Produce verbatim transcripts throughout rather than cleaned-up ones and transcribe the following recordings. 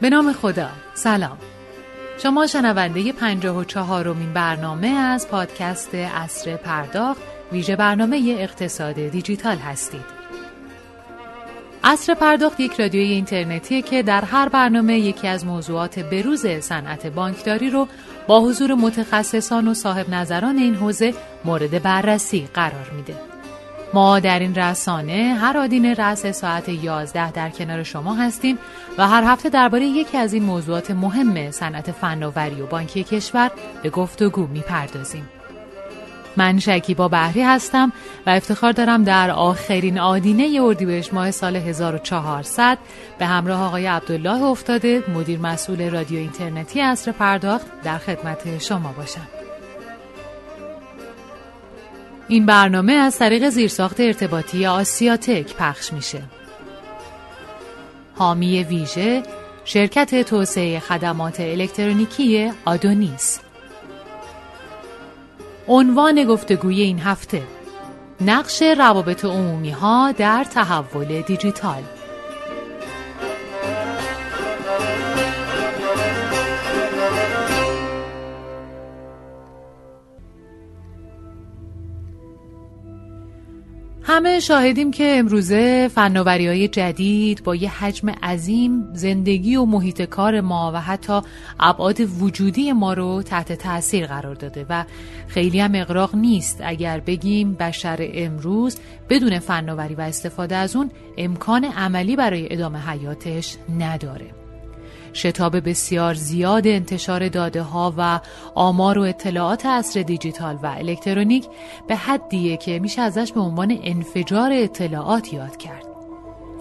به نام خدا، سلام. شما شنونده پنجاه و چهارمین برنامه از پادکست عصر پرداخت، ویژه برنامه اقتصاد دیجیتال هستید. عصر پرداخت یک رادیوی اینترنتیه که در هر برنامه یکی از موضوعات بروز صنعت بانکداری رو با حضور متخصصان و صاحب نظران این حوزه مورد بررسی قرار میده. ما در این رسانه هر آدینه رأس ساعت یازده در کنار شما هستیم و هر هفته درباره یکی از این موضوعات مهم صنعت فناوری و بانکی کشور به گفتگو میپردازیم. من شکیبا بحری هستم و افتخار دارم در آخرین آدینه اردیبهشت ماه سال هزار و چهارصد به همراه آقای عبدالله افتاده، مدیر مسئول رادیو اینترنتی عصر پرداخت، در خدمت شما باشم. این برنامه از طریق زیرساخت ارتباطی آسیاتک پخش میشه. حامی ویژه شرکت توسعه خدمات الکترونیکی آدونیس. عنوان گفتگوی این هفته: نقش روابط عمومی ها در تحول دیجیتال. همه شاهدیم که امروزه فناوری‌های جدید با یه حجم عظیم زندگی و محیط کار ما و حتی ابعاد وجودی ما رو تحت تأثیر قرار داده و خیلی هم اغراق نیست اگر بگیم بشر امروز بدون فناوری و استفاده از اون امکان عملی برای ادامه حیاتش نداره. شتاب بسیار زیاد انتشار داده ها و آمار و اطلاعات عصر دیجیتال و الکترونیک به حدیه که میشه ازش به عنوان انفجار اطلاعات یاد کرد.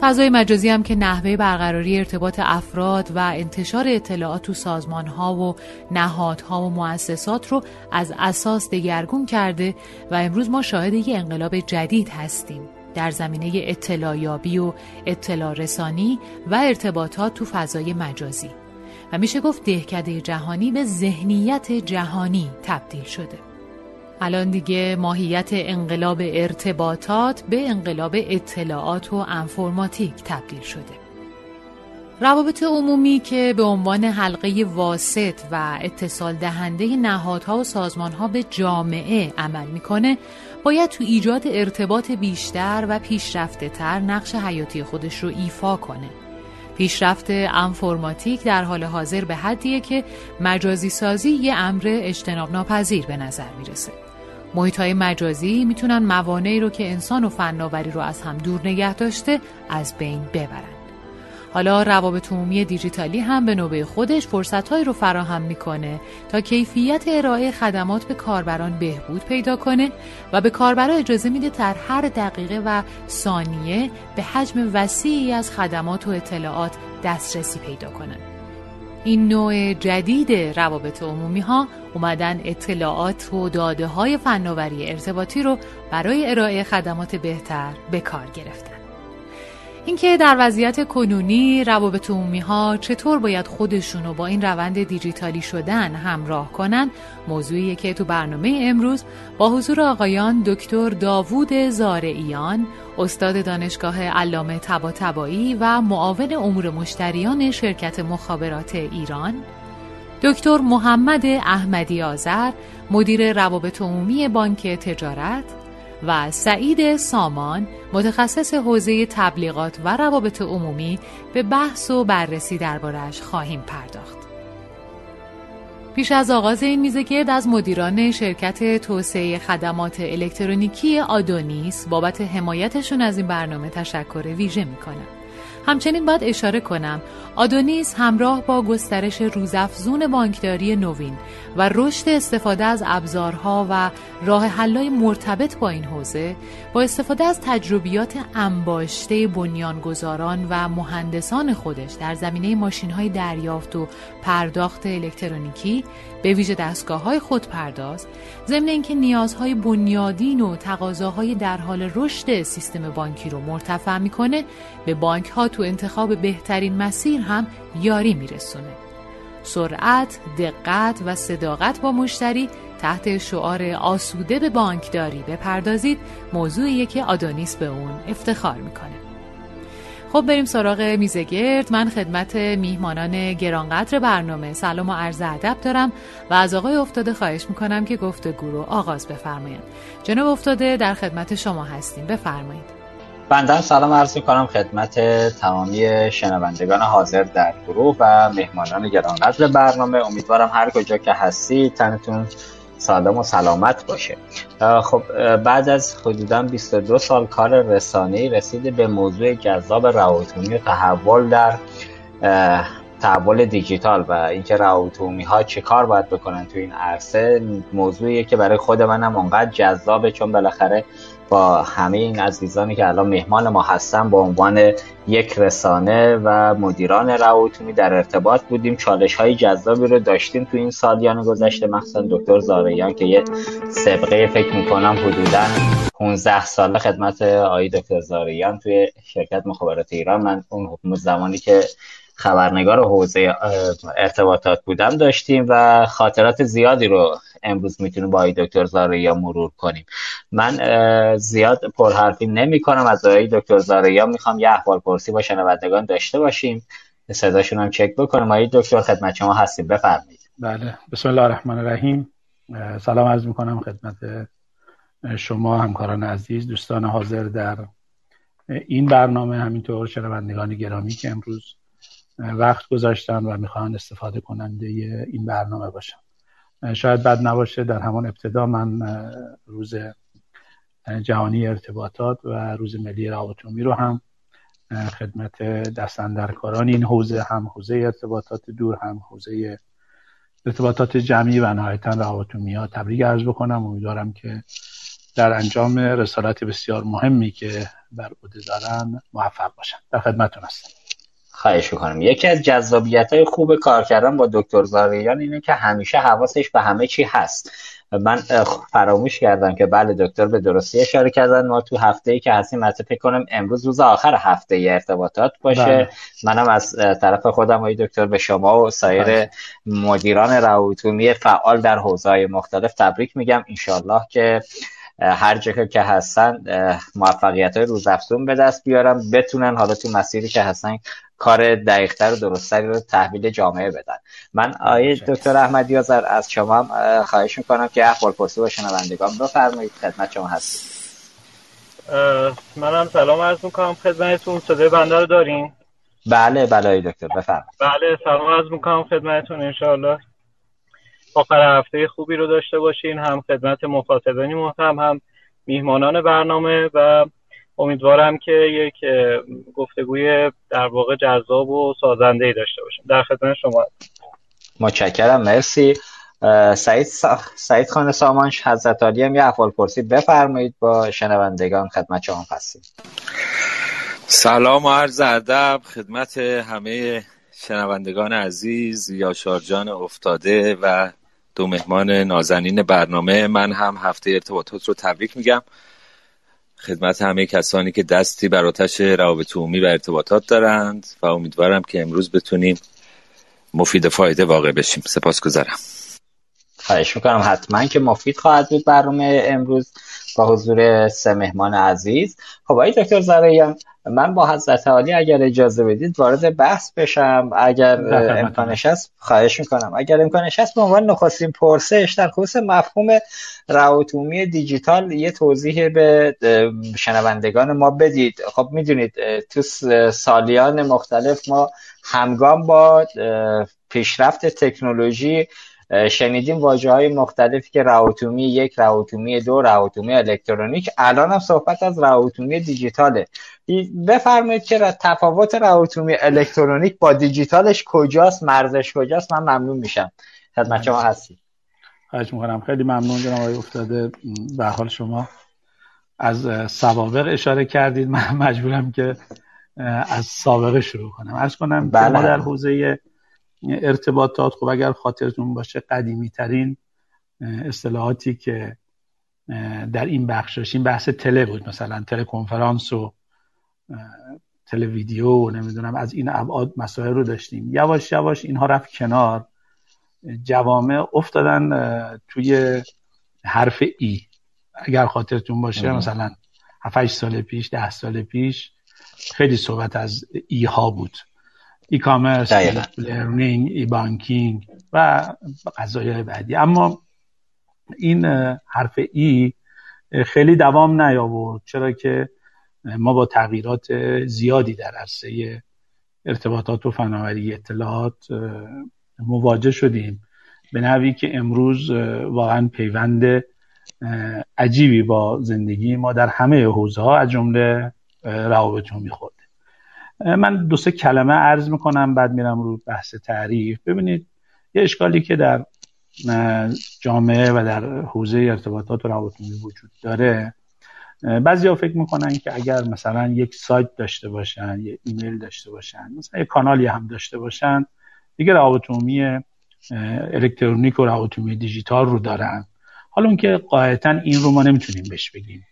فضای مجازی هم که نحوه برقراری ارتباط افراد و انتشار اطلاعات تو سازمان ها و نهادها و مؤسسات رو از اساس دگرگون کرده و امروز ما شاهد یک انقلاب جدید هستیم در زمینه اطلاعیابی و اطلاع رسانی و ارتباطات تو فضای مجازی و میشه گفت دهکده جهانی به ذهنیت جهانی تبدیل شده. الان دیگه ماهیت انقلاب ارتباطات به انقلاب اطلاعات و انفورماتیک تبدیل شده. روابط عمومی که به عنوان حلقه واسط و اتصال دهنده نهادها و سازمانها به جامعه عمل میکنه، باید تو ایجاد ارتباط بیشتر و پیشرفته‌تر نقش حیاتی خودش رو ایفا کنه. پیشرفت انفورماتیک در حال حاضر به حدیه که مجازی سازی یه امر اجتناب ناپذیر به نظر میرسه. محیط‌های مجازی میتونن موانعی رو که انسان و فناوری رو از هم دور نگه داشته از بین ببرن. حالا روابط عمومی دیجیتالی هم به نوبه خودش فرصت‌هایی رو فراهم می‌کنه تا کیفیت ارائه خدمات به کاربران بهبود پیدا کنه و به کاربرا اجازه میده در هر دقیقه و ثانیه به حجم وسیعی از خدمات و اطلاعات دسترسی پیدا کنن. این نوع جدید روابط عمومی‌ها اومدن اطلاعات و داده‌های فناوری ارتباطی رو برای ارائه خدمات بهتر به کار گرفتن. اینکه در وضعیت کنونی روابط عمومی ها چطور باید خودشونو با این روند دیجیتالی شدن همراه کنن، موضوعیه که تو برنامه امروز با حضور آقایان دکتر داوود زارعیان، استاد دانشگاه علامه طباطبایی و معاون امور مشتریان شرکت مخابرات ایران، دکتر محمد احمدی آذر، مدیر روابط عمومی بانک تجارت و سعید سامان، متخصص حوزه تبلیغات و روابط عمومی، به بحث و بررسی درباره‌اش خواهیم پرداخت. پیش از آغاز این میزگرد از مدیران شرکت توسعه خدمات الکترونیکی آدونیس بابت حمایتشون از این برنامه تشکر ویژه میکنم. همچنین باید اشاره کنم آدونیس همراه با گسترش روزافزون بانکداری نوین و رشد استفاده از ابزارها و راه حل‌های مرتبط با این حوزه، با استفاده از تجربیات انباشته بنیانگذاران و مهندسان خودش در زمینه ماشین‌های دریافت و پرداخت الکترونیکی، به ویژه دستگاه‌های خودپرداز، ضمن اینکه نیازهای بنیادین و تقاضاهای در حال رشد سیستم بانکی رو مرتفع می‌کنه، به بانک‌ها تو انتخاب بهترین مسیر هم یاری میرسونه. سرعت، دقت و صداقت با مشتری تحت شعار آسوده به بانکداری بپردازید، موضوعیه که آدونیس به اون افتخار میکنه. خب بریم سراغ میزه گرد. من خدمت میهمانان گرانقدر برنامه سلام و عرض ادب دارم و از آقای افتاده خواهش میکنم که گفتگو رو آغاز بفرمایند. جناب افتاده در خدمت شما هستیم، بفرمایید. بنده سلام عرض میکنم خدمت تمامی شنوندگان حاضر در گروه و میهمانان گرانقدر برنامه. امیدوارم هر کجا که هستید تنتون سالم و سلامت باشه. خب بعد از حدوداً بیست و دو سال کار رسانه‌ای رسید به موضوع جذاب رهاوتومی و تحول در تحول دیجیتال و اینکه رهاوتومی‌ها چه کار باید بکنن تو این عرصه. موضوعیه که برای خود منم اونقدر جذابه، چون بالاخره با همه این عزیزانی که الان مهمان ما هستن به عنوان یک رسانه و مدیران رهاوتومی در ارتباط بودیم، چالش‌های جذابی رو داشتیم تو این سالیان گذشته، مخصوصا دکتر زارعیان که یه سابقه فکر می‌کنم حدوداً پانزده ساله خدمت آقای دکتر زارعیان توی شرکت مخابرات ایران من اون زمانی که خبرنگار حوزه ارتباطات بودم داشتیم و خاطرات زیادی رو امروز میتونیم با آقای دکتر زارعیان مرور کنیم. من زیاد پرحرفی نمی کنم، از آقای دکتر زارعیان میخوام یه احوالپرسی با شنوندگان داشته باشیم، صداشون هم چک بکنم. آقای دکتر خدمت شما هستیم، بفرمایید. بله، بسم الله الرحمن الرحیم. سلام عرض میکنم خدمت شما همکاران عزیز، دوستان حاضر در این برنامه، همینطور شنوندگان گرامی که امروز وقت گذاشتن و میخوان استفاده کننده این برنامه باشن. شاید بد نباشه در همان ابتدا من روز جهانی ارتباطات و روز ملی رهاوتومی رو هم خدمت دستاندرکاران این حوزه، هم حوزه ارتباطات دور، هم حوزه ارتباطات جمعی و نهایتاً رهاوتومی‌ها تبریک عرض بکنم. امیدوارم که در انجام رسالت بسیار مهمی که بر عهده دارن موفق باشن. در خدمتتون هستم. خواهش می‌کنم. یکی از جذابیت‌های خوب کار کردن با دکتر زارعیان اینه که همیشه حواسش به همه چی هست. من فراموش کردم که بله دکتر به درستی اشاره کردن، ما تو هفته‌ای که هستیم البته فکر کنم امروز روز آخر هفته ارتباطات باشه. بله. منم از طرف خودم آقای دکتر به شما و سایر بله. مدیران رهاوتومی فعال در حوزه‌های مختلف تبریک میگم. انشالله که هر جا که هستن موفقیت‌های روزافزون به دست بیارن، بتونن حالا تو مسیری که هستن کار دقیق‌تر و درست‌تری رو تحویل جامعه بدن. من آقای دکتر احمدی آذر از شما خواهش می‌کنم که احوالپرسی با شنوندگان بفرمایید. خدمت شما هستم. منم سلام عرض می‌کنم خدمتتون. صدای بنده رو دارین؟ بله بله آقای دکتر بفرمایید. بله سلام عرض می‌کنم خدمتتون، انشاءالله آخر هفته خوبی رو داشته باشین، هم خدمت مخاطبانی محترم، هم میهمانان برنامه، و امیدوارم که یک گفتگوی در واقع جذاب و سازنده‌ای داشته باشیم. در خدمت شما. متشکرم، مرسی. سعید سعید خان سامان حضرت عالی هم یه احوالپرسی بفرمایید با شنوندگان. خدمت شما هستیم. سلام و عرض ادب خدمت همه شنوندگان عزیز، یاشار جان افتاده و دو مهمان نازنین برنامه. من هم هفته ارتباطات رو تبریک میگم خدمت همه کسانی که دستی بر آتش رهاوتومی و ارتباطات دارند و امیدوارم که امروز بتونیم مفید فایده واقع بشیم. سپاسگزارم. خواهش میکنم، حتما که مفید خواهد بود برنامه امروز با حضور سه مهمان عزیز. خب آقای دکتر زارعیان، من با حضرت عالی اگر اجازه بدید وارد بحث بشم، اگر امکانش هست. خواهش میکنم. اگر امکانش هست به عنوان نخستین پرسش در خصوص مفهوم رهاوتومی دیجیتال یه توضیح به شنوندگان ما بدید. خب میدونید تو سالیان مختلف ما همگام با پیشرفت تکنولوژی شنیدیم واژه‌های مختلفی که رهاوتومی یک، رهاوتومی دو، رهاوتومی الکترونیک، الان هم صحبت از رهاوتومی دیجیتاله. بفرمایید که تفاوت رهاوتومی الکترونیک با دیجیتالش کجاست، مرزش کجاست؟ من ممنون میشم. خدمت شما هستید. خواهش می‌کنم. خیلی ممنون جناب آقای افتاده. به حال شما از سوابق اشاره کردید، من مجبورم که از سابقه شروع کنم. عرض کنم بله. که ما در حوزه ارتباطات، خب اگر خاطرتون باشه قدیمی ترین اصطلاحاتی که در این بخش داشتیم بحث تله بود، مثلا تله کنفرانس و تله ویدیو و نمیدونم از این ابعاد مسائل رو داشتیم. یواش یواش اینها رفت کنار، جوامع افتادن توی حرف ای. اگر خاطرتون باشه مثلا هفت هشت سال پیش، ده سال پیش خیلی صحبت از ای ها بود، ای کامرس، ای لرنینگ، ای بانکینگ و قضایای بعدی. اما این حرف ای خیلی دوام نیاورد، چرا که ما با تغییرات زیادی در عرصه ارتباطات و فناوری اطلاعات مواجه شدیم، به نحوی که امروز واقعا پیوند عجیبی با زندگی ما در همه حوزه‌ها از جمله روابط عمومی خورده. من دو سه کلمه عرض میکنم بعد میرم رو بحث تعریف. ببینید یه اشکالی که در جامعه و در حوزه ارتباطات و روابط عمومی وجود داره، بعضیا فکر میکنن که اگر مثلا یک سایت داشته باشن، یک ایمیل داشته باشن، مثلا یک کانالی هم داشته باشن، دیگه روابط عمومی الکترونیک و روابط عمومی دیجیتال رو دارن. حالا اون که قاعدتا این رو ما نمیتونیم بهش بگیم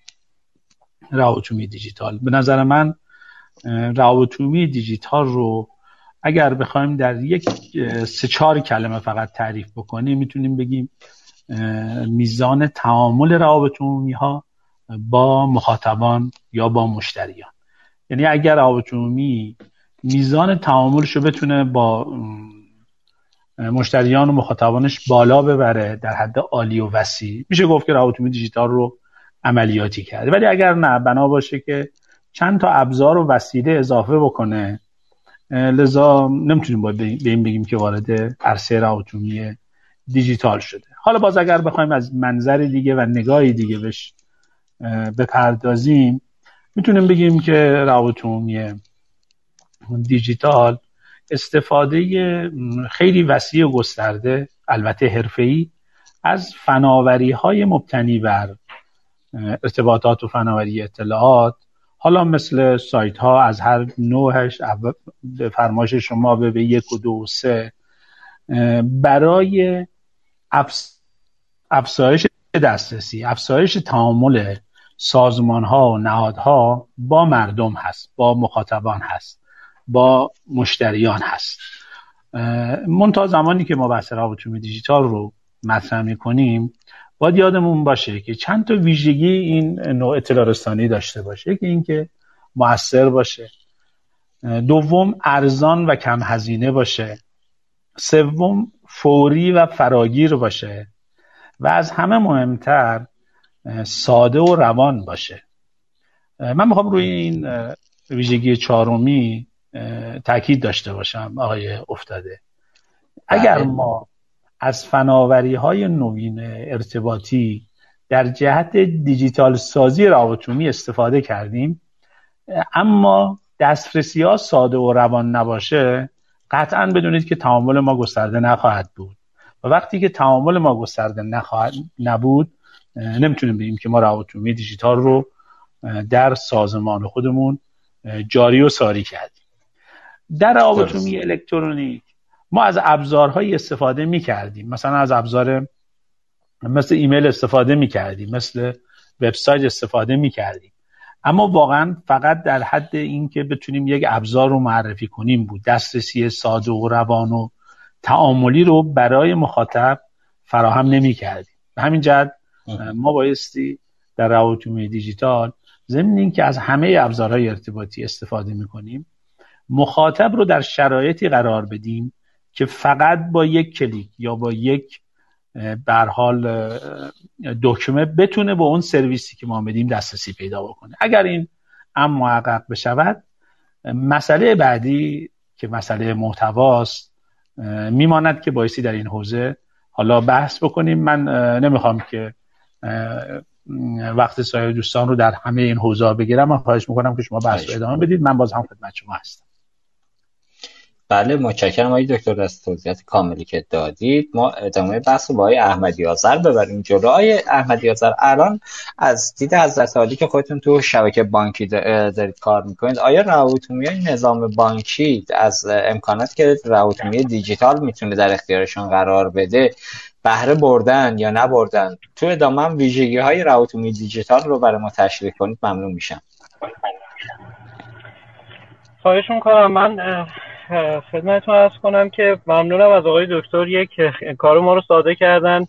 روابط عمومی دیجیتال. به نظر من روابط عمومی دیجیتال رو اگر بخوایم در یک سه چهار کلمه فقط تعریف بکنیم، میتونیم بگیم میزان تعامل روابط عمومی ها با مخاطبان یا با مشتریان. یعنی اگر روابط عمومی میزان تعاملشو بتونه با مشتریان و مخاطبانش بالا ببره در حد عالی و وسیع، میشه گفت که روابط عمومی دیجیتال رو عملیاتی کرده. ولی اگر نه، بنا باشه که چند تا ابزار و وسیله اضافه بکنه، لذا نمیتونیم باید به این بگیم که وارد عرصه روابط عمومی دیجیتال شده. حالا باز اگر بخوایم از منظر دیگه و نگاهی دیگه بهش بپردازیم، میتونیم بگیم که روابط عمومی دیجیتال استفاده خیلی وسیع و گسترده، البته حرفه‌ای، از فناوری‌های مبتنی بر ارتباطات و فناوری اطلاعات، حالا مثل سایت ها از هر نوعش به فرمایش شما به یک و دو و سه، برای افس... افسایش دسترسی، افسایش تعامل سازمان ها و نهادها با مردم هست، با مخاطبان هست، با مشتریان هست. منتها زمانی که ما بحث روابط عمومی دیجیتال رو مطرح می‌کنیم، باید یادمون باشه که چند تا ویژگی این نوع اطلاع رسانی داشته باشه. یکی این که مؤثر باشه، دوم ارزان و کم هزینه باشه، سوم فوری و فراگیر باشه و از همه مهمتر ساده و روان باشه. من میخوام روی این ویژگی چهارمی تاکید داشته باشم آقای افتاده. اگر ما از فناوری‌های نوین ارتباطی در جهت دیجیتال سازی روابط عمومی استفاده کردیم، اما دسترسی‌ها ساده و روان نباشه، قطعاً بدونید که تعامل ما گسترده نخواهد بود. و وقتی که تعامل ما گسترده نخواهد نبود، نمیتونیم بگیم که ما روابط عمومی دیجیتال رو در سازمان خودمون جاری و ساری کردیم. در روابط عمومی الکترونیک ما از ابزارهایی استفاده می کردیم، مثلا از ابزار مثل ایمیل استفاده می کردیم، مثل وبسایت استفاده می کردیم، اما واقعا فقط در حد این که بتونیم یک ابزار رو معرفی کنیم بود. دسترسی ساده و روان و تعاملی رو برای مخاطب فراهم نمی کردیم. به همین جهت ما بایستی در روابط عمومی دیجیتال ضمن این که از همه ابزارهای ارتباطی استفاده می کنیم، مخاطب رو در شرایطی قرار بدیم که فقط با یک کلیک یا با یک به هر حال دکمه بتونه به اون سرویسی که ما میدیم دسترسی پیدا بکنه. اگر این امر محقق بشود، مسئله بعدی که مسئله محتواست میماند که بایستی در این حوزه حالا بحث بکنیم. من نمیخوام که وقت سایر دوستان رو در همه این حوزه بگیرم، من خواهش میکنم که شما بحث رو ادامه بدید، من باز هم خدمت شما هستم. بله، متشکرم آقای دکتر از توضیحات کاملی که دادید. ما ادامه بحث رو با آقای احمدی آذر ببریم جلو. آقای احمدی آذر، الان از دید حضرت عالی که خودتون تو شبکه بانکی دارید کار میکنید، آیا روابط عمومی نظام بانکی از امکاناتی که روابط عمومی دیجیتال میتونه در اختیارشون قرار بده بهره بردن یا نبردن؟ تو ادامه هم ویژگی های روابط عمومی دیجیتال رو برای ما تشریح کنید، ممنون میشم. خواهش میکنم. من خدمتتون عرض کنم که ممنونم از آقای دکتر، یک کار ما رو ساده کردن،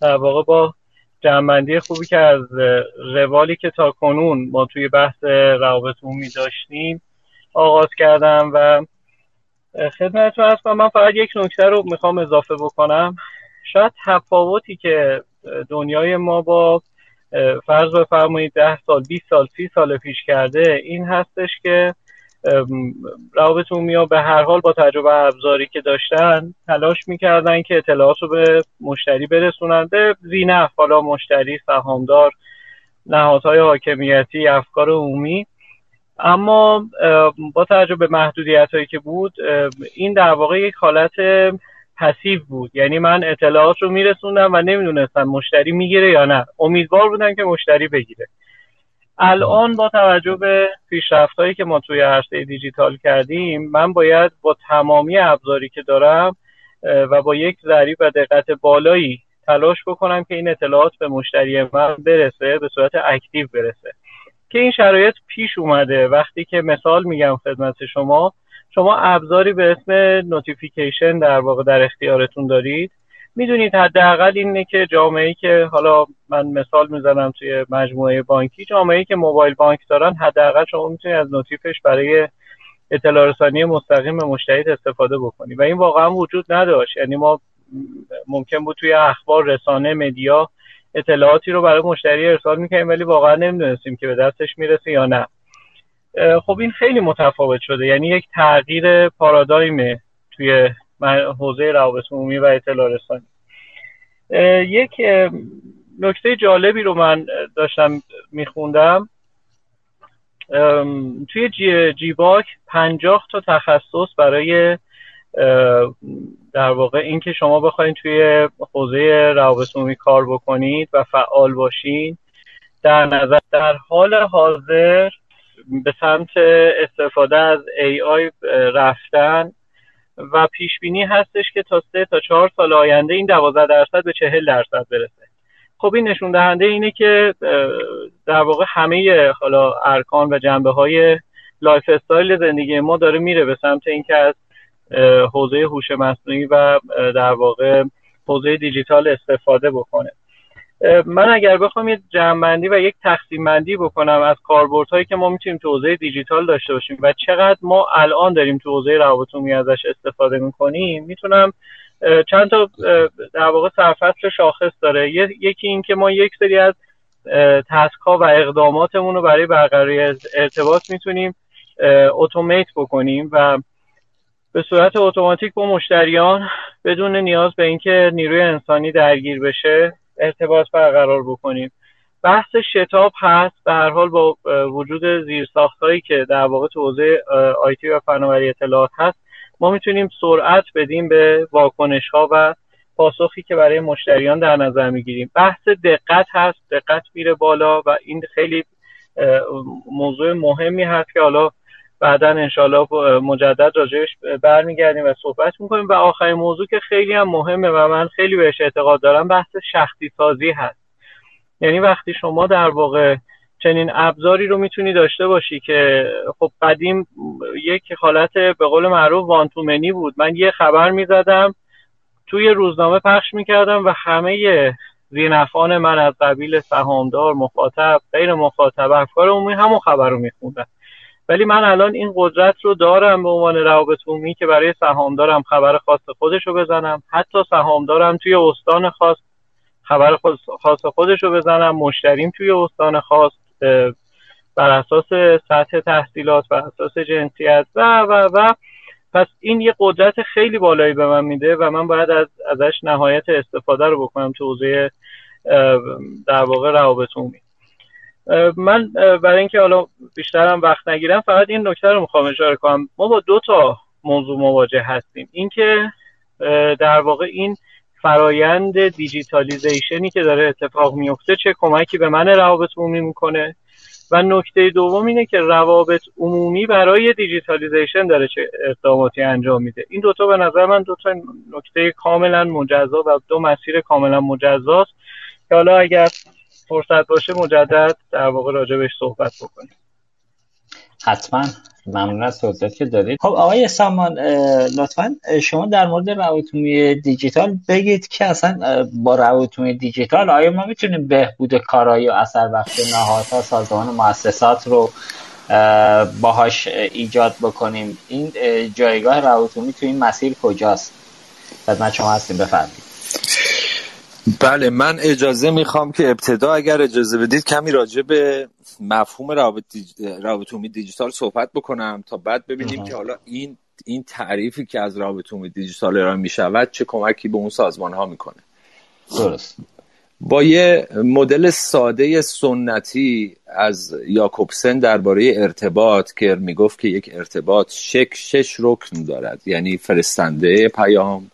در واقع با جمع‌بندی خوبی که از روالی که تا کنون ما توی بحث روابط عمومی داشتیم آغاز کردم و خدمتتون هستم. من فقط یک نکته رو میخوام اضافه بکنم. شاید تفاوتی که دنیای ما با فرض بفرمایید ده سال بیست سال سی سال پیش کرده این هستش که روابط عمومی ها به هر حال با تجربه ابزاری که داشتن تلاش میکردن که اطلاعات رو به مشتری برسونن، به زینف، حالا مشتری، سهامدار، نهادهای حاکمیتی، افکار عمومی. اما با توجه به محدودیت‌هایی که بود این در واقع یک حالت پسیو بود، یعنی من اطلاعات رو میرسوندم و نمیدونستم مشتری میگیره یا نه، امیدوار بودم که مشتری بگیره. الان با توجه به پیشرفت‌هایی که ما توی عرصه دیجیتال کردیم من باید با تمامی ابزاری که دارم و با یک ذریب و دقت بالایی تلاش بکنم که این اطلاعات به مشتری من برسه، به صورت اکتیو برسه که این شرایط پیش اومده. وقتی که مثال میگم خدمت شما، شما ابزاری به اسم نوتیفیکیشن در واقع در اختیارتون دارید. میدونید حداقل اینه که جامعه‌ای که حالا من مثال میزنم توی مجموعه بانکی، جامعه‌ای که موبایل بانک دارن حداقل شما میتونید از نوتیفش برای اطلاع رسانی مستقیم به مشتریت استفاده بکنید و این واقعا وجود نداشت. یعنی ما ممکن بود توی اخبار، رسانه، مدیا اطلاعاتی رو برای مشتری ارسال میکنیم ولی واقعا نمیدونستیم که به دستش میرسه یا نه. خب این خیلی متفاوت شده، یعنی یک تغییر پارادایم توی حوزه روابط عمومی و اطلاع رسانی. یک نکته جالبی رو من داشتم میخوندم توی جی جی بوک پنجاه تا تخصص برای در واقع اینکه شما بخواید توی حوزه روابط عمومی کار بکنید و فعال باشین در نظر در حال حاضر به سمت استفاده از ای آی رفتن و پیش بینی هستش که تا سه تا چهار سال آینده این دوازده درصد به چهل درصد برسه. خب این نشون دهنده اینه که در واقع همه حالا ارکان و جنبه‌های لایف استایل زندگی ما داره میره به سمت اینکه از حوزه هوش مصنوعی و در واقع حوزه دیجیتال استفاده بکنه. من اگر بخوام یک جمع‌بندی و یک تقسیم بندی بکنم از کاربردهایی که ما میتونیم تو حوزه دیجیتال داشته باشیم و چقدر ما الان داریم تو حوزه روابط عمومی ازش استفاده میکنیم، میتونم چند تا در واقع سرفصل شاخص داره. یکی این که ما یک سری از تسک‌ها و اقداماتمون رو برای برقراری از ارتباط میتونیم اتومات بکنیم و به صورت اتوماتیک با مشتریان بدون نیاز به اینکه نیروی انسانی درگیر بشه ارتباط برقرار بکنیم. بحث شتاب هست، به هر حال با وجود زیرساختایی که در واقع تو حوزه آیتی و فناوری اطلاعات هست ما میتونیم سرعت بدیم به واکنش‌ها و پاسخی که برای مشتریان در نظر میگیریم. بحث دقت هست، دقت میره بالا و این خیلی موضوع مهمی هست که حالا بعدا انشالله مجدد راجعش برمیگردیم و صحبت میکنیم. و آخرین موضوع که خیلی هم مهمه و من خیلی بهش اعتقاد دارم بحث شخصی سازی هست. یعنی وقتی شما در واقع چنین ابزاری رو میتونی داشته باشی که خب قدیم یک حالت به قول معروف وانتومنی بود، من یه خبر میزدم توی روزنامه پخش میکردم و همه زینفان من از قبیل سهامدار، مخاطب، غیر مخاطب، افکار عمومی همون خبر رو میخوندن. ولی من الان این قدرت رو دارم به عنوان روابط عمومی که برای سهامدارم خبر خاص خودش رو بزنم، حتی سهامدارم توی استان خاص خبر خاص خودش رو بزنم، مشتریم توی استان خاص بر اساس سطح تحصیلات، بر اساس جنسیت و و و پس این یه قدرت خیلی بالایی به من میده و من باید از ازش نهایت استفاده رو بکنم تو حوزه در واقع روابط عمومی. من برای اینکه حالا بیشترم وقت نگیرم فقط این نکته رو میخوام اشاره کنم. ما با دو تا موضوع مواجه هستیم، اینکه در واقع این فرایند دیجیتالیزیشنی که داره اتفاق میفته چه کمکی به من روابط عمومی میکنه و نکته دوم اینه که روابط عمومی برای دیجیتالیزیشن داره چه اقداماتی انجام میده. این دوتا به نظر من دو تا نکته کاملا مجزا و دو مسیر کاملا مجزاست که حالا اگر فرصت باشه مجدد در واقع راجع بهش صحبت بکنیم. حتما ممنون از توضیحاتی که دادید. خب آقای سامان لطفاً شما در مورد روابط دیجیتال بگید که اصلا با روابط دیجیتال آیا ما میتونیم بهبود کارایی و اثر بخش نهادها، سازمان و مؤسسات رو باهاش ایجاد بکنیم؟ این جایگاه روابط تو این مسیر کجاست؟ خدمت شما هستیم، بفرمایید. بله، من اجازه میخوام که ابتدا اگر اجازه بدید کمی راجع به مفهوم روابط دیج... دیجیتال صحبت بکنم تا بعد ببینیم آه. که حالا این این تعریفی که از روابط دیجیتال ارائه میشود چه کمکی به اون سازمان ها میکنه. درست. با یه مدل ساده سنتی از یاکوبسن درباره ارتباط که میگفت که یک ارتباط شک شش رکن دارد، یعنی فرستنده پیام،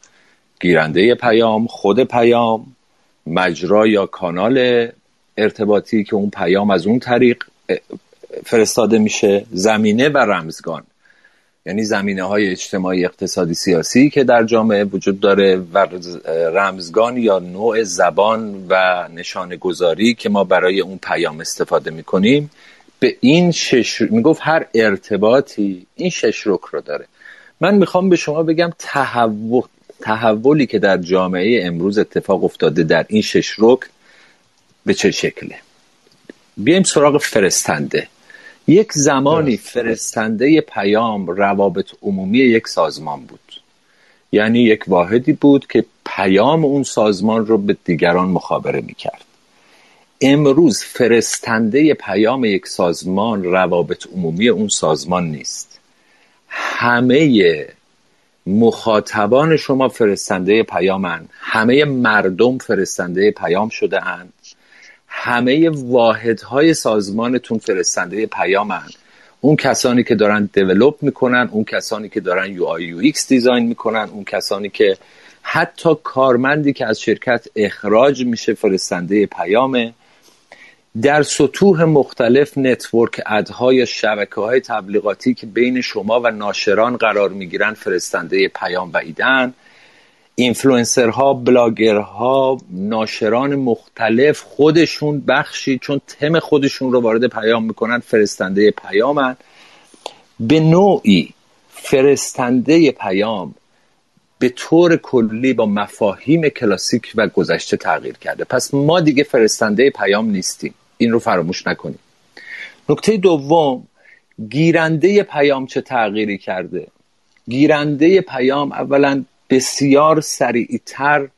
گیرنده پیام، خود پیام، مجرا یا کانال ارتباطی که اون پیام از اون طریق فرستاده میشه، زمینه و رمزگان، یعنی زمینه های اجتماعی، اقتصادی، سیاسی که در جامعه وجود داره، و رمزگان یا نوع زبان و نشانه‌گذاری که ما برای اون پیام استفاده میکنیم. به این شش میگفت هر ارتباطی این شش رکن رو داره. من میخوام به شما بگم تحول تحولی که در جامعه امروز اتفاق افتاده در این شش رکن به چه شکله. بیایم سراغ فرستنده. یک زمانی فرستنده پیام روابط عمومی یک سازمان بود، یعنی یک واحدی بود که پیام اون سازمان رو به دیگران مخابره میکرد. امروز فرستنده پیام یک سازمان روابط عمومی اون سازمان نیست. همه مخاطبان شما فرستنده پیامند، همه مردم فرستنده پیام شده اند، همه واحدهای سازمانتون فرستنده پیامند. اون کسانی که دارن دیولپ میکنن، اون کسانی که دارن یو آی یو ایکس دیزاین میکنن، اون کسانی که حتی کارمندی که از شرکت اخراج میشه فرستنده پیامه. در سطوح مختلف نتورک ادها یا شبکه‌های تبلیغاتی که بین شما و ناشران قرار میگیرن فرستنده پیام و ایدن. اینفلوئنسرها، بلاگرها، ناشران مختلف خودشون بخشی چون تم خودشون رو وارد پیام میکنن فرستنده پیامن. به نوعی فرستنده پیام به طور کلی با مفاهیم کلاسیک و گذشته تغییر کرده. پس ما دیگه فرستنده پیام نیستیم، این رو فراموش نکنیم. نکته دوم، گیرنده پیام چه تغییری کرده؟ گیرنده پیام اولا بسیار سریعتر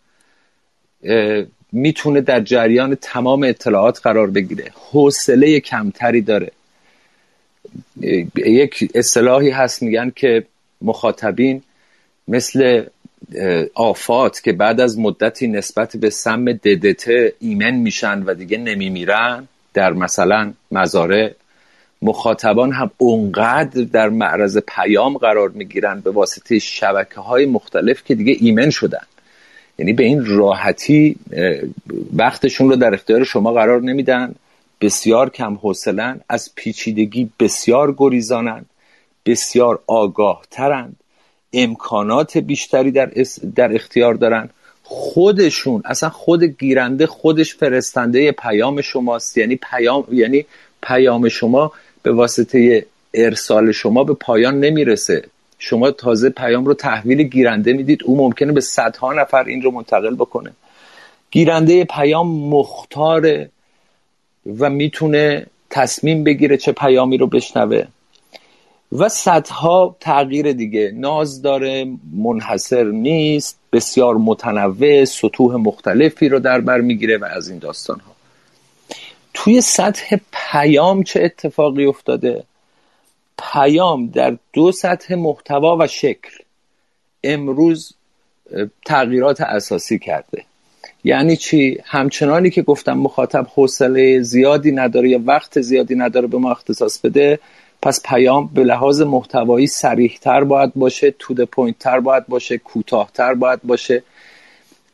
میتونه در جریان تمام اطلاعات قرار بگیره، حوصله کمتری داره. یک اصطلاحی هست میگن که مخاطبین مثل آفات که بعد از مدتی نسبت به سم ددته ایمن میشن و دیگه نمیمیرن، در مثلا مزارع مخاطبان هم اونقدر در معرض پیام قرار میگیرن به واسطه شبکه های مختلف که دیگه ایمن شدن، یعنی به این راحتی وقتشون رو در اختیار شما قرار نمیدن، بسیار کم حوصله‌اند، از پیچیدگی بسیار گریزانند، بسیار آگاه ترند، امکانات بیشتری در در اختیار دارن. خودشون اصلا خود گیرنده خودش فرستنده پیام شماست، یعنی پیام یعنی پیام شما به واسطه ارسال شما به پایان نمیرسه. شما تازه پیام رو تحویل گیرنده میدید، او ممکنه به صدها نفر این رو منتقل بکنه. گیرنده پیام مختاره و میتونه تصمیم بگیره چه پیامی رو بشنوه. و صدها تغییر دیگه، ناز داره، منحصر نیست، بسیار متنوع، سطوح مختلفی رو در بر میگیره و از این داستان ها. توی سطح پیام چه اتفاقی افتاده؟ پیام در دو سطح، محتوا و شکل، امروز تغییرات اساسی کرده. یعنی چی؟ همچنانی که گفتم مخاطب حوصله زیادی نداره یا وقت زیادی نداره به ما اختصاص بده، پس پیام به لحاظ محتوایی صریح‌تر باید باشه، تو د پوینت تر باید باشه، کوتاه‌تر باید باشه،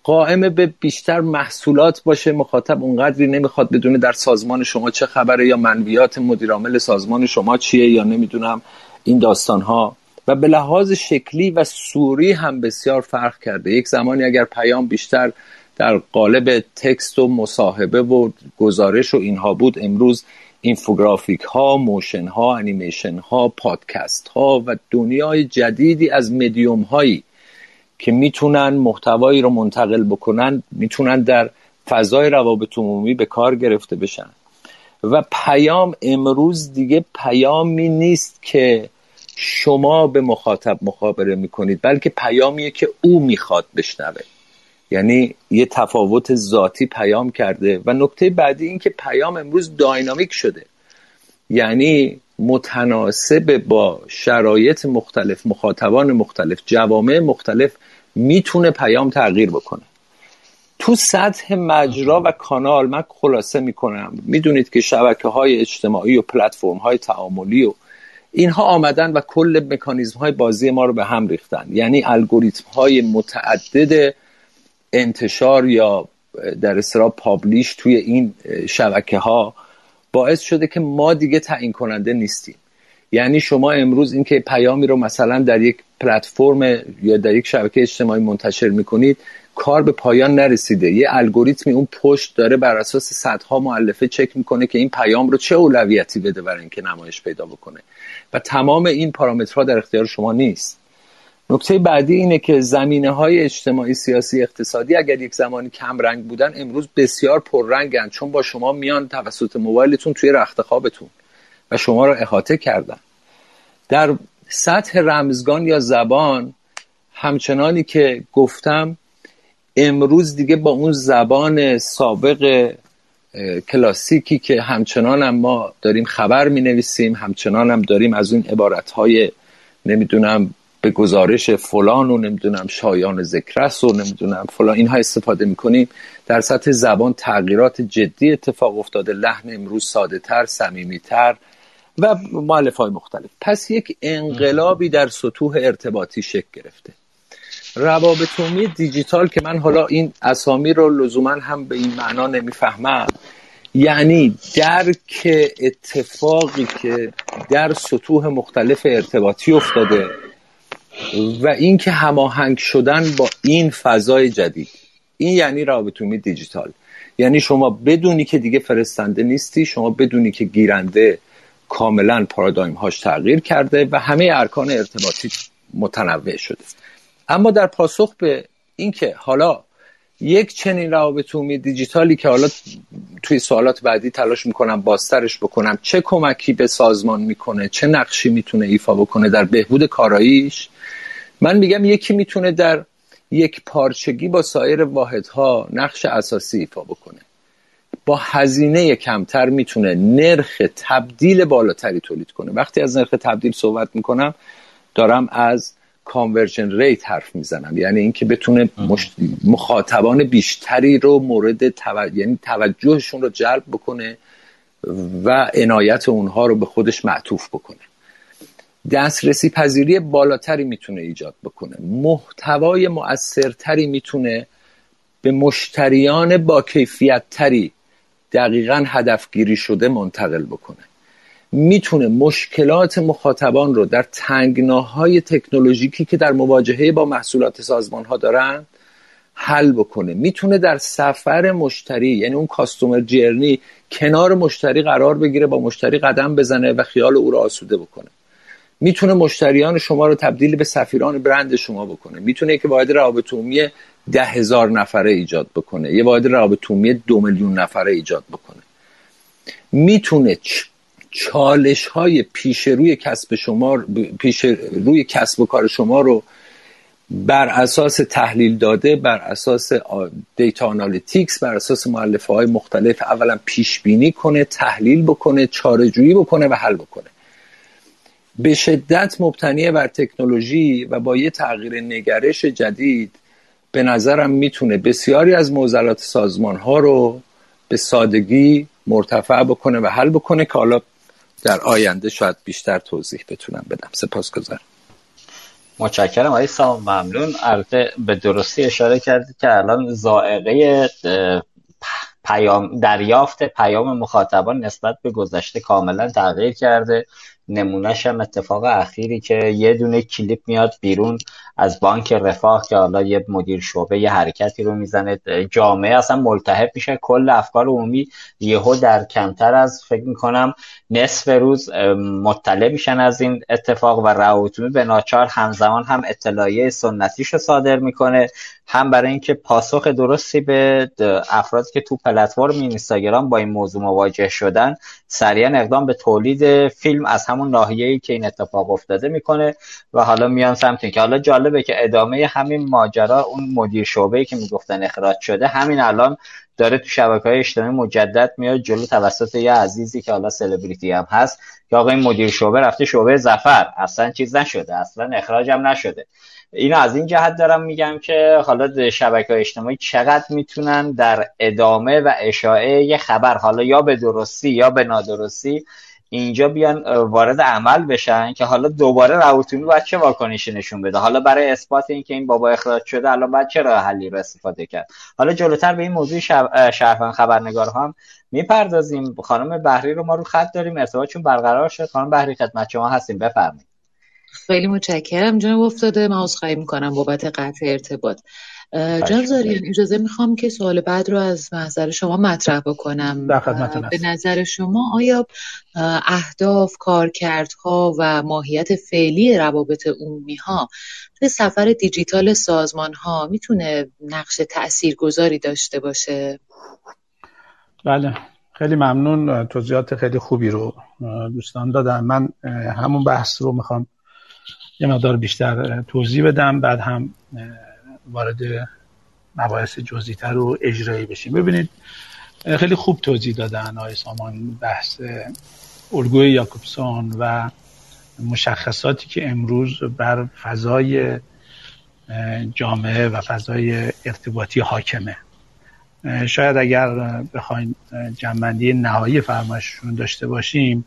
قائم به بیشتر محصولات باشه. مخاطب اونقدری نمیخواد بدونه در سازمان شما چه خبره یا منویات مدیرعامل سازمان شما چیه یا نمیدونم این داستانها. و به لحاظ شکلی و صوری هم بسیار فرق کرده. یک زمانی اگر پیام بیشتر در قالب تکست و مصاحبه و گزارش و اینها بود، امروز اینفوگرافیک ها، موشن ها، انیمیشن ها، پادکست ها و دنیای جدیدی از مدیوم هایی که میتونن محتوایی رو منتقل بکنن، میتونن در فضای روابط عمومی به کار گرفته بشن. و پیام امروز دیگه پیامی نیست که شما به مخاطب مخابره میکنید، بلکه پیامیه که او میخواد بشنوه. یعنی یه تفاوت ذاتی پیام کرده. و نکته بعدی این که پیام امروز داینامیک شده، یعنی متناسب با شرایط مختلف، مخاطبان مختلف، جوامع مختلف میتونه پیام تغییر بکنه. تو سطح مجرا و کانال من خلاصه میکنم. میدونید که شبکه های اجتماعی و پلتفرم های تعاملی و اینها آمدن و کل مکانیزم های بازی ما رو به هم ریختن، یعنی الگوریتم های متعدد انتشار یا در اصطلاح پابلیش توی این شبکه ها باعث شده که ما دیگه تعیین کننده نیستیم. یعنی شما امروز اینکه پیامی رو مثلا در یک پلتفرم یا در یک شبکه اجتماعی منتشر میکنید، کار به پایان نرسیده. یه الگوریتمی اون پشت داره بر اساس صدها مؤلفه چک میکنه که این پیام رو چه اولویتی بده برای اینکه نمایش پیدا بکنه و تمام این پارامترها در اختیار شما نیست. نکته بعدی اینه که زمینه‌های اجتماعی، سیاسی، اقتصادی اگر یک زمانی کم رنگ بودن، امروز بسیار پررنگن، چون با شما میان توسط موبایلتون توی رخت خوابتون و شما رو احاطه کردن. در سطح رمزگان یا زبان، همچنانی که گفتم امروز دیگه با اون زبان سابق کلاسیکی که همچنان هم ما داریم خبر می‌نویسیم، همچنان هم داریم از اون عبارت‌های نمیدونم به گزارش فلان و نمیدونم شایان ذکرست و نمیدونم فلان اینها استفاده میکنیم، در سطح زبان تغییرات جدی اتفاق افتاده. لحن امروز ساده تر، صمیمی تر و مؤلفه های مختلف. پس یک انقلابی در سطوح ارتباطی شکل گرفته. روابط عمومی دیجیتال که من حالا این اسامی رو لزوما هم به این معنا نمیفهمم، یعنی درک اتفاقی که در سطوح مختلف ارتباطی افتاده و این که هماهنگ شدن با این فضای جدید، این یعنی روابط عمومی دیجیتال. یعنی شما بدونی که دیگه فرستنده نیستی، شما بدونی که گیرنده کاملا پارادایم هاش تغییر کرده و همه ارکان ارتباطی متنوع شده. اما در پاسخ به اینکه حالا یک چنین روابط عمومی دیجیتالی که حالا توی سوالات بعدی تلاش میکنم بازترش بکنم، چه کمکی به سازمان میکنه، چه نقشی میتونه ایفا بکنه در بهبود کاراییش، من میگم یکی میتونه در یک پارچگی با سایر واحدها نقش اساسی ایفا بکنه. با هزینه کمتر میتونه نرخ تبدیل بالاتری تولید کنه. وقتی از نرخ تبدیل صحبت میکنم، دارم از کانورژن ریت حرف میزنم، یعنی اینکه بتونه مخاطبان بیشتری رو مورد تو... یعنی توجهشون رو جلب بکنه و عنایت اونها رو به خودش معطوف بکنه. دسترسی پذیری بالاتری میتونه ایجاد بکنه، محتوای مؤثرتری میتونه به مشتریان با کیفیت تری دقیقاً هدفگیری شده منتقل بکنه، میتونه مشکلات مخاطبان رو در تنگناهای تکنولوژیکی که در مواجهه با محصولات سازمان‌ها دارن حل بکنه، میتونه در سفر مشتری، یعنی اون کاستومر جرنی، کنار مشتری قرار بگیره، با مشتری قدم بزنه و خیال او رو آسوده بکنه، میتونه مشتریان شما رو تبدیل به سفیران برند شما بکنه، میتونه که واحد روابط عمومی ده هزار نفره ایجاد بکنه، یه واحد روابط عمومی دو میلیون نفره ایجاد بکنه، میتونه چالش های پیش روی کسب شما، پیش روی کسب و کار شما رو بر اساس تحلیل داده، بر اساس دیتا آنالیتیکس، بر اساس مؤلفه های مختلف اولا پیش بینی کنه، تحلیل بکنه، چاره جویی بکنه و حل بکنه. به شدت مبتنی بر تکنولوژی و با یه تغییر نگرش جدید، به نظرم میتونه بسیاری از معضلات سازمان ها رو به سادگی مرتفع بکنه و حل بکنه، که حالا در آینده شاید بیشتر توضیح بتونم بدم. سپاسگزارم. متشکرم آقای سامان، ممنون. البته به درستی اشاره کردید که الان ذائقه پیام، دریافت پیام مخاطبان نسبت به گذشته کاملا تغییر کرده نمونهش هم اتفاق اخیری که یه دونه کلیپ میاد بیرون از بانک رفاه که حالا یه مدیر شعبه یه حرکتی رو میزنه، جامعه اصلا ملتهب میشه، کل افکار عمومی یهو در کمتر از فکر میکنم نصف روز مطلع میشن از این اتفاق و رئوتومی به ناچار همزمان هم اطلاعیه سنتیش رو صادر میکنه، هم برای اینکه پاسخ درستی به افرادی که تو پلتفرم اینستاگرام با این موضوع مواجه شدن سریعا اقدام به تولید فیلم از همون ناحیه‌ای که این اتفاق افتاده میکنه و حالا میان سمت اینکه، حالا جالبه که ادامه همین ماجرا اون مدیر شعبه‌ای که میگفتن اخراج شده همین الان داره تو شبکه‌های اجتماعی مجدد میاد جلو توسط یه عزیزی که حالا سلبریتی هم هست که آقا این مدیر شعبه رفته شعبه ظفر، اصلا چیز نشده، اصلا اخراج هم نشده. این از این جهت دارم میگم که حالا شبکه‌های اجتماعی چقدر میتونن در ادامه و اشاعه یه خبر حالا یا به درستی یا به نادرستی اینجا بیان وارد عمل بشن که حالا دوباره راوتونی باید چه واکنشی نشون بده. حالا برای اثبات این که این بابا اخراج شده الان باید چه راه حلی رو استفاده کرد. حالا جلوتر به این موضوع شرفن خبرنگار هم میپردازیم. خانم بحری رو ما رو خط داریم، ارتباطشون برقرار شد. خانم بحری خدمت شما هستیم، بفرمایید. خیلی متشکرم جناب افتاده، من عذرخواهی می‌کنم بابت قطع ارتباط. جناب زارعیان اجازه میخوام که سوال بعد رو از محضر شما مطرح بکنم. به نظر شما آیا اهداف، کارکردها و ماهیت فعلی روابط عمومی ها توی سفر دیجیتال سازمان ها میتونه نقش تاثیرگذاری داشته باشه؟ بله، خیلی ممنون، توضیحات خیلی خوبی رو دوستان دادن. من همون بحث رو میخوام یه مقدار بیشتر توضیح بدم، بعد هم وارد مباحث جزئی‌تر رو اجرایی بشیم. ببینید خیلی خوب توضیح دادن آقای سامان بحث الگوی یاکوبسون و مشخصاتی که امروز بر فضای جامعه و فضای ارتباطی حاکمه. شاید اگر بخوایم جمع‌بندی نهایی فرمایششون داشته باشیم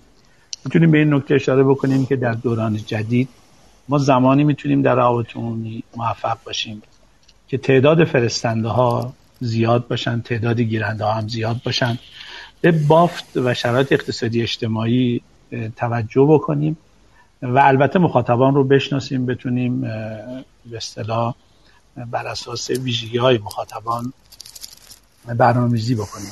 میتونیم به این نکته اشاره بکنیم که در دوران جدید ما زمانی میتونیم در روابط عمومی موفق باشیم که تعداد فرستنده ها زیاد باشن، تعداد گیرنده ها هم زیاد باشن، به بافت و شرایط اقتصادی اجتماعی توجه بکنیم و البته مخاطبان رو بشناسیم، بتونیم به اصطلاح بر اساس ویژگی های مخاطبان برنامه‌ریزی بکنیم.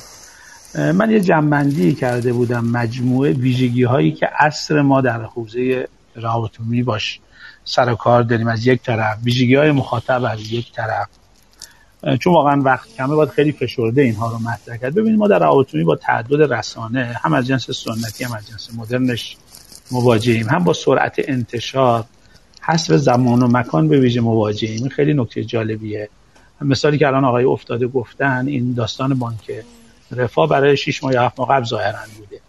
من یه جمع‌بندی کرده بودم، مجموعه ویژگی هایی که عصر ما در حوزه روابط عمومی باشه سر و کار داریم، از یک طرف ویژگی‌های مخاطب، از یک طرف چون واقعا وقت کمه باید خیلی فشرده اینها رو مطرح کرد. ببینید ما در روابط عمومی با تعدد رسانه هم از جنس سنتی هم از جنس مدرنش مواجهیم، هم با سرعت انتشار حسب زمان و مکان به ویژه مواجهیم. این خیلی نکته جالبیه. مثالی که الان آقای افتاده گفتن، این داستان بانک رفاه برای شش ماه یا هفت ماه قبل ظاهراً بوده،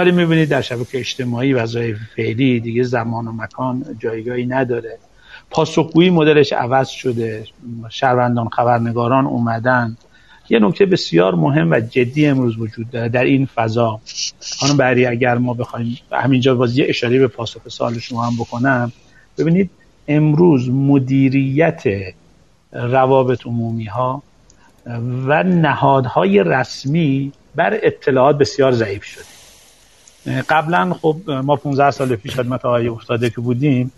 ولی میبینید در شبکه اجتماعی وظایف فعلی دیگه زمان و مکان جایگاهی نداره. پاسخگویی مدلش عوض شده، شهروندان خبرنگاران اومدن. یه نکته بسیار مهم و جدی امروز وجود داره در این فضا. خانم بحری اگر ما بخوایم همینجا باز یه اشاره به پاسخ سوال شما هم بکنم، ببینید امروز مدیریت روابط عمومی ها و نهادهای رسمی بر اطلاعات بسیار ضعیف شده. قبلا خب ما پانزده سال پیش خدمت آقای افتاده که بودیم،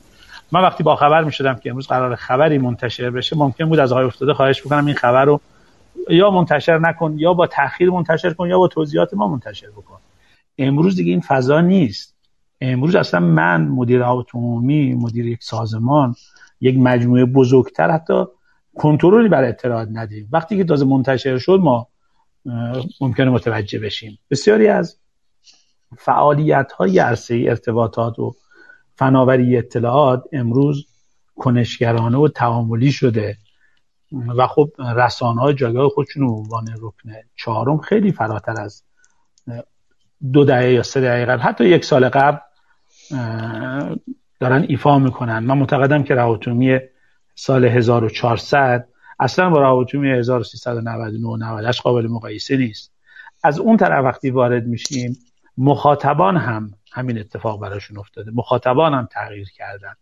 من وقتی با خبر می شدم که امروز قرار خبری منتشر بشه ممکن بود از آقای افتاده خواهش بکنم این خبر رو یا منتشر نکن، یا با تأخیر منتشر کن، یا با توضیحات ما منتشر بکن. امروز دیگه این فضا نیست. امروز اصلا من مدیر روابط عمومی، مدیر یک سازمان، یک مجموعه بزرگتر، حتی کنترلی برای اطلاعات نداریم. وقتی که تازه منتشر شد ما ممکنه متوجه بشیم. بسیاری از فعالیت‌های عرصه ارتباطات و فناوری اطلاعات امروز کنشگرانه و تعاملی شده و خب رسانه‌ها جایگاه خودشون رو به عنوان رکن چهارم خیلی فراتر از دو دهه یا سه دهه قبل، حتی یک سال قبل دارن ایفا میکنن. من معتقدم که روابط عمومی سال هزار و چهارصد اصلا با روابط عمومی هزار و سیصد و نود و نه قابل مقایسه نیست. از اون طرف وقتی وارد میشیم مخاطبان هم همین اتفاق براشون افتاده، مخاطبان هم تغییر کردن،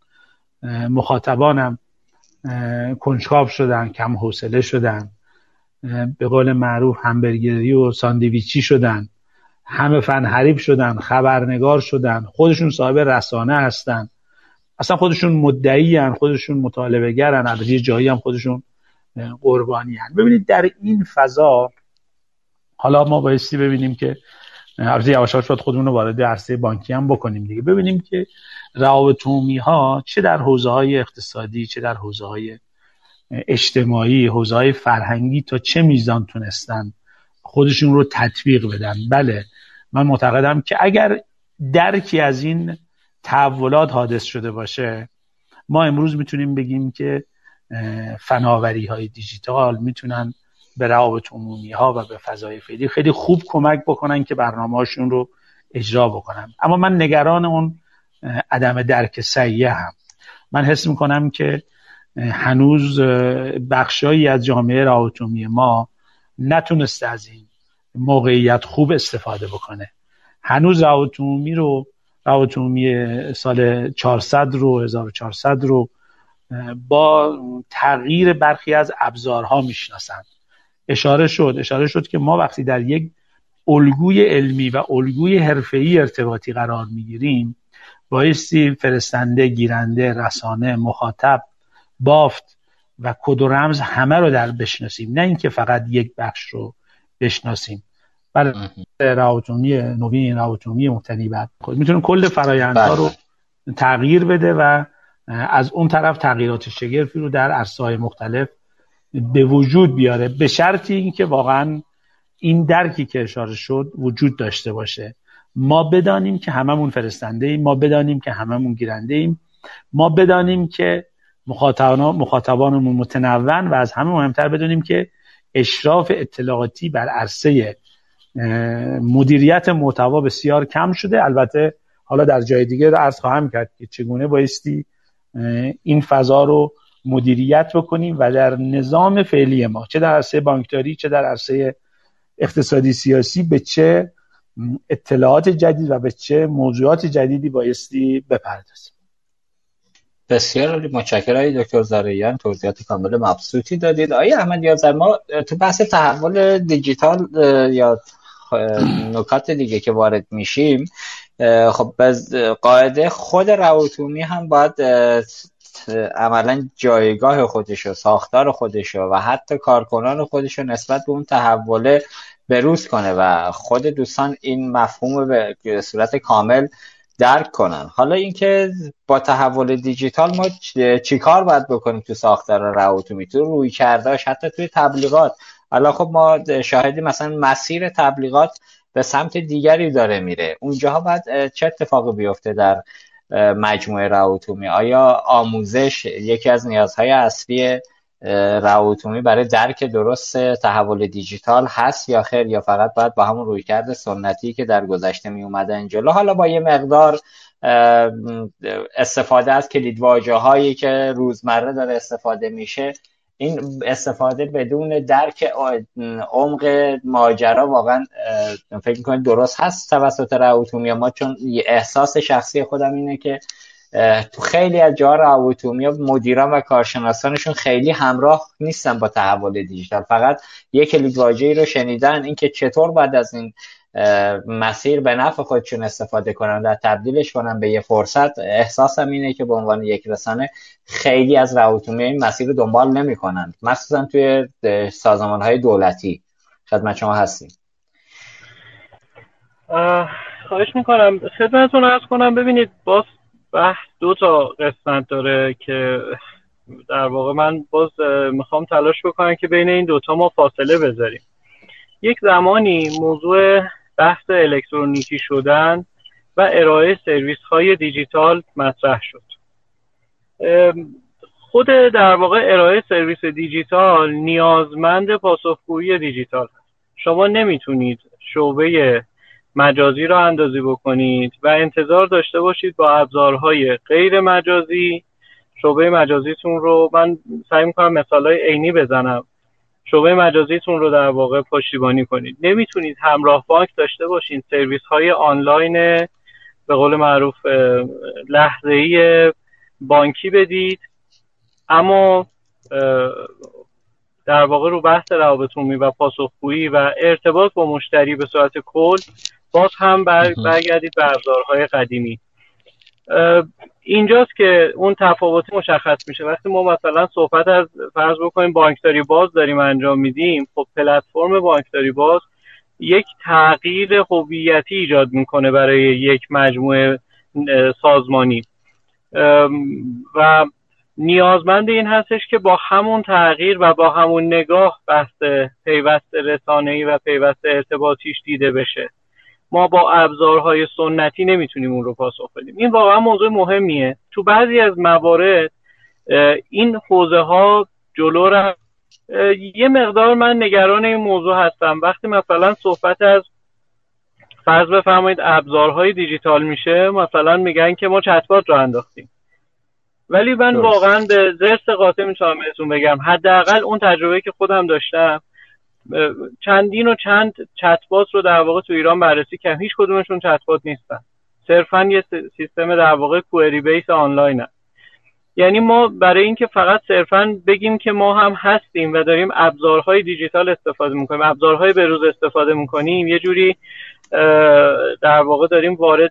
مخاطبان هم کنجکاو شدن، کم حوصله شدن، به قول معروف همبرگری و ساندویچی شدن. همه فن حریف شدن، خبرنگار شدن، خودشون صاحب رسانه هستن، اصلا خودشون مدعی هن، خودشون مطالبه گرن، از یه جایی هم خودشون قربانی هن. ببینید در این فضا حالا ما بایستی ببینیم که عرضه یواش یواش باید خودمون رو وارد عرصه بانکی هم بکنیم دیگه، ببینیم که روابط عمومی ها چه در حوزه های اقتصادی، چه در حوزه های اجتماعی، حوزه های فرهنگی تا چه میزان تونستن خودشون رو تطبیق بدن. بله من معتقدم که اگر درکی از این تحولات حادث شده باشه، ما امروز میتونیم بگیم که فناوری های دیجیتال میتونن به روابط عمومی ها و به فضای فعلی خیلی خوب کمک بکنن که برنامه‌هاشون رو اجرا بکنن. اما من نگران اون عدم درک سعیه هم. من حس میکنم که هنوز بخشایی از جامعه روابط عمومی ما نتونسته از این موقعیت خوب استفاده بکنه. هنوز روابط عمومی رو روابط عمومی سال چهارصد رو هزار و چهارصد رو با تغییر برخی از ابزارها میشناسن. اشاره شد اشاره شد که ما وقتی در یک الگوی علمی و الگوی حرفه‌ای ارتباطی قرار میگیریم، بایستی فرستنده، گیرنده، رسانه، مخاطب، بافت و کد و رمز همه رو در بشناسیم، نه اینکه فقط یک بخش رو بشناسیم. بله روابط عمومی نوین، روابط عمومی مبتنی بر خود میتونه کل فرآیندها رو تغییر بده و از اون طرف تغییرات شگرفی رو در عرصه‌های مختلف به وجود بیاره، به شرطی اینکه واقعا این درکی که اشاره شد وجود داشته باشه. ما بدانیم که هممون فرستنده ایم، ما بدانیم که هممون گیرنده ایم، ما بدانیم که مخاطبان مخاطبانمون متنوع و از همه مهمتر بدونیم که اشراف اطلاعاتی بر عرصه مدیریت محتوا بسیار کم شده. البته حالا در جای دیگه عرض خواهم کرد که چگونه بایستی این فضا رو مدیریت بکنیم و در نظام فعلی ما، چه در عرصه بانکداری، چه در عرصه اقتصادی سیاسی، به چه اطلاعات جدید و به چه موضوعات جدیدی بایستی بپردازیم. بسیار متشکرم دکتر زارعیان، توضیحات کامل مبسوطی دادید. آقای احمدی آذر، ما تو بحث تحول دیجیتال یا نکات دیگه که وارد میشیم، خب باز قاعده خود روابط عمومی هم باید عملا جایگاه خودش و ساختار خودش و حتی کارکنان خودش رو نسبت به اون تحول بروز کنه و خود دوستان این مفهوم به صورت کامل درک کنن. حالا اینکه با تحول دیجیتال ما چی کار باید بکنیم تو ساختار روابط عمومی، تو روی کرداش، حتی توی تبلیغات. الان خب ما شاهدی مثلا مسیر تبلیغات به سمت دیگری داره میره، اونجاها باید چه اتفاقی بیفته در مجموعه روابط عمومی؟ آیا آموزش یکی از نیازهای اصلی روابط عمومی برای درک درست تحول دیجیتال هست یا خیر، یا فقط باید با همون رویکرد سنتی که در گذشته می اومدن جلو، حالا با یه مقدار استفاده از کلیدواژه هایی که روزمره داره استفاده میشه، این استفاده بدون درک عمق ماجرا واقعا فکر می‌کنید درست هست توسط روابط عمومی؟ ما چون احساس شخصی خودم اینه که تو خیلی از جاها روابط عمومی مدیران و کارشناسانشون خیلی همراه نیستن با تحول دیجیتال، فقط یک کلیدواژه‌ای رو شنیدن، اینکه چطور بعد از این مسیر به نفع خودشون استفاده کنن و تبدیلش کنن به یه فرصت. احساسم اینه که به عنوان یک رسانه خیلی از روابط عمومی این مسیر رو دنبال نمی کنن، مخصوصا توی سازمان های دولتی. خدمت شما هستیم. خواهش میکنم. خدمتتون عرض کنم. ببینید باز بحث دو تا قسمت داره که در واقع من باز میخوام تلاش بکنم که بین این دوتا ما فاصله بذاریم. یک زمانی موضوع بحث الکترونیکی شدن و ارائه سرویس‌های دیجیتال مطرح شد. خود در واقع ارائه سرویس دیجیتال نیازمند پاسخگویی دیجیتال هست. شما نمیتونید شعبه مجازی را اندازی بکنید و انتظار داشته باشید با ابزارهای غیر مجازی شعبه مجازیتون رو، من سعی می‌کنم مثال‌های عینی بزنم، شعبه مجازیتون رو در واقع پشتیبانی کنید. نمیتونید همراه بانک داشته باشین، سرویس های آنلاین به قول معروف لحظه‌ای بانکی بدید، اما در واقع رو بحث روابط عمومی و پاسخگویی و ارتباط با مشتری به صورت کل باز هم برگردید به ابزارهای قدیمی. اینجاست که اون تفاوت مشخص میشه. وقتی ما مثلا صحبت از فرض بکنیم بانکداری باز داریم انجام میدیم، خب پلتفرم بانکداری باز یک تغییر هویتی ایجاد میکنه برای یک مجموعه سازمانی و نیازمند این هستش که با همون تغییر و با همون نگاه بحث پیوست رسانه‌ای و پیوست ارتباطیش دیده بشه. ما با ابزارهای سنتی نمیتونیم اون رو پاسخ بدیم. این واقعا موضوع مهمیه. تو بعضی از موارد این حوزه ها جلو رو یه مقدار من نگران این موضوع هستم. وقتی مثلا صحبت از فرض بفرمایید ابزارهای دیجیتال میشه، مثلا میگن که ما چت‌بات رو انداختیم، ولی من درست. واقعا به درست قاطع میتونم بهتون بگم، حداقل اون تجربه که خودم داشتم، چندین و چند چت‌بات رو در واقع تو ایران بررسی کردم، هیچ کدومشون چت‌بات نیستن، صرفا یه سیستم در واقع کوئری بیس آنلاین هست. یعنی ما برای اینکه فقط صرفا بگیم که ما هم هستیم و داریم ابزارهای دیجیتال استفاده میکنیم، ابزارهای بروز استفاده میکنیم، یه جوری در واقع داریم وارد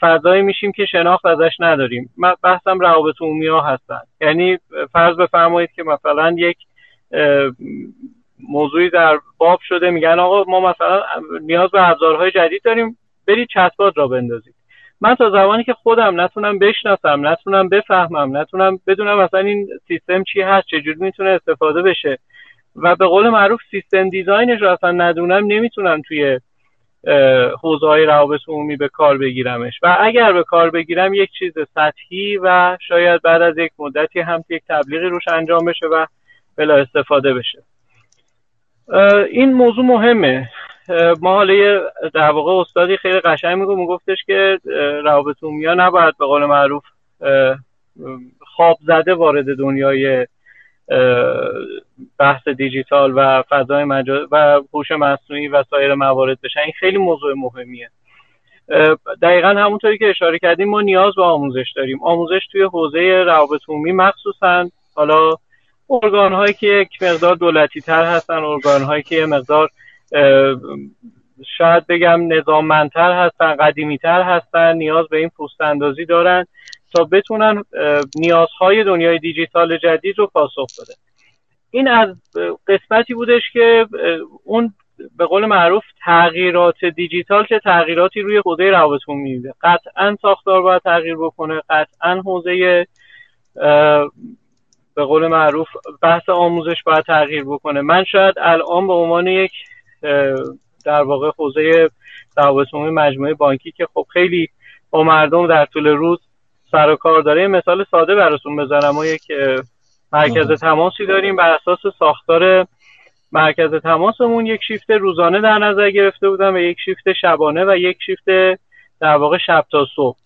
فضایی میشیم که شناخت ازش نداریم. من بحثم روابط عمومی ها هستن. یعنی فرض بفرمایید که مثلا یک موضوعی در باب شده، میگن آقا ما مثلا نیاز به ابزارهای جدید داریم، برید چت‌بات را بندازید. من تا زمانی که خودم نتونم بشناسم، نتونم بفهمم، نتونم بدونم مثلا این سیستم چی هست، چجوری میتونه استفاده بشه و به قول معروف سیستم دیزاینش رو اصلا ندونم، نمیتونم توی حوزه‌های روابط عمومی به کار بگیرمش و اگر به کار بگیرم یک چیز سطحی و شاید بعد از یک مدتی هم یک تبلیغی روش انجام بشه و بلا استفاده بشه. این موضوع مهمه. ما حالا در واقع استادی خیلی قشنگ میگم گفتش که روابط عمومی ها نباید به قول معروف خواب زده وارد دنیای بحث دیجیتال و فضای مجازی و هوش مصنوعی و سایر موارد بشن. این خیلی موضوع مهمیه. دقیقاً همونطوری که اشاره کردیم، ما نیاز به آموزش داریم. آموزش توی حوزه روابط عمومی، مخصوصاً حالا ارگان‌هایی که یک مقدار دولتی‌تر هستن، ارگان‌هایی که یک مقدار شاید بگم نظاممندتر هستن، قدیمی‌تر هستن، نیاز به این پوست‌اندازی دارن تا بتونن نیازهای دنیای دیجیتال جدید رو پاسخ بده. این از قسمتی بودش که اون به قول معروف تغییرات دیجیتال چه تغییراتی روی حوزه روابط عمومی میده. قطعاً ساختار باید تغییر بکنه، قطعاً حوزه به قول معروف بحث آموزش باید تغییر بکنه. من شاید الان به عنوان یک در واقع حوزه روابط عمومی مجموعه بانکی که خب خیلی با مردم در طول روز سر و کار داره، مثال ساده براتون بزنم. ما یک مرکز تماسی داریم، بر اساس ساختار مرکز تماسمون یک شیفت روزانه در نظر گرفته بودن و یک شیفت شبانه و یک شیفت در واقع شب تا صبح.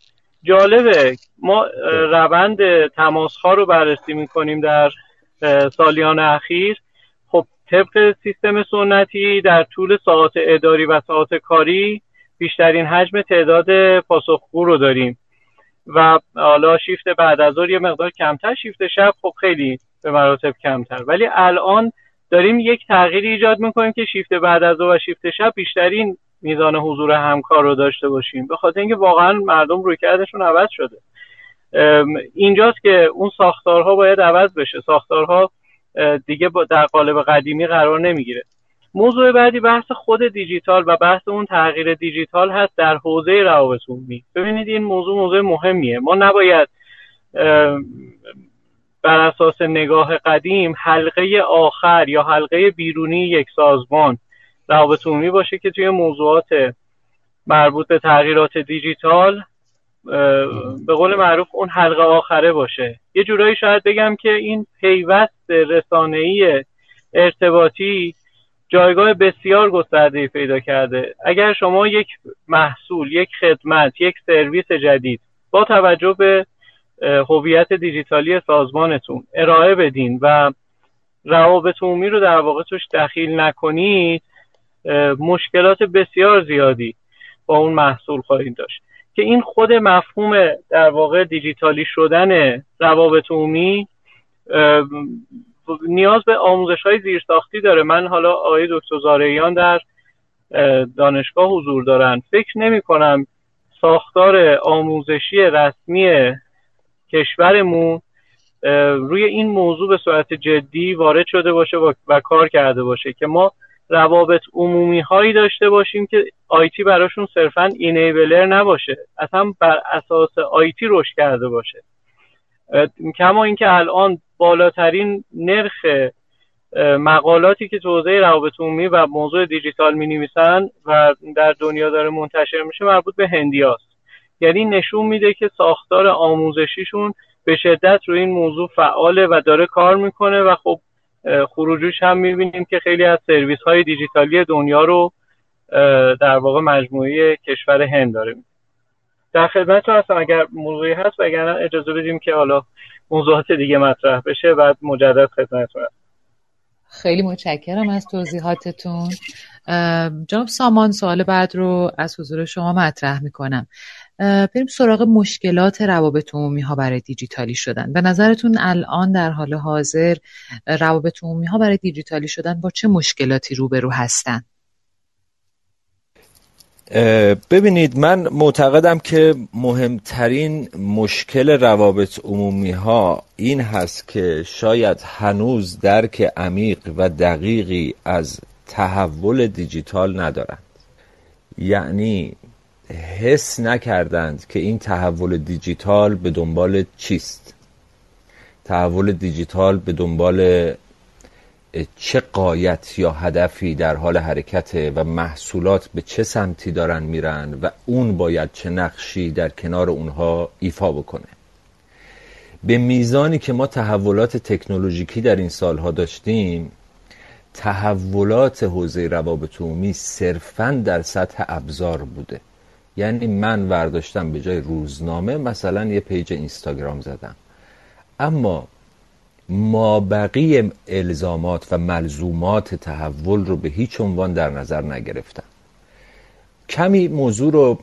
جالبه ما روند تماس‌ها رو بررسی می‌کنیم در سالیان اخیر. خب طبق سیستم سنتی در طول ساعات اداری و ساعات کاری بیشترین حجم تعداد پاسخگو رو داریم و حالا شیفت بعد از ظهر یه مقدار کمتر، شیفت شب خب خیلی به مراتب کمتر. ولی الان داریم یک تغییری ایجاد میکنیم که شیفت بعد از ظهر و شیفت شب بیشترین میزان حضور همکار رو داشته باشیم، به خاطر اینکه واقعا مردم رویکردشون عوض شده. اینجاست که اون ساختارها باید عوض بشه. ساختارها دیگه در قالب قدیمی قرار نمیگیره. موضوع بعدی بحث خود دیجیتال و بحث اون تغییر دیجیتال هست در حوزه روابط عمومی. ببینید این موضوع موضوع مهمیه. ما نباید بر اساس نگاه قدیم حلقه آخر یا حلقه بیرونی یک سازمان روابط عمومی باشه که توی موضوعات مربوط به تغییرات دیجیتال به قول معروف اون حلقه آخره باشه. یه جورایی شاید بگم که این پیوست رسانه‌ای ارتباطی جایگاه بسیار گسترده‌ای پیدا کرده. اگر شما یک محصول، یک خدمت، یک سرویس جدید با توجه به هویت دیجیتالی سازمانتون ارائه بدین و روابط عمومی رو در واقع توش دخیل نکنید، مشکلات بسیار زیادی با اون محصول خواهید داشت که این خود مفهوم در واقع دیجیتالی شدن روابط عمومی نیاز به آموزش‌های زیرساختی داره. من حالا آقای دکتر زارعیان در دانشگاه حضور دارن، فکر نمی کنم ساختار آموزشی رسمی کشورمون روی این موضوع به صورت جدی وارد شده باشه و کار کرده باشه که ما روابط عمومی هایی داشته باشیم که آیتی براشون صرفاً اینیبلر نباشه، اصلا بر اساس آیتی رشد کرده باشه. کما اینکه الان بالاترین نرخ مقالاتی که توزیع روابط عمومی و موضوع دیجیتال می‌نویسن و در دنیا داره منتشر میشه مربوط به هندیاست. یعنی نشون میده که ساختار آموزشیشون به شدت روی این موضوع فعاله و داره کار میکنه و خب خروجوش هم میبینیم که خیلی از سرویس های دیجیتالی دنیا رو در واقع مجموعه کشور هند داره. در خدمتتون هستم اگر موضوعی هست و اگر اجازه بدیم که حالا موضوعات دیگه مطرح بشه بعد مجدد خدمتتون هستم. خیلی متشکرم از توضیحاتتون. جناب سامان سوال بعد رو از حضور شما مطرح میکنم. بریم سراغ مشکلات روابط عمومی ها برای دیجیتالی شدن. به نظرتون الان در حال حاضر روابط عمومی ها برای دیجیتالی شدن با چه مشکلاتی روبرو هستن؟ ببینید، من معتقدم که مهمترین مشکل روابط عمومی ها این هست که شاید هنوز درک عمیق و دقیقی از تحول دیجیتال ندارند. یعنی حس نکردند که این تحول دیجیتال به دنبال چیست، تحول دیجیتال به دنبال چه غایت یا هدفی در حال حرکته و محصولات به چه سمتی دارن میرن و اون باید چه نقشی در کنار اونها ایفا بکنه. به میزانی که ما تحولات تکنولوژیکی در این سالها داشتیم، تحولات حوزه روابط عمومی صرفاً در سطح ابزار بوده. یعنی من ورداشتم به جای روزنامه مثلا یه پیج اینستاگرام زدم، اما ما بقیه الزامات و ملزومات تحول رو به هیچ عنوان در نظر نگرفتم. کمی موضوع رو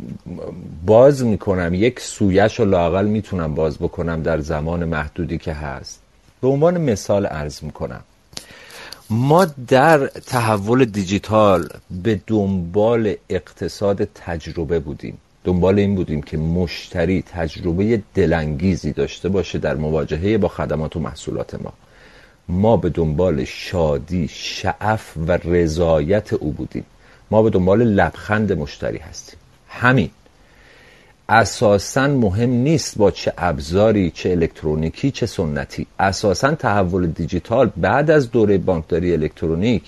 باز میکنم، یک سویش رو لااقل میتونم باز بکنم در زمان محدودی که هست. به عنوان مثال عرض میکنم ما در تحول دیجیتال به دنبال اقتصاد تجربه بودیم، دنبال این بودیم که مشتری تجربه دلانگیزی داشته باشه در مواجهه با خدمات و محصولات ما. ما به دنبال شادی، شعف و رضایت او بودیم. ما به دنبال لبخند مشتری هستیم. همین. اساساً مهم نیست با چه ابزاری، چه الکترونیکی، چه سنتی. اساساً تحول دیجیتال بعد از دوره بانکداری الکترونیک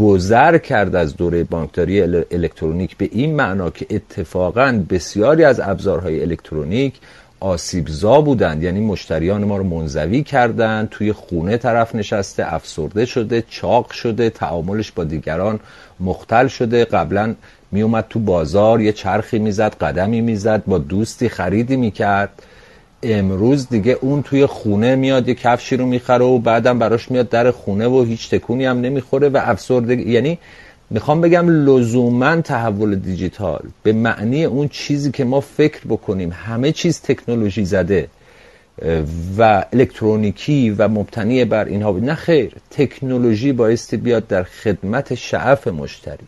گذر کرد از دوره بانکداری الکترونیک به این معنا که اتفاقاً بسیاری از ابزارهای الکترونیک آسیبزا بودند. یعنی مشتریان ما رو منزوی کردند، توی خونه طرف نشسته، افسرده شده، چاق شده، تعاملش با دیگران مختل شده. قبلاً می اومد تو بازار یه چرخی میزد، قدمی میزد، با دوستی خریدی میکرد. امروز دیگه اون توی خونه میاد یه کفشی رو میخره و بعدم براش میاد در خونه و هیچ تکونی هم نمیخوره و افسرده. یعنی میخوام بگم لزومن تحول دیجیتال به معنی اون چیزی که ما فکر بکنیم همه چیز تکنولوژی زده و الکترونیکی و مبتنی بر اینها، نه خیر. تکنولوژی بایستی بیاد در خدمت شعف مشتری.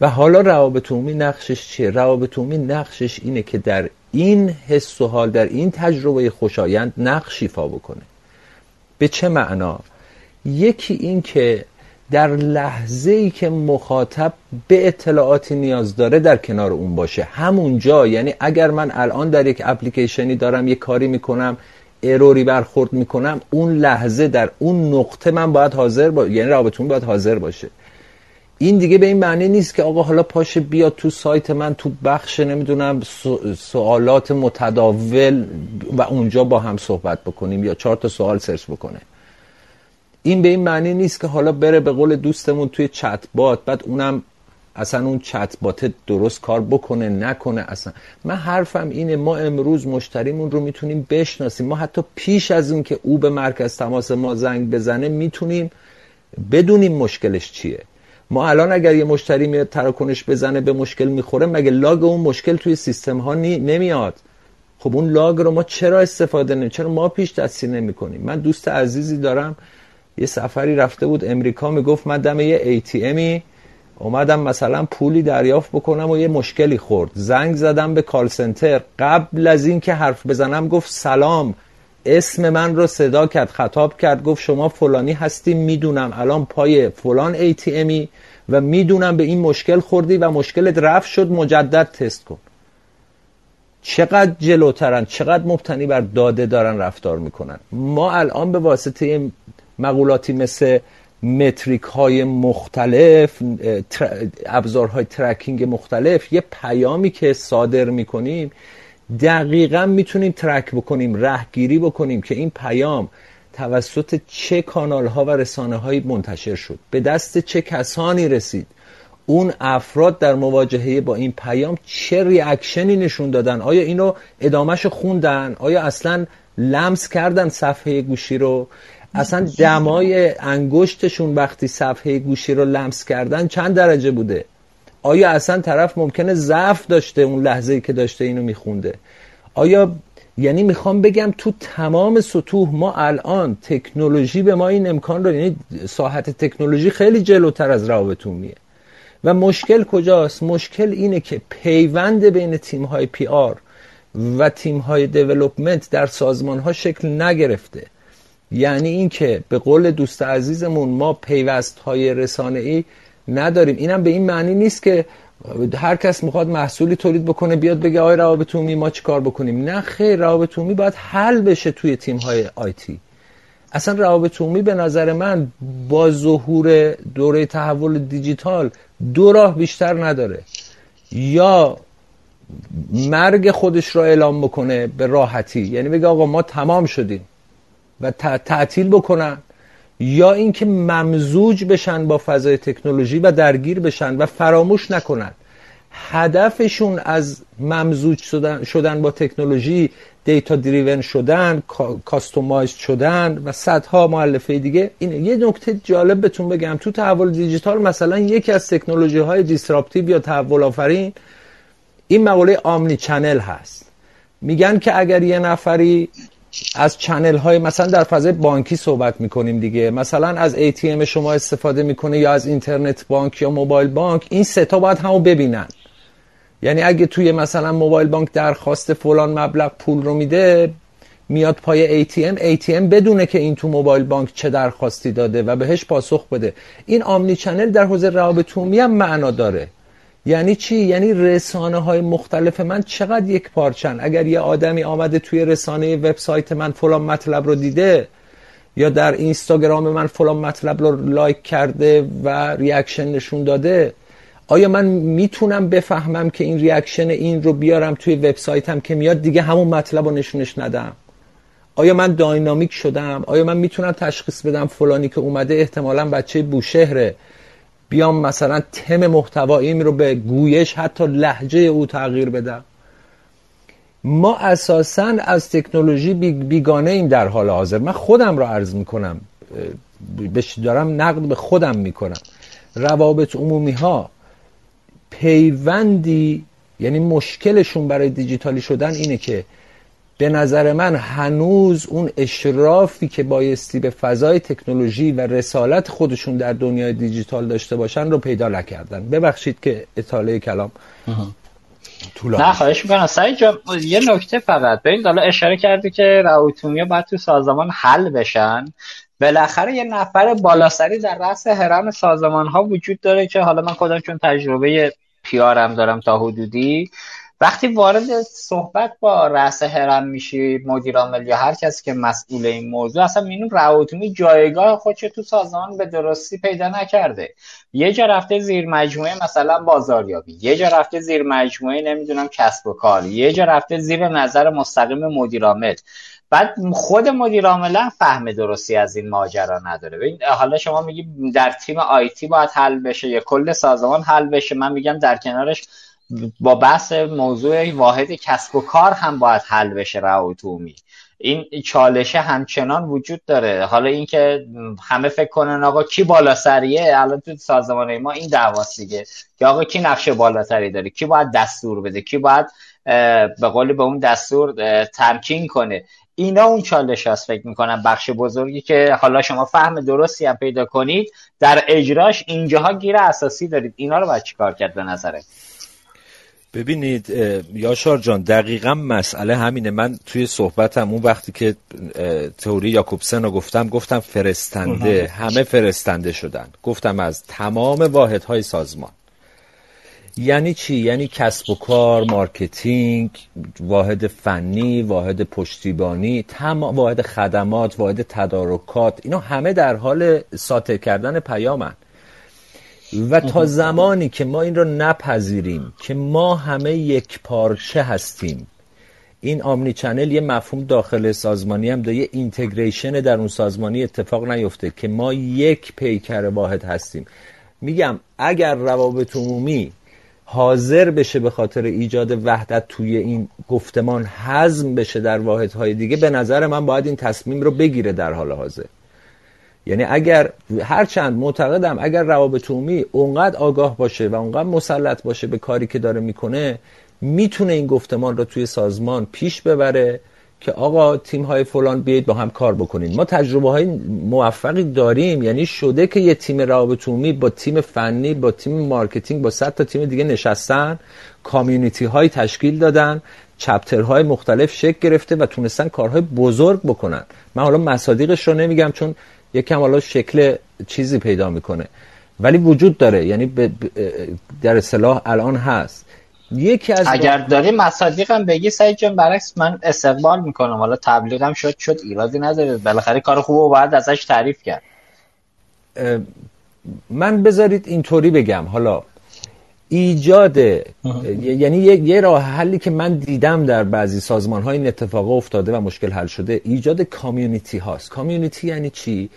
و حالا روابط عمومی نقشش چیه؟ روابط عمومی نقشش اینه که در این حس و حال، در این تجربه خوشایند نقش ایفا بکنه. به چه معنا؟ یکی این که در لحظه‌ای که مخاطب به اطلاعاتی نیاز داره در کنار اون باشه، همونجا. یعنی اگر من الان در یک اپلیکیشنی دارم یک کاری میکنم، اروری برخورد میکنم، اون لحظه در اون نقطه من باید حاضر باشه. یعنی روابط عمومی باید حاضر باشه. این دیگه به این معنی نیست که آقا حالا پاشه بیا تو سایت من، تو بخش نمیدونم سوالات متداول و اونجا با هم صحبت بکنیم یا چهار تا سوال سرچ بکنه. این به این معنی نیست که حالا بره به قول دوستمون توی چت بات، بعد اونم اصلا اون چت بات درست کار بکنه نکنه. اصلا من حرفم اینه ما امروز مشتریمون رو میتونیم بشناسیم. ما حتی پیش از این که او به مرکز تماس ما زنگ بزنه میتونیم بدونیم مشکلش چیه. ما الان اگر یه مشتری میاد تراکنش بزنه به مشکل میخوره، مگه لاگ اون مشکل توی سیستم ها نمیاد؟ خب اون لاگ رو ما چرا استفاده نمی چرا ما پیش دستی نمی کنیم؟ من دوست عزیزی دارم یه سفری رفته بود امریکا، میگفت من دم یه ای تی امی اومدم مثلا پولی دریافت بکنم و یه مشکلی خورد، زنگ زدم به کال سنتر، قبل از این که حرف بزنم گفت سلام، اسم من رو صدا کرد، خطاب کرد، گفت شما فلانی هستی، میدونم الان پای فلان ای تی امی و میدونم به این مشکل خوردی و مشکلت رفع شد، مجدد تست کن. چقدر جلوترن، چقدر مبتنی بر داده دارن رفتار میکنن. ما الان به واسطه مقولاتی مثل متریک های مختلف، ابزارهای ترکینگ مختلف، یه پیامی که صادر میکنیم دقیقاً میتونیم ترک بکنیم، راهگیری بکنیم که این پیام توسط چه کانال ها و رسانه هایی منتشر شد، به دست چه کسانی رسید، اون افراد در مواجهه با این پیام چه ریاکشنی نشون دادن، آیا اینو ادامهشو خوندن، آیا اصلا لمس کردن صفحه گوشی رو، اصلا دمای انگشتشون وقتی صفحه گوشی رو لمس کردن چند درجه بوده، آیا اصلا طرف ممکنه ضعف داشته اون لحظه‌ای که داشته اینو میخونده، آیا یعنی میخوام بگم تو تمام سطوح ما الان تکنولوژی به ما این امکان رو، یعنی ساحت تکنولوژی خیلی جلوتر از روابطون میه. و مشکل کجاست؟ مشکل اینه که پیوند بین تیم‌های پی آر و تیم‌های دیولپمنت در سازمان‌ها شکل نگرفته. یعنی این که به قول دوست عزیزمون ما پیوست‌های رسانه‌ای نداریم. اینم به این معنی نیست که هر کس میخواد محصولی تولید بکنه بیاد بگه آی روابط عمومی ما چی کار بکنیم. نه خیر، روابط عمومی باید حل بشه توی تیم‌های آی تی. اصلا روابط عمومی به نظر من با ظهور دوره تحول دیجیتال دو راه بیشتر نداره، یا مرگ خودش رو اعلام بکنه به راحتی، یعنی بگه آقا ما تمام شدیم و تعطیل بکنن، یا اینکه ممزوج بشن با فضای تکنولوژی و درگیر بشن و فراموش نکنن هدفشون از ممزوج شدن, شدن با تکنولوژی، دیتا دریون شدن، کاستومایز شدن و صدها مؤلفه دیگه. این یه نکته جالب بهتون بگم، تو تحول دیجیتال مثلا یکی از تکنولوژی های دیسراپتیو یا تحول آفرین این مقوله آمنی چنل هست. میگن که اگر یه نفری از چنل های مثلا در فضای بانکی صحبت میکنیم دیگه، مثلا از ای تی ام شما استفاده میکنه یا از اینترنت بانک یا موبایل بانک، این سه تا باید همو ببینن. یعنی اگه توی مثلا موبایل بانک درخواست فلان مبلغ پول رو میده میاد پای ای تی ام، ای تی ام بدونه که این تو موبایل بانک چه درخواستی داده و بهش پاسخ بده. این آمنی چنل در حوزه روابط عمومی هم معنا داره. یعنی چی؟ یعنی رسانه های مختلف من چقدر یک پارچن. اگر یه آدمی آمده توی رسانه وبسایت من فلان مطلب رو دیده یا در اینستاگرام من فلان مطلب رو لایک کرده و ریاکشن نشون داده، آیا من میتونم بفهمم که این ریاکشن این رو بیارم توی وبسایتم که میاد دیگه همون مطلب رو نشونش ندم؟ آیا من داینامیک شدم؟ آیا من میتونم تشخیص بدم فلانی که اومده احتمالاً بچه بوشهره، بیام مثلا تم محتوایی رو به گویش حتی لهجه او تغییر بدم؟ ما اساساً از تکنولوژی بیگانه ایم در حال حاضر. من خودم رو عرض میکنم، دارم نقد به خودم میکنم. روابط عمومی ها پیوندی، یعنی مشکلشون برای دیجیتالی شدن اینه که به نظر من هنوز اون اشرافی که بایستی به فضای تکنولوژی و رسالت خودشون در دنیای دیجیتال داشته باشن رو پیدا نکردن. ببخشید که اطاله کلام طولانی. نه خواهش میکنم سعید جان. یه نکته فقط ببین، حالا اشاره کردی که روابط عمومی باید تو سازمان حل بشن، بالاخره یه نفر بالاسری در رأس هرم سازمان‌ها وجود داره که حالا من خودم چون تجربه پیارم دارم تا حدودی، وقتی وارد صحبت با رأس هرم میشی، مدیر عامل یا هر کسی که مسئول این موضوع، اصلا می‌بینیم روابط عمومی جایگاه خودش تو سازمان به درستی پیدا نکرده. یه جا رفته زیر مجموعه مثلا بازاریابی، یه جا رفته زیر مجموعه نمیدونم کسب و کار، یه جا رفته زیر نظر مستقیم مدیر عامل. بعد خود مدیر عامل فهم درستی از این ماجرا نداره. ببین حالا شما میگی در تیم آی تی باید حل بشه یا کل سازمان حل بشه، من میگم در کنارش با بحث موضوع واحد کسب و کار هم باید حل بشه روابط عمومی. این چالش همچنان وجود داره. حالا اینکه همه فکر کنن آقا کی بالا سریه، الان تو سازمان ما این دعواست دیگه که آقا کی نقش بالاتری داره، کی باید دستور بده، کی باید به قول به اون دستور تمکین کنه. اینا اون چالش هست فکر میکنم بخش بزرگی که حالا شما فهم درستی هم پیدا کنید در اجراش، اینجاها گیر اساسی دارید. اینا رو باید چیکار کرد به نظره؟ ببینید یاشار جان، دقیقا مسئله همینه. من توی صحبتم اون وقتی که تئوری یاکوبسن رو گفتم، گفتم فرستنده، همه فرستنده شدن، گفتم از تمام واحدهای سازمان. یعنی چی؟ یعنی کسب و کار، مارکتینگ، واحد فنی، واحد پشتیبانی، تمام واحد خدمات، واحد تدارکات، اینا همه در حال ساطع کردن پیامن. و تا زمانی که ما این رو نپذیریم که ما همه یک پارچه هستیم، این آمنی چنل یه مفهوم داخل سازمانی هم داره، یه اینتگریشن در اون سازمانی اتفاق نیفته که ما یک پیکر واحد هستیم. میگم اگر روابط عمومی حاضر بشه به خاطر ایجاد وحدت توی این گفتمان هضم بشه در واحدهای دیگه، به نظر من باید این تصمیم رو بگیره در حال حاضر. یعنی اگر هرچند معتقدم اگر روابط عمومی اونقدر آگاه باشه و اونقدر مسلط باشه به کاری که داره میکنه، میتونه این گفتمان رو توی سازمان پیش ببره که آقا تیم‌های فلان بیاید با هم کار بکنین. ما تجربه‌های موفقی داریم، یعنی شده که یه تیم روابط عمومی با تیم فنی، با تیم مارکتینگ، با صد تا تیم دیگه نشستن، کامیونیتی‌های تشکیل دادن، چپترهای مختلف شکل گرفته و تونستن کارهای بزرگ بکنن. من حالا مصادیقش رو نمیگم چون یکم حالا شکل چیزی پیدا میکنه، ولی وجود داره، یعنی ب... ب... در اصطلاح الان هست. یکی از اگر داری مصادیقم بگی سعید جان، برعکس من استقبال میکنم. حالا تبلیغم شد شد ایرادی نداره، بالاخره کار خوبه و باید ازش تعریف کرد. من بذارید اینطوری بگم، حالا ایجاد یعنی یه،, یه راه حلی که من دیدم در بعضی سازمان ها این اتفاق افتاده و مشکل حل شده، ایجاد کامیونیتی هاست. کامیونیتی یعنی چی؟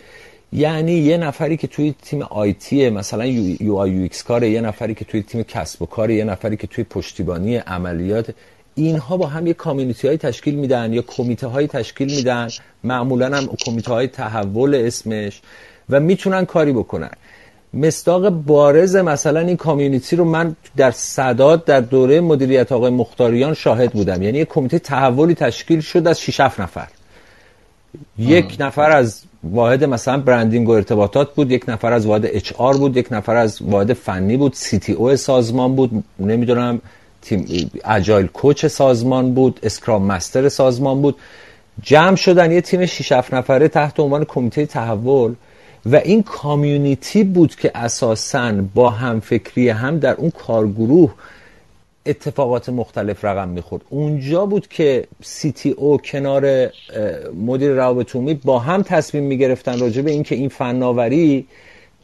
یعنی یه نفری که توی تیم آیتی مثلا یو آی یو ایکس کاره، یه نفری که توی تیم کسب و کاره، یه نفری که توی پشتیبانی عملیات، اینها با هم یه کامیونیتی های تشکیل میدن یا کمیته های تشکیل میدن، معمولا هم کمیته های تحول اسمش، و میتونن کاری بکنن. مصداق بارز مثلا این کامیونیتی رو من در سداد در دوره مدیریت آقای مختاریان شاهد بودم. یعنی یک کمیته تحولی تشکیل شد از شش هفت نفر. یک نفر از واحد مثلا برندینگ و ارتباطات بود، یک نفر از واحد اچ آر بود، یک نفر از واحد فنی بود، سی تی او سازمان بود، نمیدونم تیم اجایل کوچ سازمان بود، اسکرام مستر سازمان بود. جمع شدن یه تیم شش هفت نفره تحت عنوان کمیته تحول، و این کامیونیتی بود که اساساً با هم فکری هم در اون کارگروه اتفاقات مختلف رقم میخورد. اونجا بود که سی تی او کنار مدیر روابط عمومی با هم تصمیم میگرفتن راجع به این که این فناوری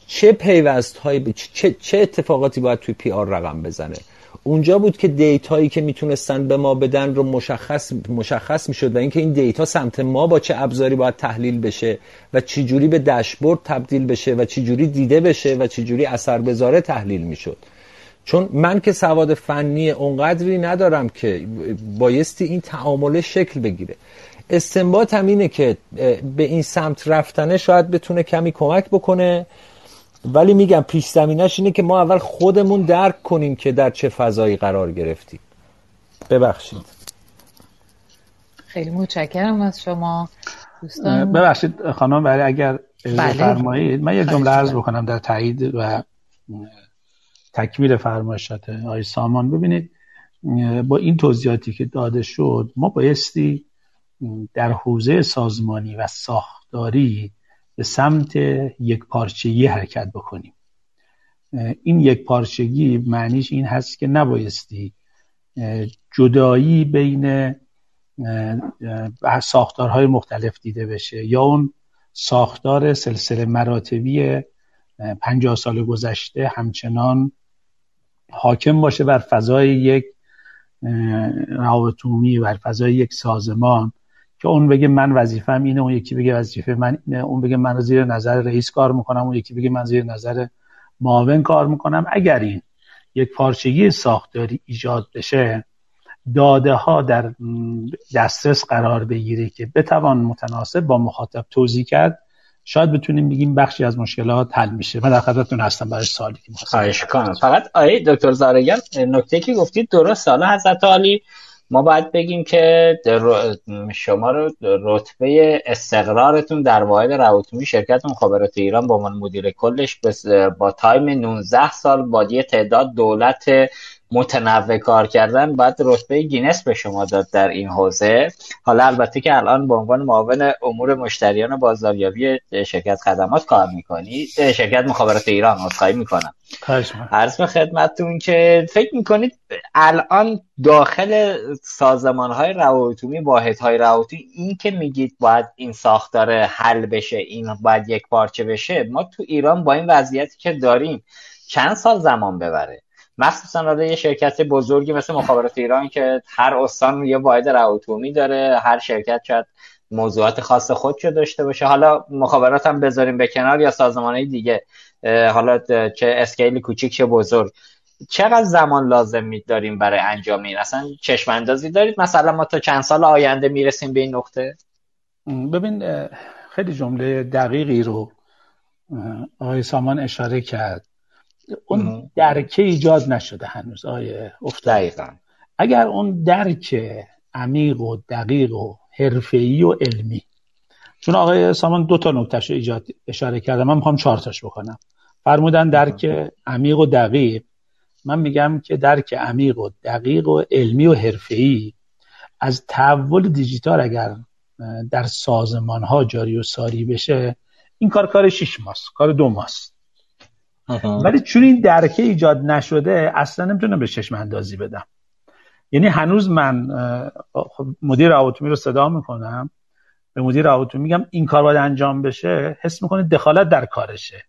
چه پیوست هایی ب... چه... چه اتفاقاتی باید توی پی آر رقم بزنه. اونجا بود که دیتایی که میتونستن به ما بدن رو مشخص مشخص میشد و اینکه این دیتا سمت ما با چه ابزاری باید تحلیل بشه و چی جوری به داشبورد تبدیل بشه و چی جوری دیده بشه و چی جوری اثر بذاره تحلیل میشد. چون من که سواد فنی اونقدری ندارم که بایستی این تعامل شکل بگیره. استنباط هم اینه که به این سمت رفتنه شاید بتونه کمی کمک بکنه، ولی میگم پیش زمینش اینه که ما اول خودمون درک کنیم که در چه فضایی قرار گرفتیم. ببخشید. خیلی متشکرم از شما دوستان. ببخشید خانم بحری، اگر اجازه فرمایید من یه جمله عرض بکنم در تایید و تکمیل فرمایشات آقای سامان. ببینید با این توضیحاتی که داده شد، ما بایستی در حوزه سازمانی و ساختاری به سمت یک پارچگی حرکت بکنیم. این یک پارچگی معنیش این هست که نبایستی جدایی بین ساختارهای مختلف دیده بشه، یا اون ساختار سلسله مراتبی پنجاه سال گذشته همچنان حاکم باشه بر فضای یک روابط عمومی، بر فضای یک سازمان، که اون بگه من وظیفه‌م اینه، اون یکی بگه وظیفه من اینه، اون بگه من زیر نظر رئیس کار میکنم، اون یکی بگه من زیر نظر معاون کار میکنم. اگر این یک پارچگی ساختاری ایجاد بشه، داده ها در دسترس قرار بگیره که بتوان متناسب با مخاطب توضیح کرد، شاید بتونیم بگیم بخشی از مشکلات حل میشه. من در خدمتتون هستم برای سوالی که می‌خواستم. خواهش می‌کنم. فقط آقای دکتر زارعیان نکته که گفتید درست، حالا حضرت عالی ما باید بگیم که شما رو رتبه استقرارتون در واحد روابط عمومی شرکت مخابرات ایران به عنوان مدیر کلش با تایم نوزده سال با یه تعداد دولت متنوع کار کردن باید رتبه گینس به شما داد در این حوزه. حالا البته که الان به عنوان معاون امور مشتریان و بازاریابی شرکت خدمات کار میکنی، شرکت مخابرات ایران عضوی میکنم. عرض به خدمتتون که فکر میکنید الان داخل سازمانهای روابط عمومی، واحدهای روابط عمومی، این که میگید باید این ساختار حل بشه، این باید یک پارچه بشه، ما تو ایران با این وضعیتی که داریم چند سال زمان ببره؟ مخصوصا برای یه شرکت بزرگی مثل مخابرات ایران که هر استان یه واحد روابط عمومی داره، هر شرکت شاید موضوعات خاص خودشو داشته باشه. حالا مخابرات هم بذاریم به کنار، یا سازمانهای دیگه، حالا چه اسکیل کوچیک چه بزرگ، چقدر زمان لازم می‌داریم برای انجام این؟ اصلا چشم اندازی دارید مثلا ما تا چند سال آینده میرسیم به این نقطه؟ ببین خیلی جمله دقیقی رو آقای سامان اشاره کرد، اون درکه ایجاد نشده هنوز آیه افتادن. اگر اون درک عمیق و دقیق و حرفه‌ای و علمی، چون آقای سامان دو تا نکتهش ایجاد اشاره کردم، من میخوام چهار تاش بکنم. فرمودن درک عمیق و دقیق، من میگم که درک عمیق و دقیق و علمی و حرفه‌ای از تحول دیجیتال اگر در سازمان‌ها جاری و ساری بشه، این کار کار شش ماست، کار دو ماست. ولی چون این درکه ایجاد نشده اصلا نمیتونم به چشم اندازی بدم. یعنی هنوز من مدیر روابط عمومی رو صدا میکنم، به مدیر روابط عمومی میگم این کار باید انجام بشه، حس میکنه دخالت در کارشه.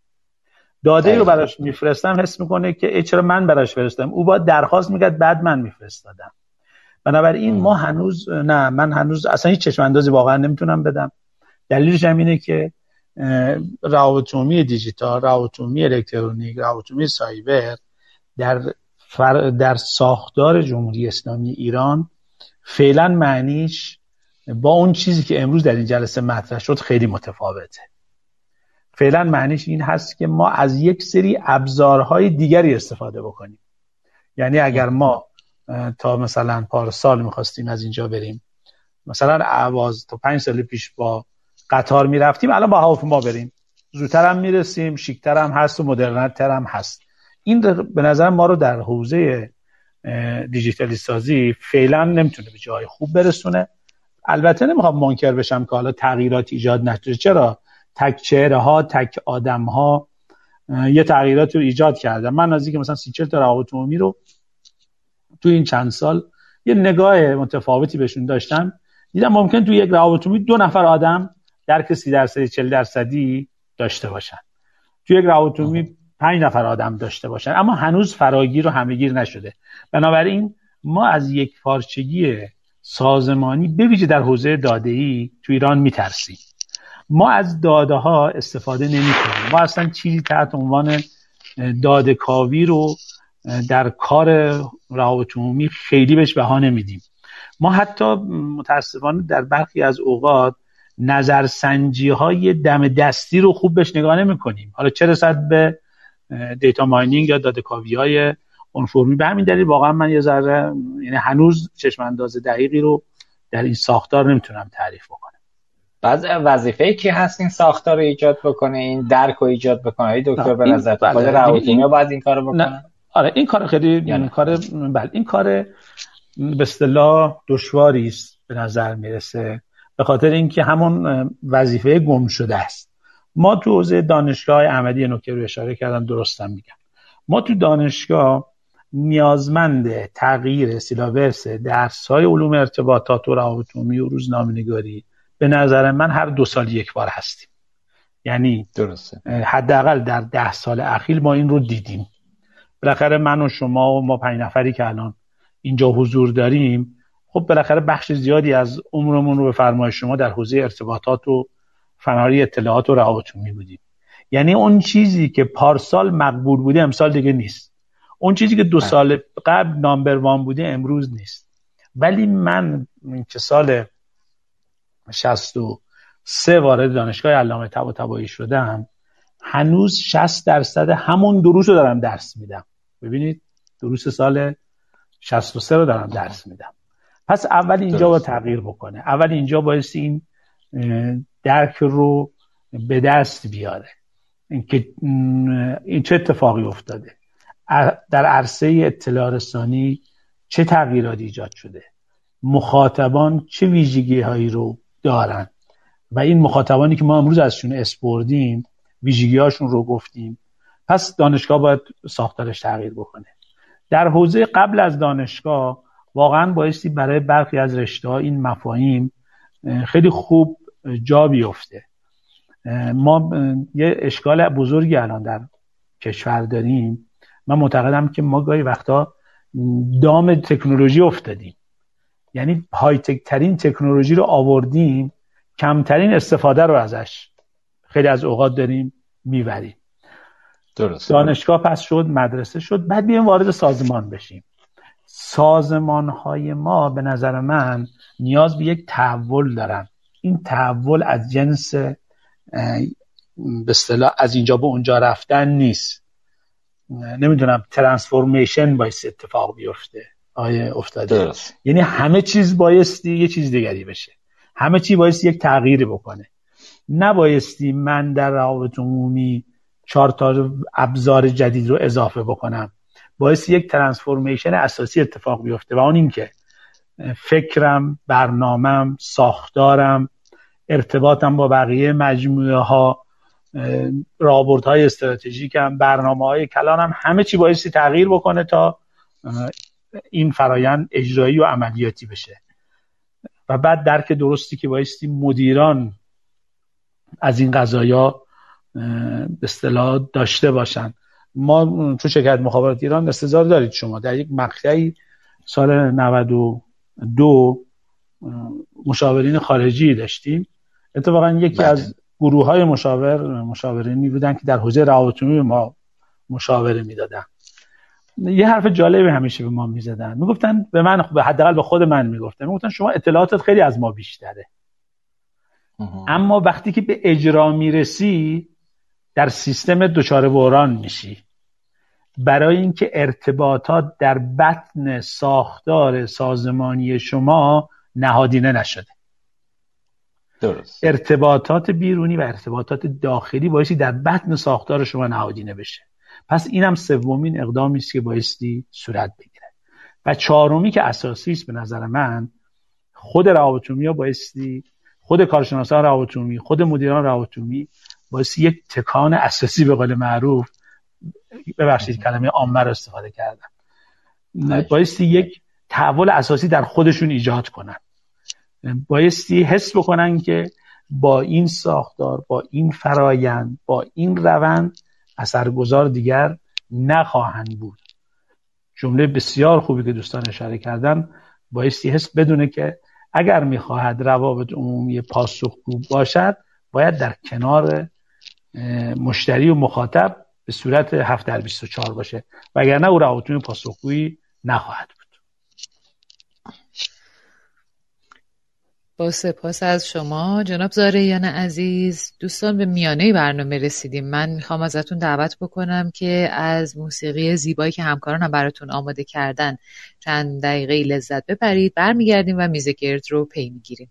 داده رو براش میفرستم، حس میکنه که ای چرا من براش فرستادم، او باید درخواست میکرد بعد من میفرستادم. بنابراین ما هنوز نه، من هنوز اصلا هیچ چشم اندازی واقعا نمیتونم بدم. دلیلش هم اینه که روابط عمومی دیجیتال، روابط عمومی الکترونیک، روابط عمومی سایبر در فر... در ساختار جمهوری اسلامی ایران فعلا معنیش با اون چیزی که امروز در این جلسه مطرح شد خیلی متفاوته. فعلا معنیش این هست که ما از یک سری ابزارهای دیگری استفاده بکنیم. یعنی اگر ما تا مثلا پارسال می‌خواستیم از اینجا بریم، مثلا عوض تا پنج سال پیش با قطار می رفتیم، الان با هواپیما بریم، زودتر هم می رسیم، شیکتر هم هست و مدرنتر هم هست. این به نظر ما رو در حوزه دیجیتالی سازی فعلا نمیتونه به جای خوب برسونه. البته نمیخوام منکر بشم که حالا تغییرات ایجاد نشده، چرا تک چهره ها تک آدم ها یه تغییرات رو ایجاد کردن. من نزدیک مثلا سی چهل تا روابط عمومی رو تو این چند سال یه نگاه متفاوتی بهشون داشتم، دیدم ممکن تو یک روابط عمومی دو نفر آدم درک سی درصدی چهل درصدی داشته باشن، توی یک روابط عمومی پنج نفر آدم داشته باشن، اما هنوز فراگیر و همه‌گیر نشده. بنابراین ما از یک پارچگی سازمانی به ویژه در حوزه داده‌ای تو ایران میترسیم. ما از داده‌ها استفاده نمی‌کنیم. ما اصلا چیزی تحت عنوان داده کاوی رو در کار روابط عمومی خیلی بهش بها نمیدیم. ما حتی متأسفانه در برخی از اوقات نظرسنجی های دم دستی رو خوب بهش نگاه نمی کنیم. حالا چه رسد به دیتا ماینینگ یا داده کاوی های اونفورمی. به همین دلیل واقعا من یه ذره، یعنی هنوز چشم انداز دقیقی رو در این ساختار نمیتونم تعریف بکنم. بعد وظیفه کی هست این ساختار رو ایجاد بکنه، این درک رو ایجاد بکنه؟ ای دکتر به نظرت خود روابطی‌ها باید این کارو بکنن؟ آره این کار خیلی یعنی کار بله این کار به اصطلاح دشواری است به نظر میرسه، به خاطر اینکه همون وظیفه گم شده است. ما تو حوزه دانشگاه احمدی نکته رو اشاره کردم، درستم میگم، ما تو دانشگاه نیازمند تغییر سیلابس درس‌های علوم ارتباطات و روابط عمومی و روزنامه‌نگاری به نظر من هر دو سال یک بار هستیم. یعنی درسته حداقل در ده سال اخیر ما این رو دیدیم. بالاخره من و شما و ما پنج نفری که الان اینجا حضور داریم، خب بالاخره بخش زیادی از عمرمون رو به فرمایش شما در حوزه ارتباطات و فناوری اطلاعات و روابط عمومی بودیم. یعنی اون چیزی که پارسال مقبول بوده امسال دیگه نیست، اون چیزی که دو سال قبل نامبر وان بوده امروز نیست. ولی من که سال شصت و سه وارد دانشگاه علامه طباطبایی شدم، هنوز شصت درصد همون دروس رو دارم درس میدم. ببینید دروس سال شصت و سه رو دارم درس میدم. پس اول اینجا با تغییر بکنه، اول اینجا باعث این درک رو به دست بیاره که این چه اتفاقی افتاده، در عرصه اطلاع رسانی چه تغییرات ایجاد شده، مخاطبان چه ویژگی هایی رو دارن و این مخاطبانی که ما امروز ازشون اسپوردیم ویژگی هاشون رو گفتیم. پس دانشگاه باید ساختارش تغییر بکنه. در حوزه قبل از دانشگاه واقعا بایستی برای برخی از رشته‌ها این مفاهیم خیلی خوب جا بیفته. ما یه اشکال بزرگی الان در کشور داریم. من معتقدم که ما گاهی وقتا دام تکنولوژی افتادیم، یعنی هایتک ترین تکنولوژی رو آوردیم، کمترین استفاده رو ازش خیلی از اوقات داریم میبریم. درست. دانشگاه پس شد، مدرسه شد، بعد بیایم وارد سازمان بشیم. سازمان‌های ما به نظر من نیاز به یک تحول دارن. این تحول از جنس به اصطلاح از اینجا به اونجا رفتن نیست. نمیدونم ترانسفورمیشن باعث اتفاق بیفته. آیه افتاده. درست. یعنی همه چیز بایستی یه چیز دیگری بشه، همه چی بایستی یک تغییری بکنه. نبایستی من در روابط عمومی چهار تا ابزار جدید رو اضافه بکنم. بایستی یک ترانسفورمیشن اساسی اتفاق بیفته و اون این که فکرم، برنامه‌ام، ساختارم، ارتباطم با بقیه مجموعه ها، رابطه‌های استراتژیکم، برنامه‌های کلانم، همه چی بایستی تغییر بکنه تا این فرایند اجرایی و عملیاتی بشه. و بعد درک درستی که بایستی مدیران از این قضایا به اصطلاح داشته باشن. ما تو شرکت مخابرات ایران استعداد دارید شما. در یک مقطعی سال نود و دو مشاورین خارجی داشتیم. اتفاقا یکی بلد. از گروه‌های مشاور مشاورینی بودن که در حوزه روابط عمومی ما مشاوره میدادن. یه حرف جالبی همیشه به ما میزدن. میگفتن به من، به حداقل به خود من میگفتن، میگفتن شما اطلاعاتت خیلی از ما بیشتره. اما وقتی که به اجرا میرسی در سیستم دچار بحران میشی، برای اینکه ارتباطات در بطن ساختار سازمانی شما نهادینه نشده. درست. ارتباطات بیرونی و ارتباطات داخلی بایستی در بطن ساختار شما نهادینه بشه. پس اینم سومین اقدامی است که بایستی صورت بگیره. و چهارمی که اساسی است به نظر من، خود روابط عمومی بایستی، خود کارشناسان روابط عمومی، خود مدیران روابط عمومی بایستی یک تکان اساسی به قول معروف، ببخشید کلمه عامه رو استفاده کردم، بایستی یک تحول اساسی در خودشون ایجاد کنن. بایستی حس بکنن که با این ساختار، با این فرایند، با این روند اثرگذار دیگر نخواهند بود. جمله بسیار خوبی که دوستان اشاره کردن، بایستی حس بدونه که اگر میخواهد روابط عمومی پاسخگو باشد باید در کنار مشتری و مخاطب به صورت هفت در بیست و چهار باشه، وگرنه او روابط عمومی پاسخگویی نخواهد بود. با سپاس از شما جناب زارعیان عزیز. دوستان به میانه برنامه رسیدیم. من میخوام ازتون دعوت بکنم که از موسیقی زیبایی که همکارانم براتون آماده کردن چند دقیقه لذت ببرید. برمیگردیم و میز گرد رو پی میگیریم.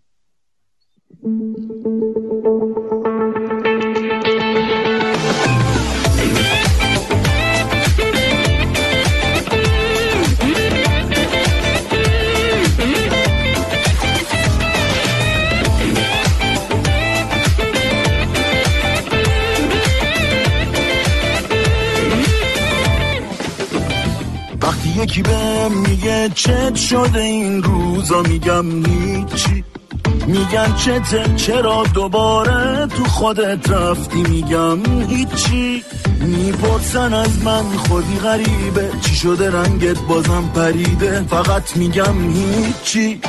یکی بهم میگه چت شده این روزا، میگم هیچی. میگن چته چرا دوباره تو خودت رفتی، میگم هیچی. میپرسن از من خودی غریبه، چی شده رنگت بازم پریده، فقط میگم هیچی.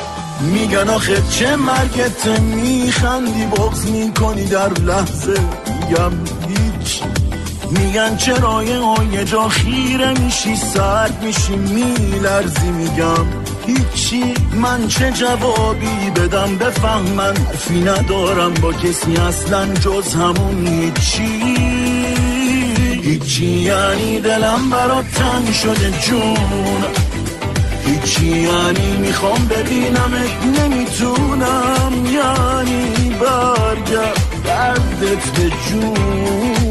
میگن آخه چه مرگت، میخندی بغض میکنی در لحظه، میگم هیچی. میگن چرا یه جا خیره میشی، سرد میشی، میلرزی، میگم هیچی. من چه جوابی بدم بفهمن حرفی ندارم با کسی اصلا جز همون هیچی. هیچی یعنی دلم برات تنگ شده جون، هیچی یعنی میخوام ببینمت نمیتونم، یعنی برگرد دردت به جونم.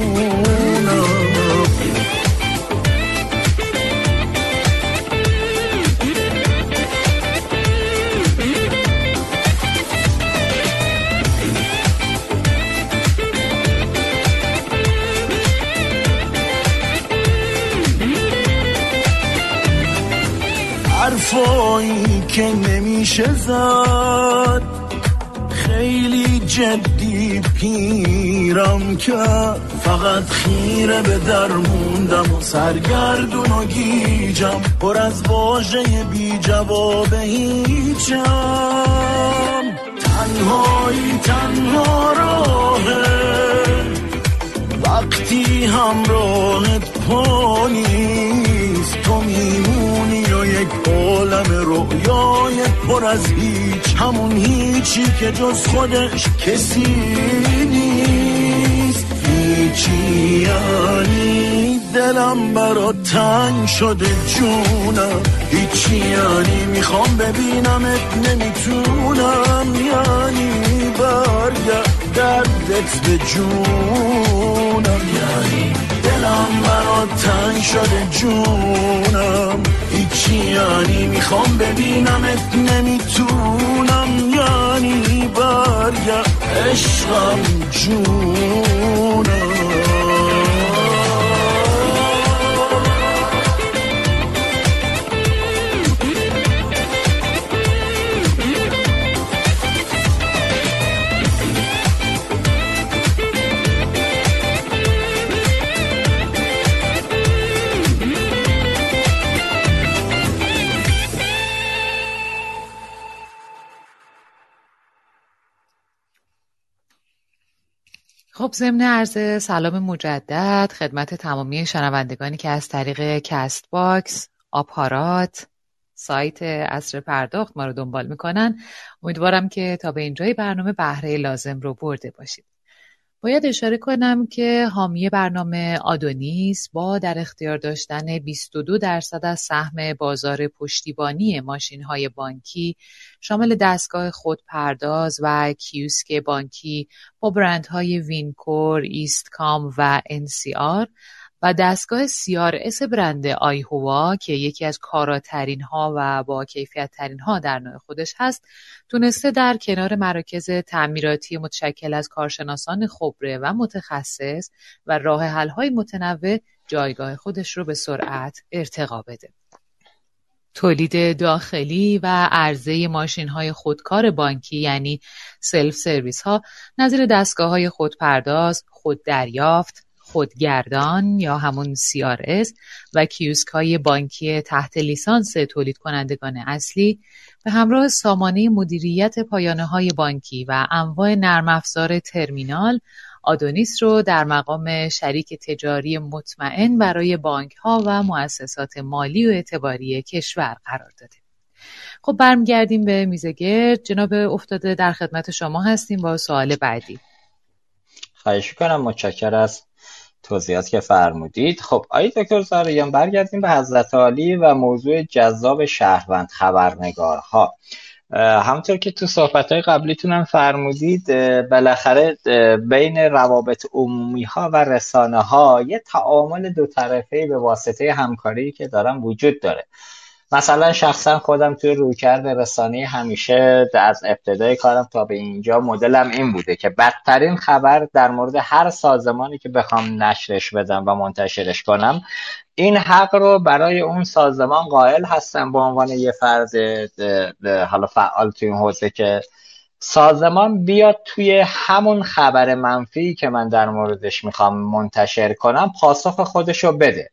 حرفایی که نمیشه زد خیلی جدی پیرم کرد، فقط خیره به در موندم و سرگردون و گیجم، پر از واژه بی جواب هیچم. تنهایی تنها راهه وقتی همراهت پانیست، تو میمونی و یک عالم رویای پر از هیچ، همون هیچی که جز خودش کسی نیست. هیچی یعنی دلم برا تنگ شده جونم، هیچی یعنی میخوام ببینمت نمیتونم، یعنی برگرد دردت به جونم، یعنی دلم برات تنگ شده جونم، هیچی یعنی میخوام ببینمت نمیتونم، یعنی برگرد عشقم جونم. خب ضمن عرض سلام مجدد خدمت تمامی شنوندگانی که از طریق کست باکس، آپارات، سایت عصر پرداخت ما رو دنبال میکنن، امیدوارم که تا به اینجای برنامه بهره لازم رو برده باشید. باید اشاره کنم که حامی برنامه آدونیس با در اختیار داشتن بیست و دو درصد از سهم بازار پشتیبانی ماشین‌های بانکی شامل دستگاه خودپرداز و کیوسک بانکی با برندهای وینکور، ایستکام و انسی آر و دستگاه سی آر ایس برند آی هوا که یکی از کاراترین ها و با کیفیت ترین ها در نوع خودش هست، تونسته در کنار مراکز تعمیراتی متشکل از کارشناسان خبره و متخصص و راه حل های متنوع جایگاه خودش رو به سرعت ارتقا بده. تولید داخلی و عرضه ماشین‌های خودکار بانکی یعنی سلف سرویس ها نظیر دستگاه‌های خودپرداز، خوددریافت، خودگردان یا همون سی آر ایس و کیوسک های بانکی تحت لیسانس تولید کنندگان اصلی به همراه سامانه مدیریت پایانه های بانکی و انواع نرم افزار ترمینال، آدونیس رو در مقام شریک تجاری مطمئن برای بانک ها و مؤسسات مالی و اعتباری کشور قرار داده. خب برمیگردیم به میزگرد. جناب افتاده در خدمت شما هستیم با سوال بعدی. خواهش کنم، متشکر از توضیحات که فرمودید. خب آقای دکتر زارعیان، برگردیم به حضرت عالی و موضوع جذاب شهروند خبرنگارها. همونطور که تو صحبت‌های قبلیتون هم فرمودید، بالاخره بین روابط عمومی‌ها و رسانه‌ها یه تعامل دو طرفه‌ای به واسطه همکاری که دارن وجود داره. مثلا شخصا خودم توی رویکرد رسانه‌ای همیشه از ابتدای کارم تا به اینجا مدلم این بوده که بدترین خبر در مورد هر سازمانی که بخوام نشرش بدم و منتشرش کنم، این حق رو برای اون سازمان قائل هستم به عنوان یه فرد حالا فعال توی این حوزه که سازمان بیاد توی همون خبر منفی که من در موردش میخوام منتشر کنم پاسخ خودشو بده.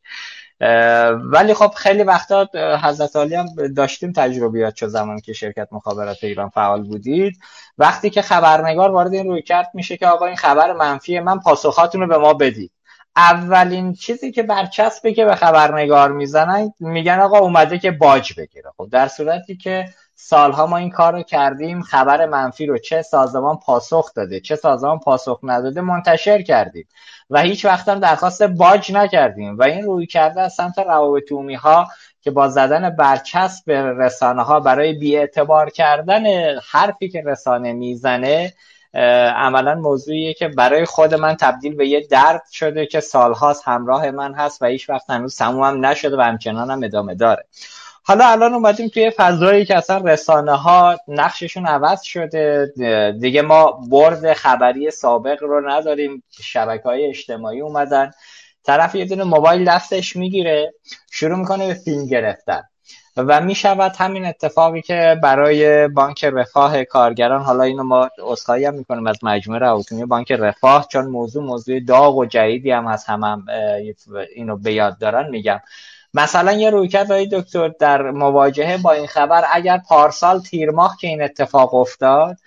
ولی خب خیلی وقتا حضرت عالی هم داشتیم تجربیات، چه زمانی که شرکت مخابرات ایران فعال بودید، وقتی که خبرنگار وارد این رویکرد میشه که آقا این خبر منفیه، من پاسخاتون رو به ما بدید، اولین چیزی که برچسبه که به خبرنگار میزنن میگن آقا اومده که باج بگیره. خب در صورتی که سالها ما این کار رو کردیم، خبر منفی رو چه سازمان پاسخ داده چه سازمان پاسخ نداده منتشر کردیم و هیچ وقت هم درخواست باج نکردیم و این روی کرده از سمت روابط عمومی ها که با زدن برچسب به رسانه ها برای بی‌اعتبار کردن حرفی که رسانه میزنه عملا موضوعیه که برای خود من تبدیل به یه درد شده که سالهاست همراه من هست و هیچ وقت هنوز سمومم نشده و همچنان هم ادامه داره. حالا الان اومدیم توی فضایی که اصلا رسانه ها نقششون عوض شده دیگه، ما برد خبری سابق رو نداریم، شبکه‌های اجتماعی اومدن، طرف یه دونه موبایل دستش میگیره شروع میکنه به فیلم گرفتن و میشود همین اتفاقی که برای بانک رفاه کارگران، حالا اینو ما عذرخواهی هم میکنیم از مجموعه روابطی بانک رفاه چون موضوع موضوع داغ و جدیدی هم از هم, هم اینو به یاد دارن، میگم مثلا یه رویکرد های دکتر در مواجهه با این خبر، اگر پارسال تیر ماه که این اتفاق افتاد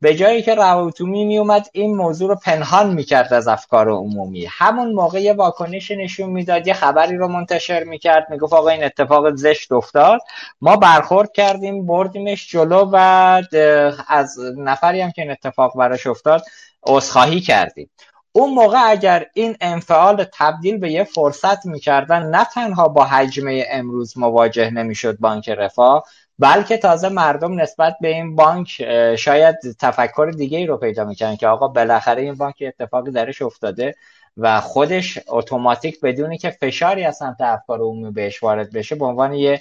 به جایی که روابط عمومی می اومد این موضوع رو پنهان میکرد از افکار عمومی، همون موقع یه واکنش نشون میداد، یه خبری رو منتشر میکرد، میگفت آقا این اتفاق زشت افتاد، ما برخورد کردیم بردیمش جلو و از نفری هم که این اتفاق براش افتاد عذرخواهی کردیم. اون موقع اگر این انفعال تبدیل به یه فرصت میکردن نه تنها با حجمه امروز مواجه نمیشد بانک رفاه، بلکه تازه مردم نسبت به این بانک شاید تفکر دیگه ای رو پیدا میکنن که آقا بالاخره این بانک اتفاقی درش افتاده و خودش اتوماتیک بدونی که فشاری از سمت افکار عمومی بهش وارد بشه به عنوان یه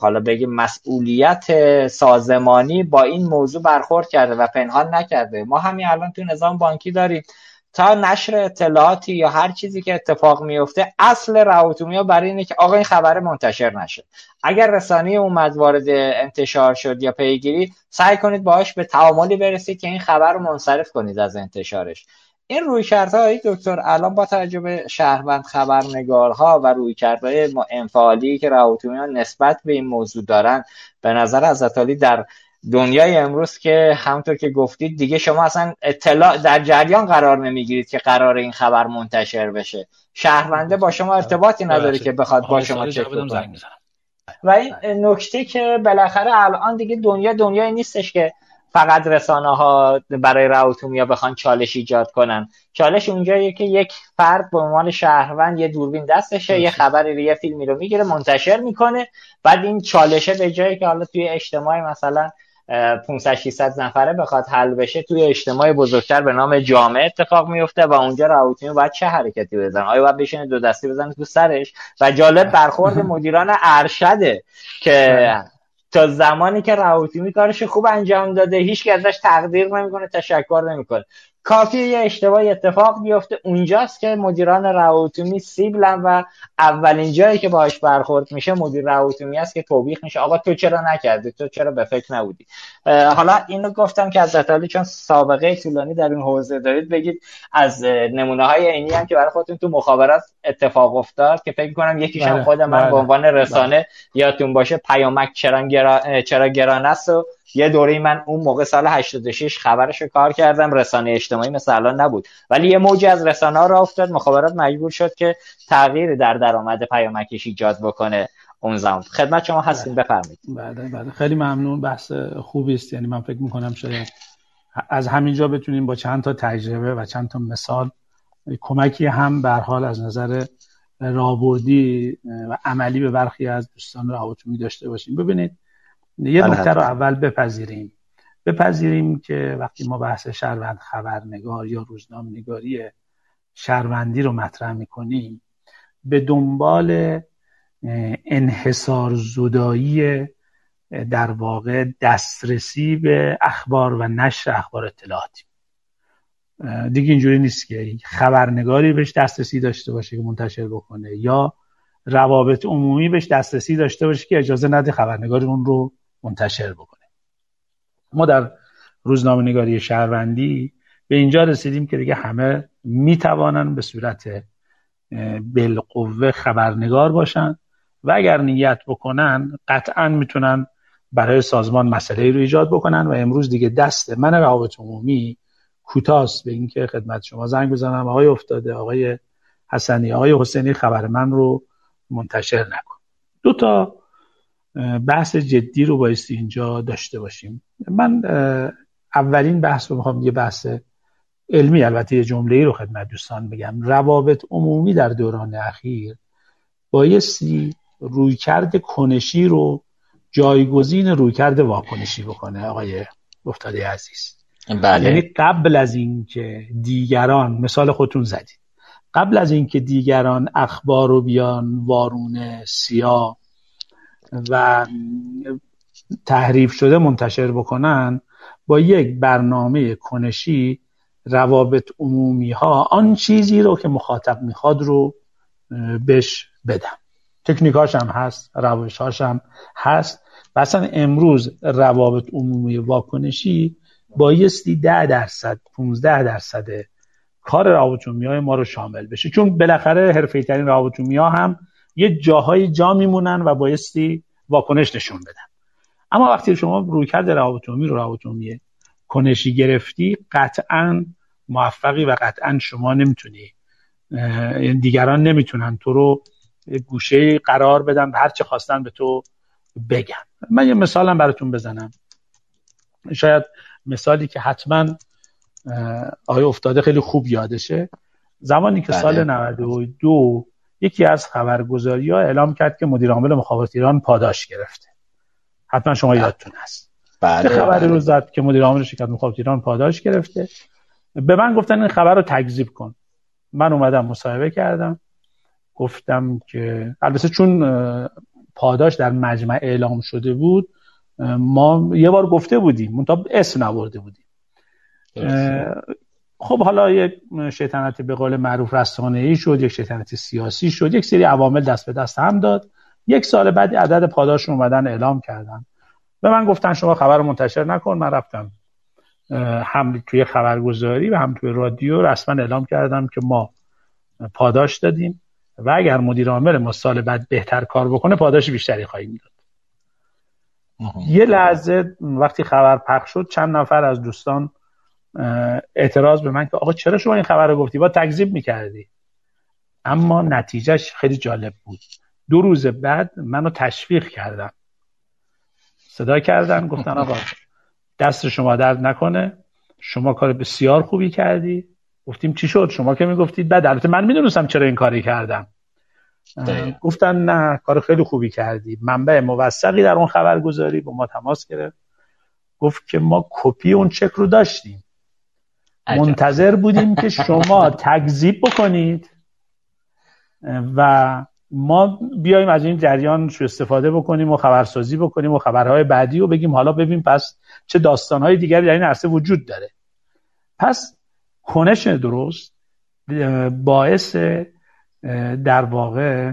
حالا بگیم مسئولیت سازمانی با این موضوع برخورد کرده و پنهان نکرده. ما همین الان تو نظام بانکی داریم تا نشر اطلاعاتی یا هر چیزی که اتفاق میفته اصل روابط عمومی برای اینه که آقا این خبر منتشر نشه، اگر رسانه اومد وارد انتشار شد یا پیگیری سعی کنید باهاش به تعاملی برسید که این خبر رو منصرف کنید از انتشارش. این رویکردهای دکتر الان با تجربه شهروند خبرنگارها و رویکردهای انفعالی که روابط عمومی نسبت به این موضوع دارن به نظر حضرت علی در دنیای امروز که همونطور که گفتید دیگه شما اصلا اطلاع در جریان قرار نمیگیرید که قرار این خبر منتشر بشه، شهرونده با شما ارتباطی نداره که بخواد با شما چک کنه. و این نکته که بالاخره الان دیگه دنیا دنیایی نیستش که فقط رسانه ها برای روابط عمومی بخوان چالش ایجاد کنن، چالش اونجاییه که یک فرد به عنوان شهروند یه دوربین دستشه، یه خبری رو یه فیلمی رو میگیره منتشر میکنه، بعد این چالشه به جایی که حالا توی اجتماعی مثلا پانصد ششصد نفره بخواد حل بشه توی اجتماع بزرگتر به نام جامعه اتفاق میفته و اونجا روابط عمومی باید چه حرکتی بزنه؟ آیا باید بشینه دو دستی بزنه تو سرش؟ و جالب برخورد مدیران ارشده که تا زمانی که روابط عمومی کارش خوب انجام داده هیچ کی ازش تقدیر نمیکنه، تشکر نمیکنه، کافیه یه اشتباهی اتفاق بیفته اونجاست که مدیران روابط عمومی سیبلن و اولین جایی که باهاش برخورد میشه مدیر روابط عمومی است که توبیخ میشه آقا تو چرا نکردی، تو چرا به فکر نبودی. حالا اینو گفتم که حضرت علی چون سابقه طولانی در این حوزه دارید بگید از نمونه‌های عینی هم که برای خودتون تو مخابرات اتفاق افتاد که فکر کنم یکیش هم خود من به عنوان رسانه یادتون باشه، پیامک چرا گران چرا گران است و یه دوره من اون موقع سال هشتاد و شش خبرش رو کار کردم، رسانه اجتماعی مثل الان نبود ولی یه موج از رسانه ها را افتاد، مخابرات مجبور شد که تغییر در درآمد پیامکش ایجاد بکنه. اون زمان خدمت شما هستیم، بفرمایید. بله بله خیلی ممنون، بحث خوبی است، یعنی من فکر می‌کنم شاید از همینجا بتونیم با چند تا تجربه و چند تا مثال کمکی هم به هر حال از نظر راهبردی و عملی به برخی از دوستان روابط عمومی داشته باشیم. ببینید یه نکته رو اول بپذیریم بپذیریم که وقتی ما بحث شهروند خبرنگار یا روزنامه‌نگاری شهروندی رو مطرح میکنیم به دنبال انحصار زدایی در واقع دسترسی به اخبار و نشر اخبار اطلاعاتی دیگه، اینجوری نیست که خبرنگاری بهش دسترسی داشته باشه که منتشر بکنه یا روابط عمومی بهش دسترسی داشته باشه که اجازه نده خبرنگار اون رو منتشر بکنه. ما در روزنامه‌نگاری شهروندی به اینجا رسیدیم که دیگه همه میتوانن به صورت بالقوه خبرنگار باشن و اگر نیت بکنن قطعا میتونن برای سازمان مسئله‌ای رو ایجاد بکنن و امروز دیگه دست من روابط عمومی کوتاست به اینکه خدمت شما زنگ بزنم آقای افتاده، آقای حسنی، آقای حسینی خبر من رو منتشر نکن. دو تا بحث جدی رو بایستی اینجا داشته باشیم. من اولین بحث رو میخوام یه بحث علمی، البته یه جمله‌ای رو خدمت دوستان بگم. روابط عمومی در دوران اخیر بایستی رویکرد کنشی رو جایگزین رویکرد واکنشی بکنه آقای افتاده عزیز. بله. یعنی قبل از این که دیگران، مثال خودتون زدید، قبل از این که دیگران اخبار رو بیان وارونه سیاه و تحریف شده منتشر بکنن، با یک برنامه کنشی روابط عمومی ها آن چیزی رو که مخاطب میخواد رو بهش بدن. تکنیکاش هم هست، روشاش هم هست. و اصلا امروز روابط عمومی واکنشی بایستی ده درصد پونزده درصد کار روابط عمومی های ما رو شامل بشه، چون بالاخره حرفه‌ای ترین روابط عمومی ها هم یه جاهای جا میمونن و بایستی واکنش نشون بدن. اما وقتی شما رویکرد روابط عمومی رو روابط عمومی کنشی گرفتی، قطعاً موفقی و قطعاً شما نمیتونی، دیگران نمیتونن تو رو گوشه قرار بدن و هر چه خواستن به تو بگن. من یه مثالم براتون بزنم، شاید مثالی که حتما آقای افتاده خیلی خوب یادشه. زمانی که بله. سال نود و دو یکی از خبرگزاری‌ها اعلام کرد که مدیر عامل مخابرات ایران پاداش گرفته، حتما شما بله. یادتون هست. بله. خبر بله. روز زد که مدیر عامل شرکت مخابرات ایران پاداش گرفته. به من گفتن این خبر رو تکذیب کن. من اومدم مصاحبه کردم، گفتم که البته چون پاداش در مجمع اعلام شده بود ما یه بار گفته بودیم، منتها اسم نبرده بودیم. خب حالا یک شیطنتی به قول معروف رسانه‌ای شد، یک شیطنتی سیاسی شد، یک سری عوامل دست به دست هم داد. یک سال بعد عدد پاداش اومدن اعلام کردن. به من گفتن شما خبر رو منتشر نکن. من رفتم هم توی خبرگزاری و هم توی رادیو رسما اعلام کردم که ما پاداش دادیم و اگر مدیر عامل ما سال بعد بهتر کار بکنه پاداش بیشتری خواهیم داد. یه لحظه وقتی خبر پخش شد چند نفر از دوستان اعتراض به من که آقا چرا شما این خبر رو گفتی؟ با تکذیب میکردی. اما نتیجهش خیلی جالب بود. دو روز بعد منو تشویق کردن، صدا کردن، گفتن آقا دست شما درد نکنه، شما کار بسیار خوبی کردی. گفتیم چی شد؟ شما که میگفتید بعد. البته من میدونستم چرا این کاری کردم. گفتن نه، کار خیلی خوبی کردی. منبع موثقی در اون خبرگزاری با ما تماس گرفت، گفت که ما کپی اون چک رو داشتیم، منتظر بودیم که شما تکذیب بکنید و ما بیایم از این جریان سوء استفاده بکنیم و خبرسازی بکنیم و خبرهای بعدی رو بگیم حالا ببین پس چه داستانهای دیگری در این عرصه وجود داره. پس کنش درست باعث در واقع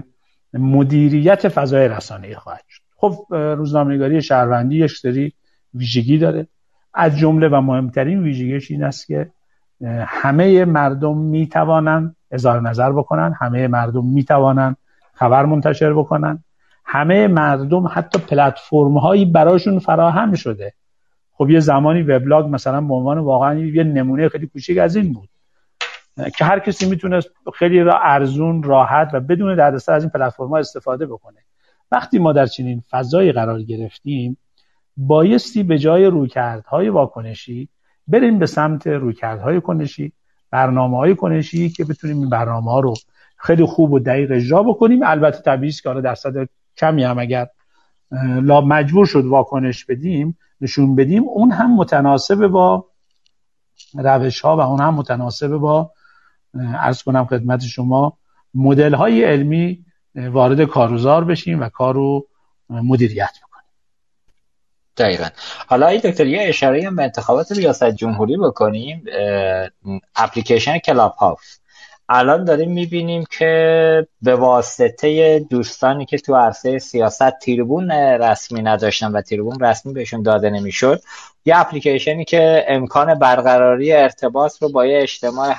مدیریت فضای رسانه‌ای خواهد شد. خب روزنامه‌نگاری شهروندی یک سری ویژگی داره، از جمله و مهمترین ویژگیش این است که همه مردم میتوانن اظهار نظر بکنن، همه مردم میتوانن خبر منتشر بکنن، همه مردم حتی پلتفرم‌هایی براشون فراهم شده. خب یه زمانی وبلاگ مثلا به عنوان واقعا یه نمونه خیلی کوچیک از این بود که هر کسی میتونست خیلی را ارزون، راحت و بدون دردسر از این پلتفرم‌ها استفاده بکنه. وقتی ما در چنین فضایی قرار گرفتیم، بایستی به جای رویکردهای واکنشی بریم به سمت رویکردهای کنشی، برنامه‌های کنشی که بتونیم این برنامه‌ها رو خیلی خوب و دقیق اجرا بکنیم. البته طبیعی است که حالا درصد کمی هم اگر لا مجبور شد واکنش بدیم، نشون بدیم، اون هم متناسب با روش‌ها و اون هم متناسب با عرض کنم خدمت شما مدل‌های علمی وارد کاروزار بشیم و کارو مدیریت بکنیم. دقیقاً. حالا این دکتر یه اشاره هم به انتخابات ریاست جمهوری بکنیم. اپلیکیشن کلاب هاوس الان داریم میبینیم که به واسطه دوستانی که تو عرصه سیاست تریبون رسمی نداشتن و تریبون رسمی بهشون داده نمیشد، یه اپلیکیشنی که امکان برقراری ارتباط رو با یه اجتماع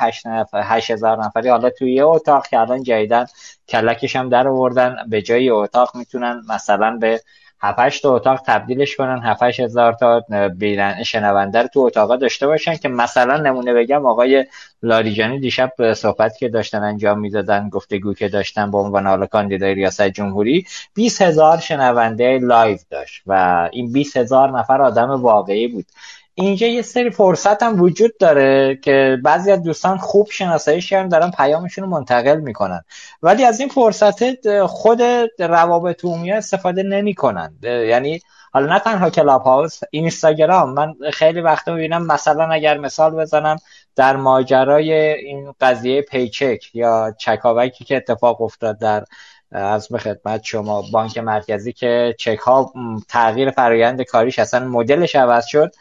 هشت هزار نفری حالا توی یه اتاق که الان جدیدن کلکش هم در آوردن، به جای اتاق میتونن مثلا به هفت هشت تا اتاق تبدیلش کنن، هفت هشت هزار تا بینن شنونده رو تو اتاقا داشته باشن که مثلا نمونه بگم آقای لاریجانی دیشب صحبت که داشتن انجام میدادن، گفتگو که داشتن با عنوان حالا کاندیدای ریاست جمهوری، بیست هزار شنونده لایو داشت و این بیست هزار نفر آدم واقعی بود. اینجا یه سری فرصت هم وجود داره که بعضی از دوستان خوب شناساییش کردن، دارن پیامشون رو منتقل میکنن، ولی از این فرصت خود روابط عمومی استفاده نمیکنن. یعنی حالا نه تنها کلاب هاوس، اینستاگرام، من خیلی وقتا میبینم مثلا اگر مثال بزنم در ماجرای این قضیه پیچک یا چکاوکی که اتفاق افتاد در از به خدمت شما بانک مرکزی که چک ها تغییر فرآیند کاریش اصلا مدلش عوض شد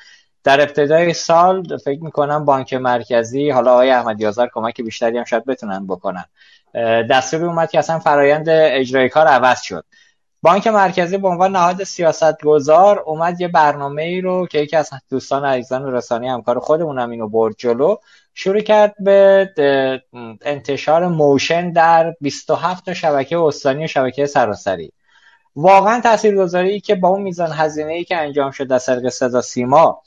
در ابتدای سال، فکر میکنم بانک مرکزی حالا آقای احمدی آذر کمک بیشتری هم شاید بتونن بکنن، دستوری اومد که اصلا فرایند اجرای کار عوض شد. بانک مرکزی به عنوان نهاد سیاستگزار اومد یه برنامه‌ای رو که یکی از دوستان عزیزان رسانی همکار خودمونم اینو برد جلو، شروع کرد به انتشار موشن در بیست و هفت تا شبکه استانی و شبکه سراسری. واقعا تاثیرگذاری که با اون میزان هزینه‌ای که انجام شد از طریق صدا و سیما،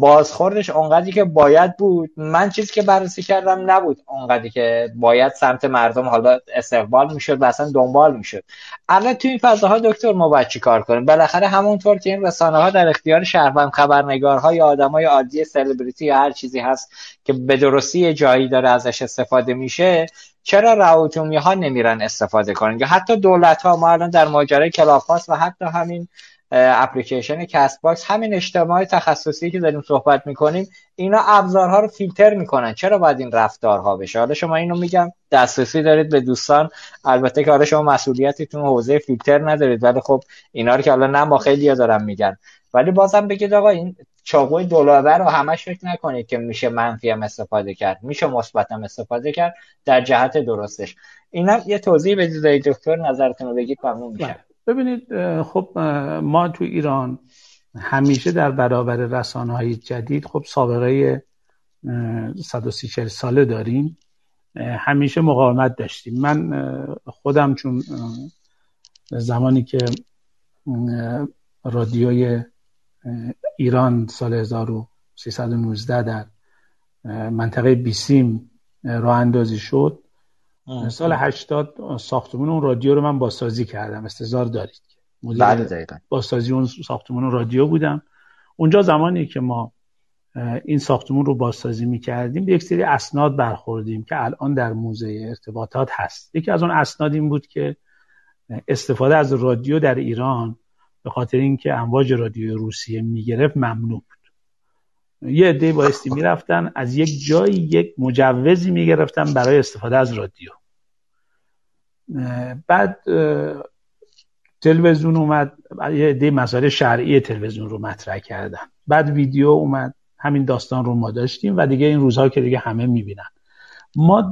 بازخوردش اونقدری که باید بود، من چیزی که بررسی کردم نبود اونقدری که باید سمت مردم حالا استقبال میشد و اصلا دنبال میشد. الان تو این فضاها دکتر ما باید چی کار کنیم؟ بالاخره همونطور که این رسانه ها در اختیار شهروند خبرنگارها یا آدمای عادی سلبریتی یا هر چیزی هست که به درستی جایی داره ازش استفاده میشه، چرا روابط عمومی ها نمیرن استفاده کنن؟ یا حتی دولت ها، ما الان در ماجرای کلاب هاوس و حتی همین اپلیکیشن کست باکس، همین اجتماع تخصصی که داریم صحبت میکنیم، اینا ابزارها رو فیلتر میکنن، چرا باید این رفتارها بشه؟ حالا شما اینو میگم دسترسی دارید به دوستان، البته که حالا شما مسئولیتتون حوزه فیلتر ندارید، ولی خب اینا رو که حالا نه ما خیلی‌ها دارن میگن، ولی بازم بگید آقا این چاقوی دولابه رو همش فکر نکنید که میشه منفی هم استفاده کرد، میشه مثبت هم استفاده کرد در جهت درستش. اینا یه توضیح بدید دکتر، نظرتون رو بگید ممنون میشم. ببینید خب ما تو ایران همیشه در برابر رسانه‌های جدید خب سابقه صد و سی چهل ساله داریم، همیشه مقاومت داشتیم. من خودم چون زمانی که رادیوی ایران سال هزار و سیصد و نوزده در منطقه بیسیم راه اندازی شد، سال هشتاد ساختمون اون رادیو رو من بازسازی کردم، استظهار دارید مدیر بازسازی اون ساختمون رادیو بودم. اونجا زمانی که ما این ساختمون رو بازسازی می‌کردیم یک سری اسناد برخوردیم که الان در موزه ارتباطات هست. یکی از اون اسناد این بود که استفاده از رادیو در ایران به خاطر اینکه امواج رادیو روسیه میگرفت ممنوع بود. یه عده بایستی میرفتن از یک جایی یک مجوزی میگرفتن برای استفاده از رادیو. بعد تلویزیون اومد، یه عده مسائل شرعی تلویزیون رو مطرح کردن، بعد ویدیو اومد، همین داستان رو ما داشتیم و دیگه این روزها که دیگه همه میبینن. ما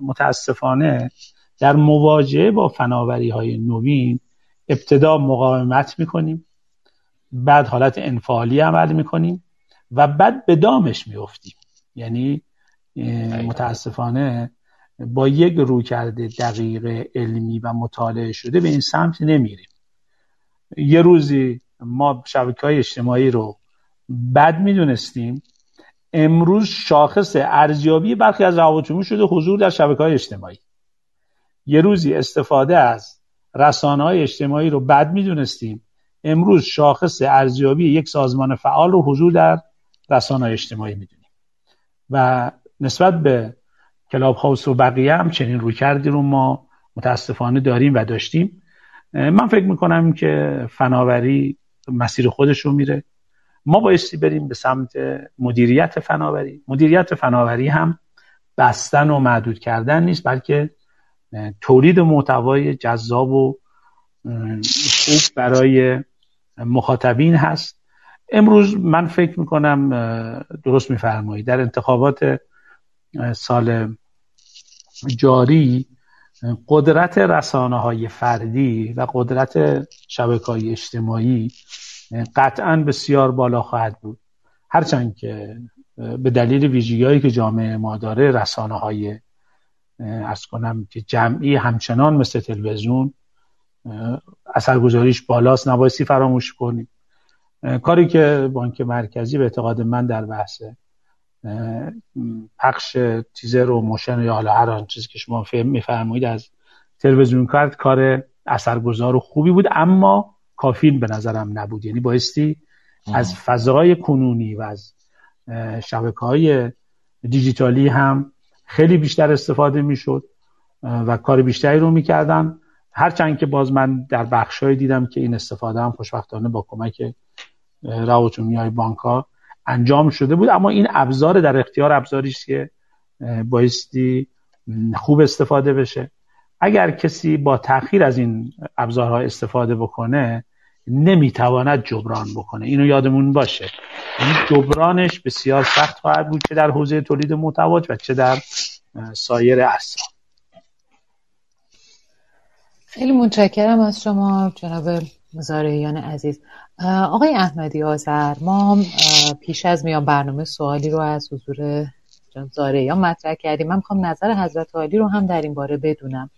متاسفانه در مواجهه با فناوری‌های نوین ابتدا مقاومت میکنیم، بعد حالت انفعالی عمل میکنیم و بعد به دامش میافتیم. یعنی متاسفانه با یک رویکرد دقیق علمی و مطالعه شده به این سمت نمیریم. یه روزی ما شبکه‌های اجتماعی رو بد میدونستیم، امروز شاخص ارزیابی برخی از روابط عمومی شده حضور در شبکه‌های اجتماعی. یه روزی استفاده از رسانه‌های اجتماعی رو بد می‌دونستیم، امروز شاخص ارزیابی یک سازمان فعال رو حضور در رسانه‌های اجتماعی می‌دونیم و نسبت به کلاب هاوس و بقیه هم چنین رویکردی رو ما متاسفانه داریم و داشتیم. من فکر می‌کنم که فناوری مسیر خودش رو میره، ما بایستی بریم به سمت مدیریت فناوری. مدیریت فناوری هم بستن و محدود کردن نیست، بلکه تولید محتوای جذاب و خوب برای مخاطبین هست. امروز من فکر میکنم درست میفرمایید، در انتخابات سال جاری قدرت رسانه‌های فردی و قدرت شبکه‌های اجتماعی قطعاً بسیار بالا خواهد بود، هرچند که به دلیل ویژگی‌هایی که جامعه ما داره رسانه‌های عرض کنم که جمعی همچنان مثل تلویزیون اثرگذاریش بالاست، نبایستی فراموش کنیم. کاری که بانک مرکزی به اعتقاد من در بحث پخش تیزر و موشن یا حالا هر آن چیزی که شما میفرمایید از تلویزیون کرد، کار اثرگذار و خوبی بود، اما کافی به نظرم نبود. یعنی بایستی از فضای کنونی و از شبکه‌های دیجیتالی هم خیلی بیشتر استفاده میشد و کار بیشتری رو میکردن. هرچند که باز من در بخشای دیدم که این استفاده هم خوشبختانه با کمک رعایت‌های بانک‌ها انجام شده بود، اما این ابزار در اختیار ابزاریست که بایستی خوب استفاده بشه. اگر کسی با تأخیر از این ابزارها استفاده بکنه نمیتواند جبران بکنه، اینو یادمون باشه. این جبرانش بسیار سخت خواهد بود، چه در حوزه تولید محتوا و چه در سایر اقسام. خیلی متشکرم از شما جناب زارعیان عزیز. آقای احمدی آذر، ما پیش از میان برنامه سوالی رو از حضور جناب زارعیان مطرح کردیم. من میخوام نظر حضرت عالی رو هم در این باره بدونم،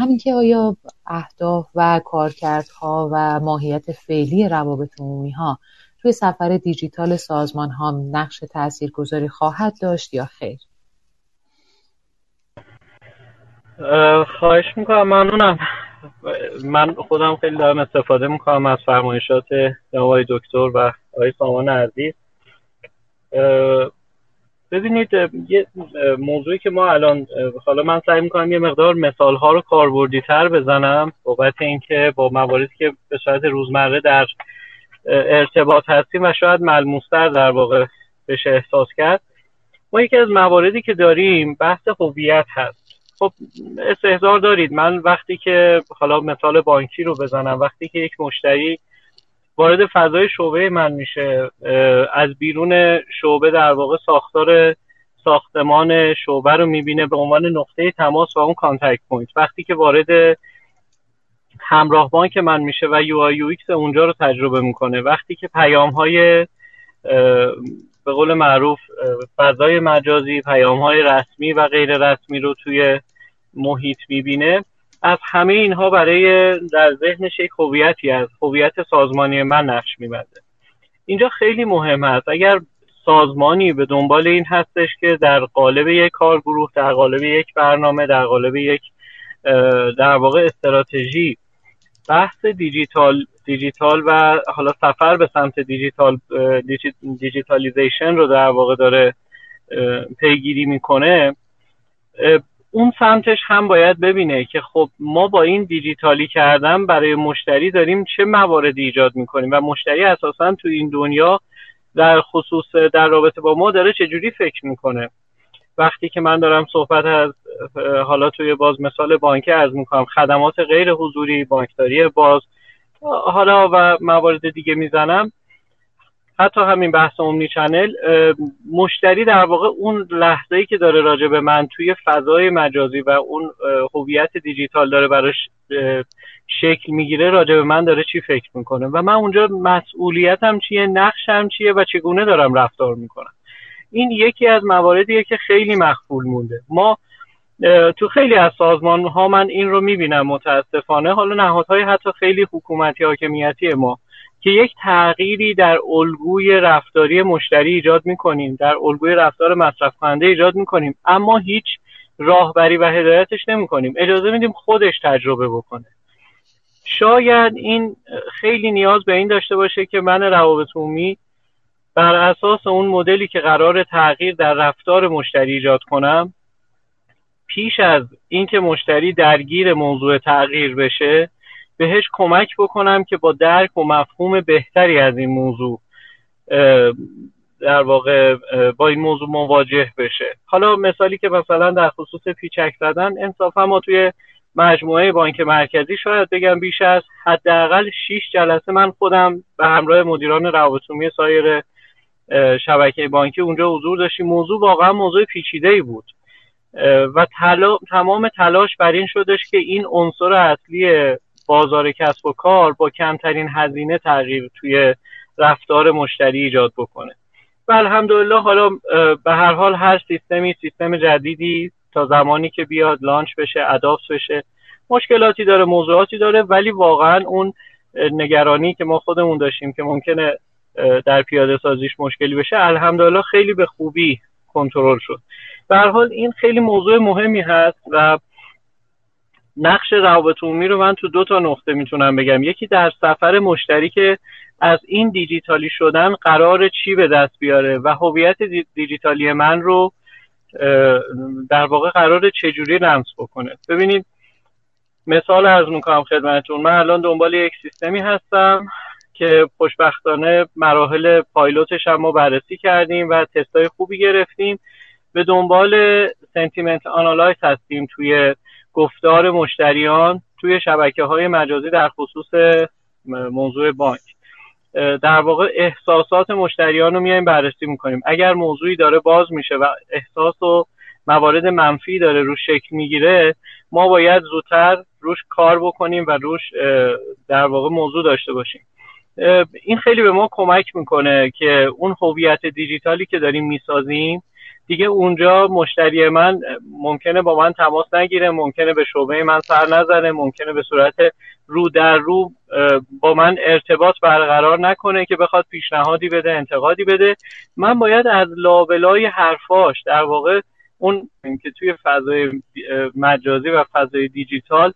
همین که آیا اهداف و کارکردها و ماهیت فعلی روابط عمومی ها توی سفر دیجیتال سازمان ها نقش تاثیرگذاری خواهد داشت یا خیر؟ خواهش میکنم، ممنونم. من خودم خیلی دارم استفاده میکنم از فرمایشات آقای دکتر و آقای سامان عزیز. ببینید، یه موضوعی که ما الان، حالا من سعی میکنم یه مقدار مثالها رو کاربردی تر بزنم بابت اینکه با مواردی که به صورت روزمره در ارتباط هستیم و شاید ملموس‌تر در واقع بشه احساس کرد. ما یکی از مواردی که داریم بحث هویت هست. خب استحضار دارید، من وقتی که حالا مثال بانکی رو بزنم، وقتی که یک مشتری وارد فضای شعبه من میشه، از بیرون شعبه در واقع ساختار ساختمان شعبه رو میبینه به عنوان نقطه تماس و اون کانتکت پوینت. وقتی که وارد همراه بانک من میشه و یو آی یو ایکس اونجا رو تجربه میکنه، وقتی که پیام های به قول معروف فضای مجازی، پیام های رسمی و غیر رسمی رو توی محیط میبینه، از همه اینها برای در ذهنش یک هویتی از هویت سازمانی من نقش می‌بنده. اینجا خیلی مهم است. اگر سازمانی به دنبال این هستش که در قالب یک کارگروه، در قالب یک برنامه، در قالب یک در واقع استراتژی بحث دیجیتال دیجیتال و حالا سفر به سمت دیجیتال دیجیتالیزیشن رو در واقع داره پیگیری میکنه، اون سمتش هم باید ببینه که خب ما با این دیجیتالی کردن برای مشتری داریم چه مواردی ایجاد میکنیم و مشتری اساساً تو این دنیا در خصوص در رابطه با ما داره چه جوری فکر میکنه. وقتی که من دارم صحبت از حالا توی باز مثال بانک عرض میکنم، خدمات غیر حضوری، بانکداری باز حالا و موارد دیگه میزنم، حتی همین بحث اومنی چنل، مشتری در واقع اون لحظه‌ای که داره راجع به من توی فضای مجازی و اون هویت دیجیتال داره براش شکل میگیره، راجع به من داره چی فکر میکنه و من اونجا مسئولیتم چیه، نقشم چیه و چگونه دارم رفتار میکنم. این یکی از مواردیه که خیلی مخفول مونده. ما تو خیلی از سازمان‌ها من این رو میبینم متاسفانه، حالا نهادهای حتی خیلی حکومتی حاکمیتی ما، که یک تغییری در الگوی رفتاری مشتری ایجاد می‌کنیم، در الگوی رفتار مصرف کننده ایجاد می‌کنیم، اما هیچ راهبری و هدایتش نمی‌کنیم، اجازه میدیم خودش تجربه بکنه. شاید این خیلی نیاز به این داشته باشه که من روابط عمومی بر اساس اون مدلی که قرار تغییر در رفتار مشتری ایجاد کنم، پیش از اینکه مشتری درگیر موضوع تغییر بشه بهش کمک بکنم که با درک و مفهوم بهتری از این موضوع در واقع با این موضوع مواجه بشه. حالا مثالی که مثلا در خصوص پیچک زدن، انصافا ما توی مجموعه بانک مرکزی شاید بگم بیش از حداقل شش جلسه من خودم به همراه مدیران روابط عمومی سایر شبکه بانکی اونجا حضور داشتیم. موضوع واقعا موضوع پیچیده‌ای بود و تلا... تمام تلاش بر این شدش که این عنصر اصلی بازار کسب و کار با کمترین هزینه تغییر توی رفتار مشتری ایجاد بکنه. و الحمدلله حالا به هر حال هر سیستمی سیستم جدیدی تا زمانی که بیاد لانچ بشه، ادابت بشه، مشکلاتی داره، موضوعاتی داره، ولی واقعا اون نگرانی که ما خودمون داشتیم که ممکنه در پیاده سازیش مشکلی بشه، الحمدلله خیلی به خوبی کنترل شد. به هر حال این خیلی موضوع مهمی هست و نقش روابط عمومی رو من تو دو تا نقطه میتونم بگم. یکی در سفر مشتری که از این دیجیتالی شدن قراره چی به دست بیاره و هویت دیجیتالی من رو در واقع قراره چجوری لمس بکنه. ببینید مثال عرض میکنم خدمتتون، من الان دنبال یک سیستمی هستم که خوشبختانه مراحل پایلوتش هم ما بررسی کردیم و تستای خوبی گرفتیم. به دنبال سنتیمنت آنالایز هستیم توی گفتار مشتریان توی شبکه‌های مجازی در خصوص موضوع بانک. در واقع احساسات مشتریان رو میایم بررسی میکنیم. اگر موضوعی داره باز میشه و احساس و موارد منفی داره روش شکل میگیره، ما باید زودتر روش کار بکنیم و روش در واقع موضوع داشته باشیم. این خیلی به ما کمک میکنه که اون هویت دیجیتالی که داریم میسازیم دیگه اونجا مشتری من ممکنه با من تماس نگیره، ممکنه به شعبه من سر نزنه، ممکنه به صورت رو در رو با من ارتباط برقرار نکنه که بخواد پیشنهادی بده، انتقادی بده. من باید از لابلای حرفاش در واقع اون که توی فضای مجازی و فضای دیجیتال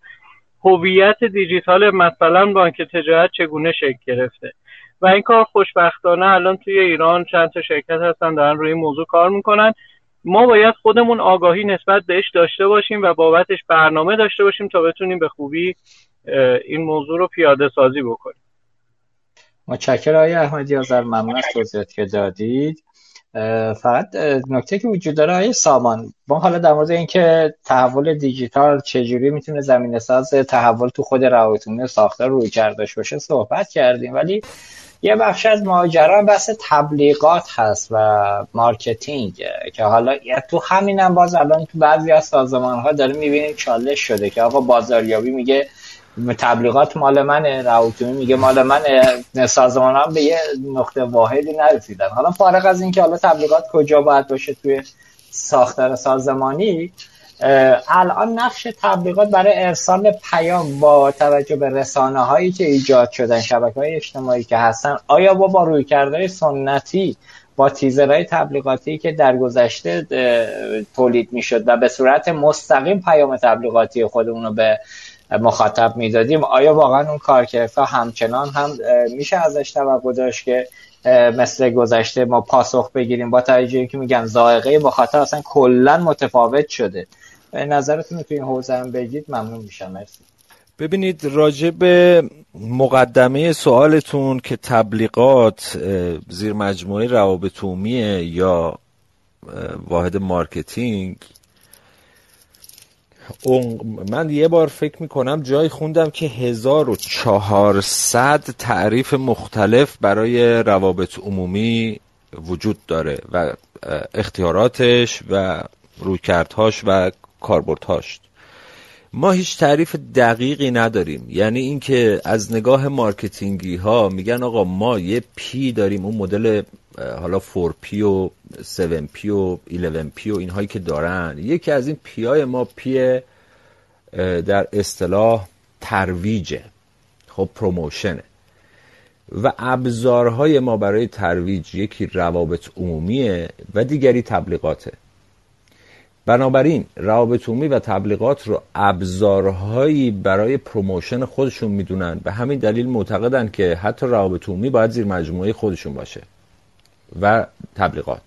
هویت دیجیتال مثلا بانک تجارت چگونه شکل گرفته و این کار خوشبختانه الان توی ایران چند تا شرکت هستن دارن روی این موضوع کار میکنن. ما باید خودمون آگاهی نسبت بهش داشته باشیم و بابتش برنامه داشته باشیم تا بتونیم به خوبی این موضوع رو پیاده سازی بکنیم. متشکرم آقای احمدی آذر، ممنون از توضیحاتی که دادید. فقط نکته که وجود داره آقای سامان، ما حالا در مورد اینکه تحول دیجیتال چجوری میتونه زمینه ساز تحول تو خود روابط عمومی ساختار رویکرد داشته باشه صحبت کردیم، ولی یه بخش از ماجرا بحث تبلیغات هست و مارکتینگ که حالا تو همین هم باز الان تو بعضی از سازمان‌ها داره می‌بینیم چالش شده که آقا بازاریابی میگه تبلیغات مال منه، روابط عمومی میگه مال منه، سازمان‌ها به یه نقطه واحدی نرسیدن. حالا فارغ از این که حالا تبلیغات کجا باید باشه توی ساختار سازمانی، الان نقش تبلیغات برای ارسال پیام با توجه به رسانه هایی که ایجاد شدن، شبکه‌های اجتماعی که هستن، آیا با با رویکردهای سنتی با تیزرهای تبلیغاتی که در گذشته تولید میشد و به صورت مستقیم پیام تبلیغاتی خودمونو به مخاطب میدادیم، آیا واقعا اون کارکرد همچنان هم میشه ازش توقع داشت که مثل گذشته ما پاسخ بگیریم با توجه که میگم ذائقه مخاطب اصلا کلا متفاوت شده؟ نظرتون رو تو این حوزه هم بگید ممنون میشم. مرسی. ببینید راجع به مقدمه سوالتون که تبلیغات زیر مجموعه روابط عمومی یا واحد مارکتینگ، من یه بار فکر میکنم جای خوندم که هزار و چهارصد تعریف مختلف برای روابط عمومی وجود داره و اختیاراتش و رویکردهاش و کاربردهاش. ما هیچ تعریف دقیقی نداریم، یعنی اینکه از نگاه مارکتینگی ها میگن آقا ما یه پی داریم، اون مدل حالا فور پی و سون پی و ایلون پی و اینهایی که دارن، یکی از این پی های ما پی در اصطلاح ترویجه، خب پروموشنه، و ابزارهای ما برای ترویج یکی روابط عمومیه و دیگری تبلیغاته. بنابراین روابط عمومی و تبلیغات رو ابزارهایی برای پروموشن خودشون میدونن، به همین دلیل معتقدن که حتی روابط عمومی باید زیر مجموعه خودشون باشه و تبلیغات.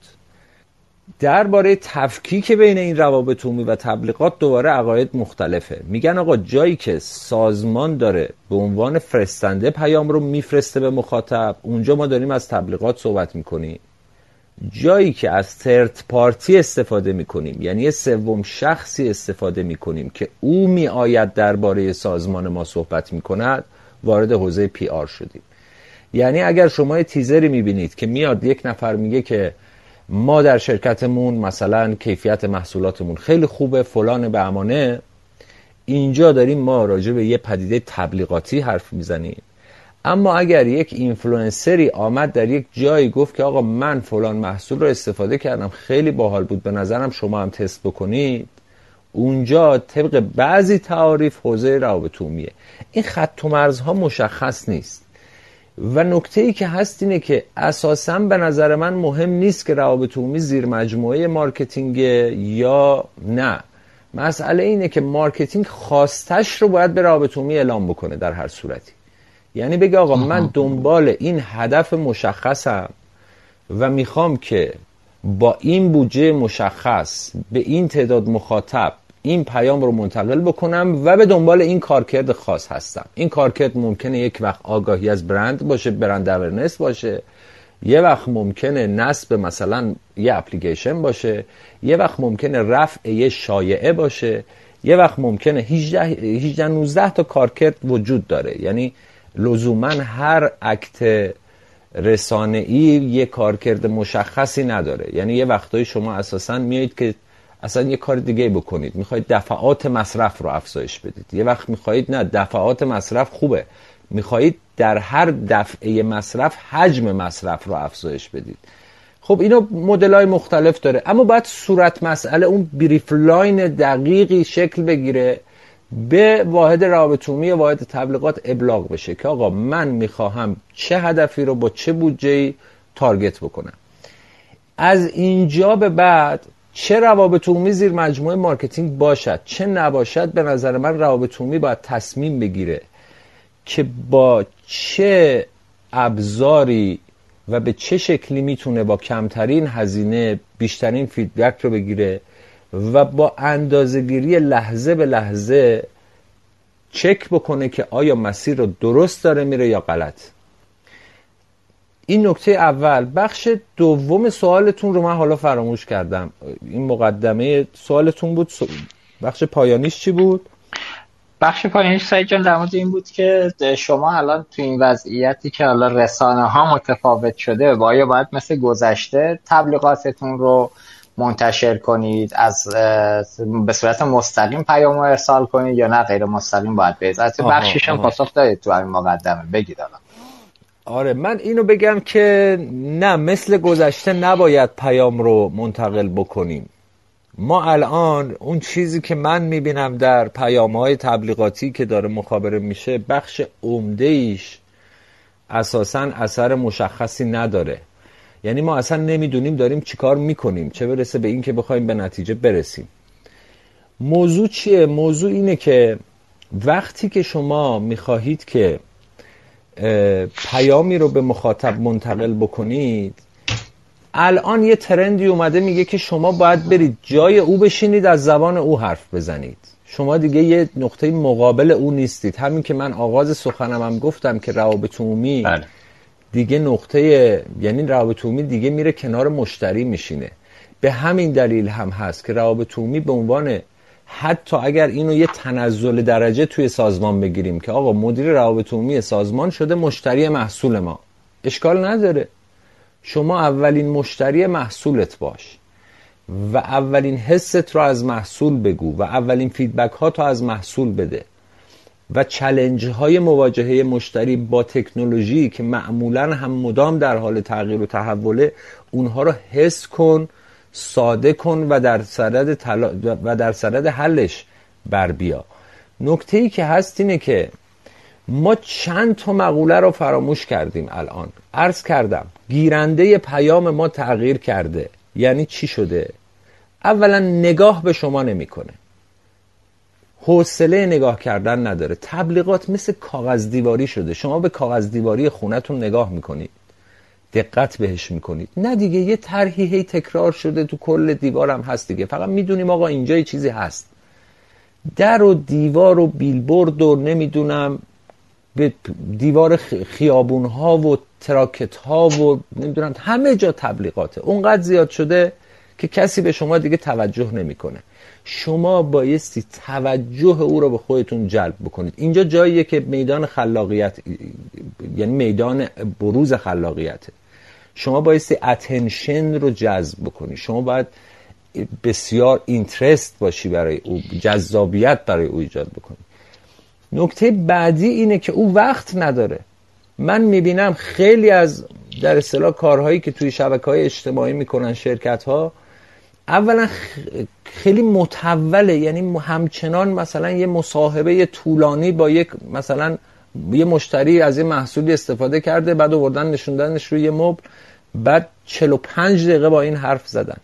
درباره تفکیک بین این روابط عمومی و تبلیغات دوباره عقاید مختلفه. میگن آقا جایی که سازمان داره به عنوان فرستنده پیام رو میفرسته به مخاطب، اونجا ما داریم از تبلیغات صحبت میکنیم. جایی که از ترت پارتی استفاده میکنیم، یعنی سوم شخصی استفاده میکنیم که او میآید درباره سازمان ما صحبت میکند، وارد حوزه پی آر شدیم. یعنی اگر شما یه تیزری میبینید که میاد یک نفر میگه که ما در شرکتمون مثلا کیفیت محصولاتمون خیلی خوبه، فلان به امانه، اینجا داریم ما راجع به یه پدیده تبلیغاتی حرف میزنیم. اما اگر یک اینفلوئنسری آمد در یک جایی گفت که آقا من فلان محصول رو استفاده کردم خیلی باحال بود، به نظرم شما هم تست بکنید، اونجا طبق بعضی تعاریف حوزه روابط عمومیه. این خط و مرزها مشخص نیست و نکته‌ای که هست اینه که اساساً به نظر من مهم نیست که روابط عمومی زیر مجموعه مارکتینگ یا نه. مسئله اینه که مارکتینگ خواستش رو باید به روابط عمومی اعلام بکنه در هر صورتی. یعنی بگه آقا من دنبال این هدف مشخصم و میخوام که با این بودجه مشخص به این تعداد مخاطب این پیام رو منتقل بکنم و به دنبال این کارکرد خاص هستم. این کارکرد ممکنه یک وقت آگاهی از برند باشه، برند اورنس باشه، یه وقت ممکنه نصب مثلا یه اپلیکیشن باشه، یه وقت ممکنه رفع یه شایعه باشه، یه وقت ممکنه هجده نوزده تا کارکرد وجود داره. یعنی لزوما هر اکت رسانه‌ای یه کارکرد مشخصی نداره. یعنی یه وقتایی شما اساساً میایید که اصلا یه کار دیگه بکنید، میخواید دفعات مصرف رو افزایش بدید، یه وقت میخواید نه دفعات مصرف خوبه، میخواید در هر دفعه مصرف حجم مصرف رو افزایش بدید. خب اینو مدل‌های مختلف داره، اما باید صورت مسئله اون بریف لاین دقیقی شکل بگیره، به واحد روابط عمومی و واحد تبلیغات ابلاغ بشه که آقا من میخواهم چه هدفی رو با چه بودجه‌ای تارگت بکنم. از اینجا به بعد چه روابط عمومی زیر مجموعه مارکتینگ باشد چه نباشد، به نظر من روابط عمومی باید تصمیم بگیره که با چه ابزاری و به چه شکلی میتونه با کمترین هزینه بیشترین فیدبک رو بگیره و با اندازه‌گیری لحظه به لحظه چک بکنه که آیا مسیر رو درست داره میره یا غلط. این نکته اول. بخش دوم سوالتون رو من حالا فراموش کردم، این مقدمه سوالتون بود، بخش پایانیش چی بود؟ بخش پایانیش سعید جان در مورد این بود که شما الان تو این وضعیتی که حالا رسانه ها متفاوت شده و آیا باید مثل گذشته تبلیغاتتون رو منتشر کنید، از به صورت مستقیم پیام رو ارسال کنید یا نه غیر مستقیم باید برید؟ از بخشش هم پاسخ دارید تو همین مقدمه، بگید الان. آره من اینو بگم که نه، مثل گذشته نباید پیام رو منتقل بکنیم. ما الان اون چیزی که من میبینم در پیام‌های تبلیغاتی که داره مخابره میشه، بخش عمده‌ایش اساساً اثر مشخصی نداره. یعنی ما اصلا نمیدونیم داریم چیکار میکنیم، چه برسه به این که بخوایم به نتیجه برسیم. موضوع چیه؟ موضوع اینه که وقتی که شما میخواهید که پیامی رو به مخاطب منتقل بکنید، الان یه ترندی اومده میگه که شما باید برید جای او بشینید، از زبان او حرف بزنید. شما دیگه یه نقطه مقابل او نیستید. همین که من آغاز سخنم هم گفتم که روابط عمومی بله. دیگه نقطه، یعنی روابط عمومی دیگه میره کنار مشتری میشینه. به همین دلیل هم هست که روابط عمومی به عنوان، حتی اگر اینو یه تنزل درجه توی سازمان بگیریم که آقا مدیر روابط عمومی سازمان شده مشتری محصول ما، اشکال نداره، شما اولین مشتری محصولت باش و اولین حست رو از محصول بگو و اولین فیدبک ها تو از محصول بده و چالش های مواجهه مشتری با تکنولوژی که معمولا هم مدام در حال تغییر و تحوله، اونها رو حس کن، ساده کن و در صدد تلا... و در صدد حلش بر بیا. نکته ای که هست اینه که ما چند تا مقوله رو فراموش کردیم. الان عرض کردم گیرنده پیام ما تغییر کرده. یعنی چی شده؟ اولا نگاه به شما نمی‌کنه، حوصله نگاه کردن نداره. تبلیغات مثل کاغذ دیواری شده. شما به کاغذ دیواری خونتون نگاه میکنید، دقت بهش میکنید، نه دیگه یه طرحی هی تکرار شده تو کل دیوارم هست دیگه، فقط میدونیم آقا اینجا یه چیزی هست. در و دیوار و بیلبورد و نمیدونم به دیوار خیابون ها و تراکت ها و نمیدونم همه جا تبلیغاته. اونقدر زیاد شده که کسی به شما دیگه توجه نمیکنه. شما بایستی توجه او رو به خودتون جلب بکنید. اینجا جاییه که میدان خلاقیت، یعنی میدان بروز خلاقیته. شما بایستی اتنشن رو جذب بکنید. شما باید بسیار اینترست باشی برای او، جذابیت برای او ایجاد بکنید. نکته بعدی اینه که او وقت نداره. من میبینم خیلی از در اصطلاح کارهایی که توی شبکه‌های اجتماعی میکنن شرکت‌ها، اولا خیلی متوله، یعنی همچنان مثلا یه مصاحبه طولانی با یک مثلا یه مشتری از یه محصولی استفاده کرده، بعد آوردن نشوندنش روی یه مبل، بعد چهل و پنج دقیقه با این حرف زدن.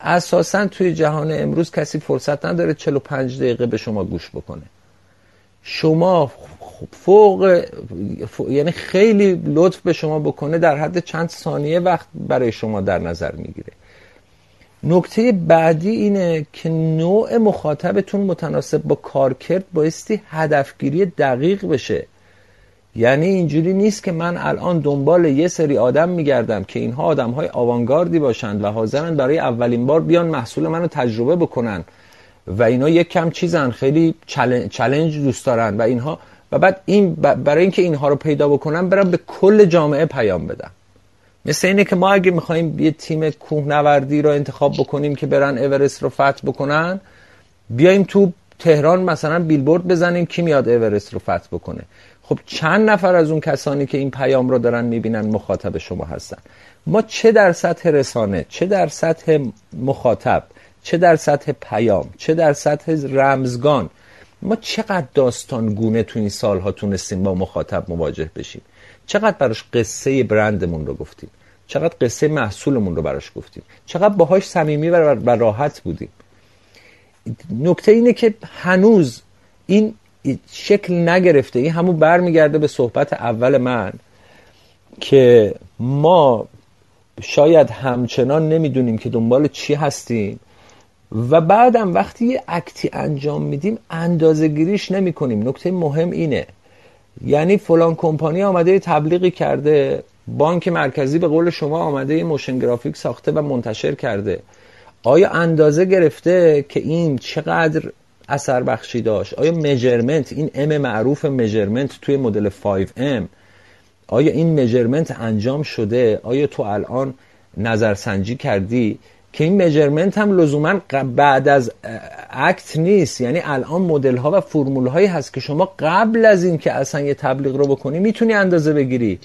اساساً توی جهان امروز کسی فرصت نداره چهل و پنج دقیقه به شما گوش بکنه. شما فوق یعنی خیلی لطف به شما بکنه، در حد چند ثانیه وقت برای شما در نظر میگیره. نکته بعدی اینه که نوع مخاطبتون متناسب با کارکرد بایستی هدفگیری دقیق بشه. یعنی اینجوری نیست که من الان دنبال یه سری آدم میگردم که اینها آدم‌های آوانگاردی باشند و حاضرن برای اولین بار بیان محصول منو تجربه بکنن و اینا یک کم چیزن، خیلی چالش دوست دارن و اینها، و بعد این برای اینکه اینها رو پیدا بکنن برام به کل جامعه پیام بدم. مثل اینه که ما اگه میخواییم یه تیم کوهنوردی رو انتخاب بکنیم که برن ایورست رو فتح بکنن، بیایم تو تهران مثلا بیلبورد بزنیم کی میاد ایورست رو فتح بکنه. خب چند نفر از اون کسانی که این پیام رو دارن میبینن مخاطب شما هستن. ما چه در سطح رسانه، چه در سطح مخاطب، چه در سطح پیام، چه در سطح رمزگان، ما چقدر داستانگونه تو این سالها تونستیم با مخاطب مواجه بشیم، چقدر براش قصه برندمون رو گفتیم، چقدر قصه محصولمون رو براش گفتیم، چقدر باهاش صمیمی و راحت بودیم. نکته اینه که هنوز این شکل نگرفته. این همون برمیگرده به صحبت اول من که ما شاید همچنان نمیدونیم که دنبال چی هستیم و بعدم وقتی یه اکتی انجام میدیم اندازه گیریش نمی کنیم. نکته مهم اینه، یعنی فلان کمپانی آمده تبلیغی کرده، بانک مرکزی به قول شما آمده موشن گرافیک ساخته و منتشر کرده. آیا اندازه گرفته که این چقدر اثر بخشی داشت؟ آیا میجرمنت، این ام معروف میجرمنت توی مدل فایو ام، آیا این میجرمنت انجام شده؟ آیا تو الان نظرسنجی کردی؟ که این میجرمنت هم لزوما بعد از اکت نیست، یعنی الان مدل ها و فرمول هایی هست که شما قبل از این که اصلا یه تبلیغ رو بکنی میتونی اندازه بگیری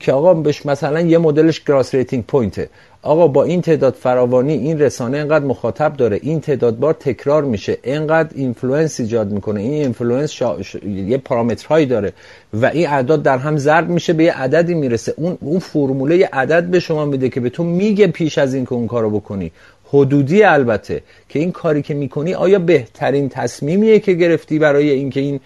که آقا بهش مثلا یه مدلش گراس ریتینگ پوینته، آقا با این تعداد فراوانی این رسانه اینقدر مخاطب داره، این تعداد بار تکرار میشه، اینقدر اینفلوئنس ایجاد میکنه، این اینفلوئنس شا... ش... یه پارامترهایی داره و این اعداد در هم ضرب میشه به یه عددی میرسه، اون اون فرموله یه عدد به شما میده که به تو میگه پیش از این که اون کارو بکنی، حدودی البته، که این کاری که میکنی آیا بهترین تصمیمیه که گرفتی برای اینکه این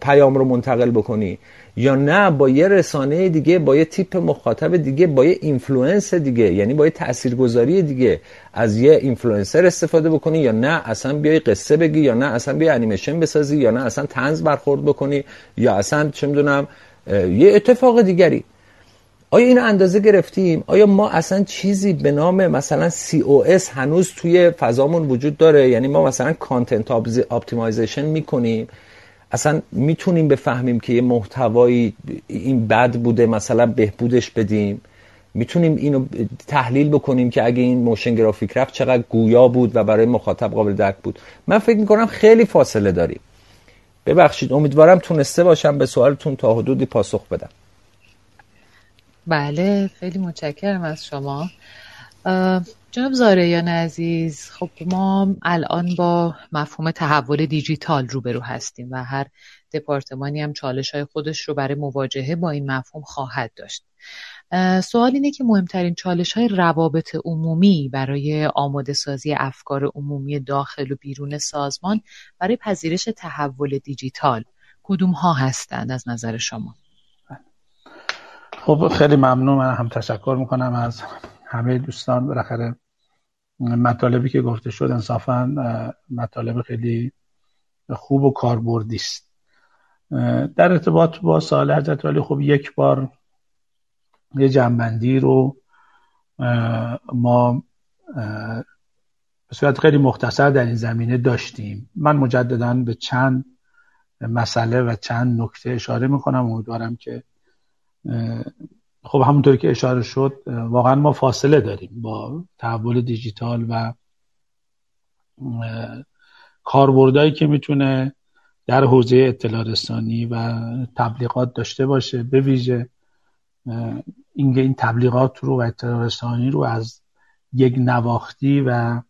پیام رو منتقل بکنی یا نه، با یه رسانه دیگه، با یه تیپ مخاطب دیگه، با یه اینفلوئنس دیگه، یعنی با یه تاثیرگذاری دیگه، از یه اینفلوئنسر استفاده بکنی یا نه، اصلا بیای قصه بگی یا نه، اصلا بیای انیمیشن بسازی یا نه، اصلا طنز برخورد بکنی یا اصلا چه میدونم یه اتفاق دیگری. آیا اینو اندازه گرفتیم؟ آیا ما اصلا چیزی به نام مثلا سی او اس هنوز توی فضامون وجود داره؟ یعنی ما مثلا کانتنت اپتیمایزیشن میکنیم، اصلا میتونیم بفهمیم که یه محتوایی این بد بوده مثلا بهبودش بدیم، میتونیم اینو تحلیل بکنیم که اگه این موشن گرافیک رفت چقدر گویا بود و برای مخاطب قابل درک بود. من فکر میکنم خیلی فاصله داریم. ببخشید، امیدوارم تونسته باشم به سوالتون تا حدودی پاسخ بدم. بله، خیلی متشکرم از شما. جناب زارعیان عزیز، خب ما الان با مفهوم تحول دیجیتال روبرو هستیم و هر دپارتمانی هم چالش‌های خودش رو برای مواجهه با این مفهوم خواهد داشت. سوال اینه که مهمترین چالش‌های روابط عمومی برای آماده سازی افکار عمومی داخل و بیرون سازمان برای پذیرش تحول دیجیتال کدوم‌ها هستند از نظر شما؟ خب خیلی ممنون. من هم تشکر می‌کنم از همه دوستان. بالاخره مطالبی که گفته شد انصافاً مطالب خیلی خوب و کاربردی است. در ارتباط با سوال حضرت ولی، خب یک بار یه جنبندی رو ما به صورت خیلی مختصر در این زمینه داشتیم. من مجدداً به چند مسئله و چند نکته اشاره می‌کنم. امیدوارم که خب همونطور که اشاره شد واقعا ما فاصله داریم با تحول دیجیتال و کاربردهایی که میتونه در حوزه اطلاع رسانی و تبلیغات داشته باشه، به ویژه اینکه این تبلیغات رو و اطلاع رسانی رو از یک نواختی و